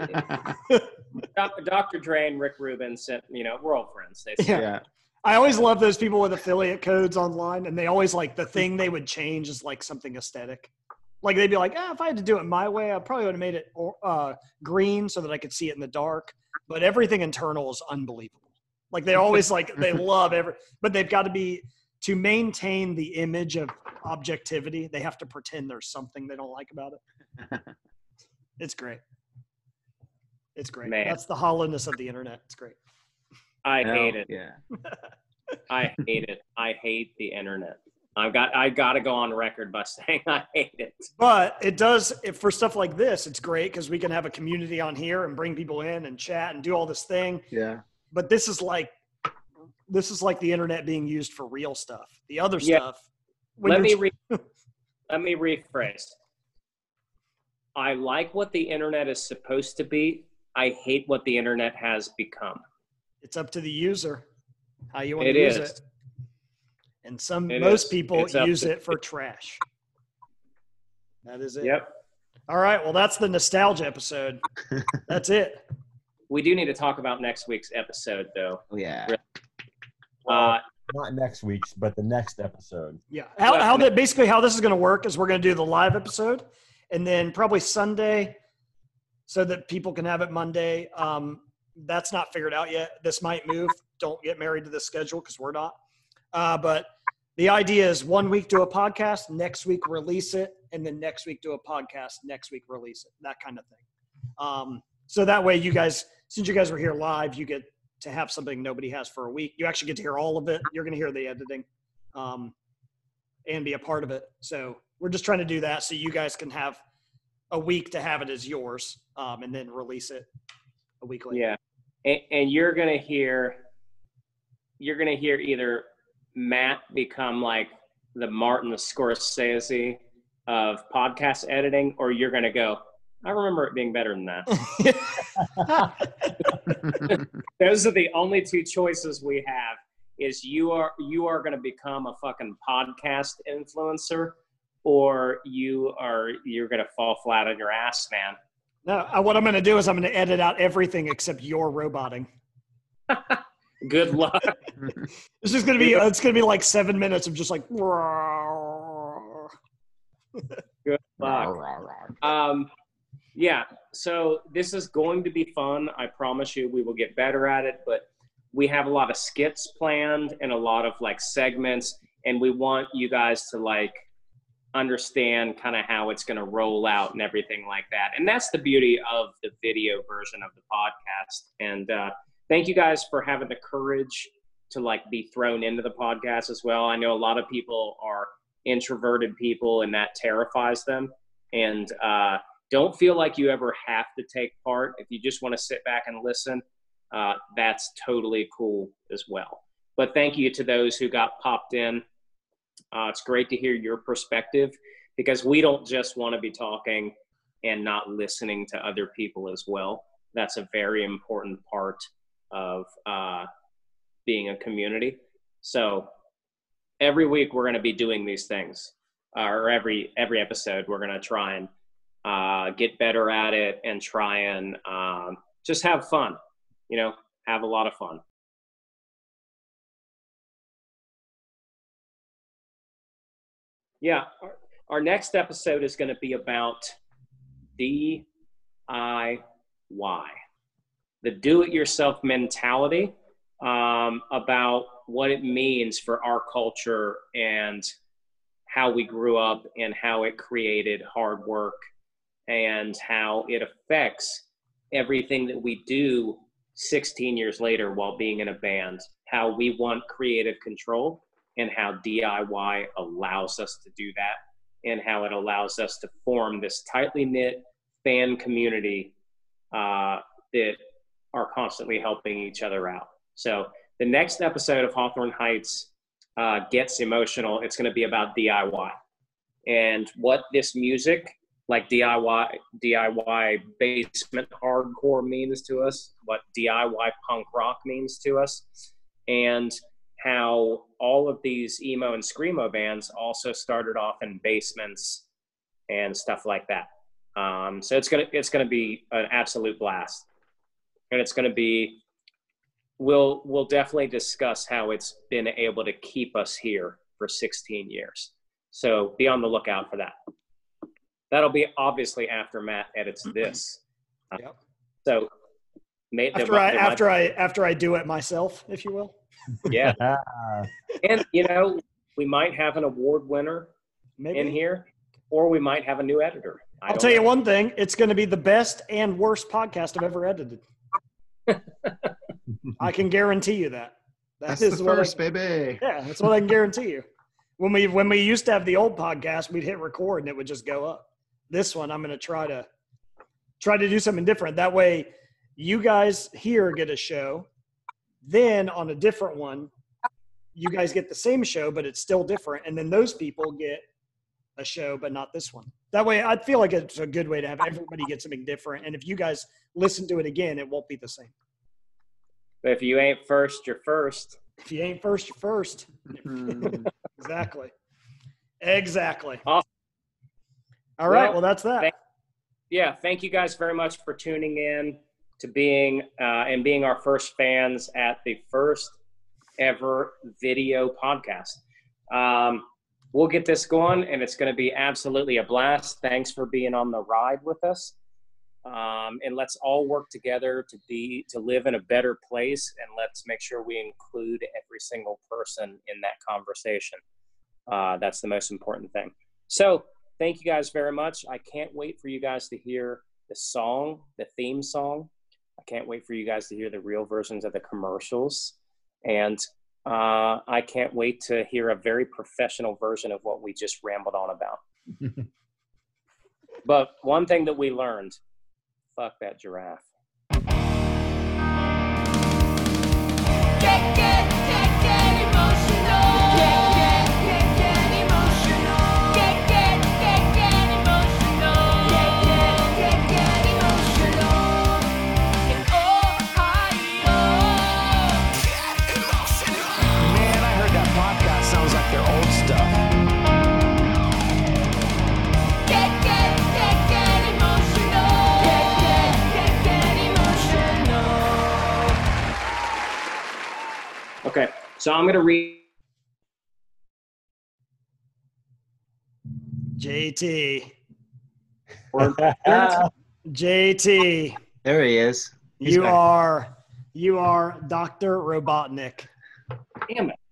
Doctor Dre and Rick Rubin sent, you know, we're all friends. They yeah. yeah. I always love those people with affiliate codes online, and they always, like, the thing they would change is, like, something aesthetic. Like, they'd be like, ah, if I had to do it my way, I probably would have made it uh, green so that I could see it in the dark. But everything internal is unbelievable. Like, they always, like, they love every – but they've got to be – to maintain the image of objectivity, they have to pretend there's something they don't like about it. It's great. It's great. Man. That's the hollowness of the internet. It's great. I Hell, hate it. Yeah. I hate it. I hate the internet. I've got, I got to go on record by saying I hate it. But it does, if for stuff like this, it's great because we can have a community on here and bring people in and chat and do all this thing. Yeah. But this is like, This is like the internet being used for real stuff. The other yeah. stuff. Let me, re- let me rephrase. I like what the internet is supposed to be. I hate what the internet has become. It's up to the user how you want it to use is. it. And some it most is. people it's use to- it for trash. That is it. Yep. All right. Well, that's the nostalgia episode. That's it. We do need to talk about next week's episode, though. Yeah. Really. Uh, Not next week's, but the next episode. Yeah. How, how that basically how this is going to work is we're going to do the live episode, and then probably Sunday, so that people can have it Monday. Um, that's not figured out yet. This might move. Don't get married to this schedule because we're not. Uh, but the idea is one week do a podcast, next week release it, and then next week do a podcast, next week release it. That kind of thing. Um, so that way, you guys, since you guys were here live, you get to have something nobody has for a week. You actually get to hear all of it. You're going to hear the editing um, and be a part of it. So we're just trying to do that so you guys can have a week to have it as yours um, and then release it a week later. Yeah. And, and you're going to hear, you're going to hear either Matt become like the Martin Scorsese of podcast editing, or you're going to go, I remember it being better than that. Those are the only two choices we have, is you are, you are going to become a fucking podcast influencer, or you are, you're going to fall flat on your ass, man. No, I, what I'm going to do is I'm going to edit out everything except your roboting. Good luck. This is going to be, it's going to be like seven minutes of just like, good luck. Um, yeah. So this is going to be fun. I promise you we will get better at it, but we have a lot of skits planned and a lot of like segments, and we want you guys to like understand kind of how it's going to roll out and everything like that. And that's the beauty of the video version of the podcast. And, uh, thank you guys for having the courage to like be thrown into the podcast as well. I know a lot of people are introverted people and that terrifies them. And uh, don't feel like you ever have to take part. If you just want to sit back and listen, uh, that's totally cool as well. But thank you to those who got popped in. Uh, it's great to hear your perspective, because we don't just want to be talking and not listening to other people as well. That's a very important part of uh, being a community. So every week we're going to be doing these things, uh, or every every episode we're going to try and uh, get better at it and try and um, just have fun, you know, have a lot of fun. Yeah, our, our next episode is going to be about D I Y. The do-it-yourself mentality, um, about what it means for our culture and how we grew up and how it created hard work and how it affects everything that we do sixteen years later while being in a band, how we want creative control and how D I Y allows us to do that, and how it allows us to form this tightly knit fan community uh, that are constantly helping each other out. So the next episode of Hawthorne Heights uh, gets emotional. It's going to be about D I Y and what this music, like D I Y, D I Y basement hardcore means to us, what D I Y punk rock means to us, and how all of these emo and screamo bands also started off in basements and stuff like that. Um, so it's going to, it's going to be an absolute blast. And it's going to be, we'll, we'll definitely discuss how it's been able to keep us here for sixteen years. So be on the lookout for that. That'll be obviously after Matt edits this. Yep. Uh, so mate, after, there, I, there after I, after I do it myself, if you will. Yeah. And you know, we might have an award winner Maybe. in here, or we might have a new editor. I I'll tell know. you one thing. It's going to be the best and worst podcast I've ever edited. I can guarantee you that. that that's is the first, I, baby. Yeah, that's what I can guarantee you. When we when we used to have the old podcast, we'd hit record and it would just go up. This one, I'm going to try to try to do something different. That way, you guys here get a show. Then on a different one, you guys get the same show, but it's still different. And then those people get a show, but not this one. That way, I feel like it's a good way to have everybody get something different. And if you guys listen to it again, it won't be the same. But if you ain't first, you're first. If you ain't first, you're first. Exactly. Exactly. Awesome. All right. Well, well that's that. Thank, yeah. Thank you guys very much for tuning in to being uh, and being our first fans at the first ever video podcast. Um, we'll get this going, and it's going to be absolutely a blast. Thanks for being on the ride with us. Um, and let's all work together to be to live in a better place, and let's make sure we include every single person in that conversation. Uh, that's the most important thing. So thank you guys very much. I can't wait for you guys to hear the song, the theme song. I can't wait for you guys to hear the real versions of the commercials. And uh, I can't wait to hear a very professional version of what we just rambled on about. But one thing that we learned, fuck that giraffe. Get, get, get, get emotional. Get, get, get, get emotional. Get, get, get, get. So I'm going to read. J T. J T. There he is. He's you back. are, you are Doctor Robotnik. Damn it.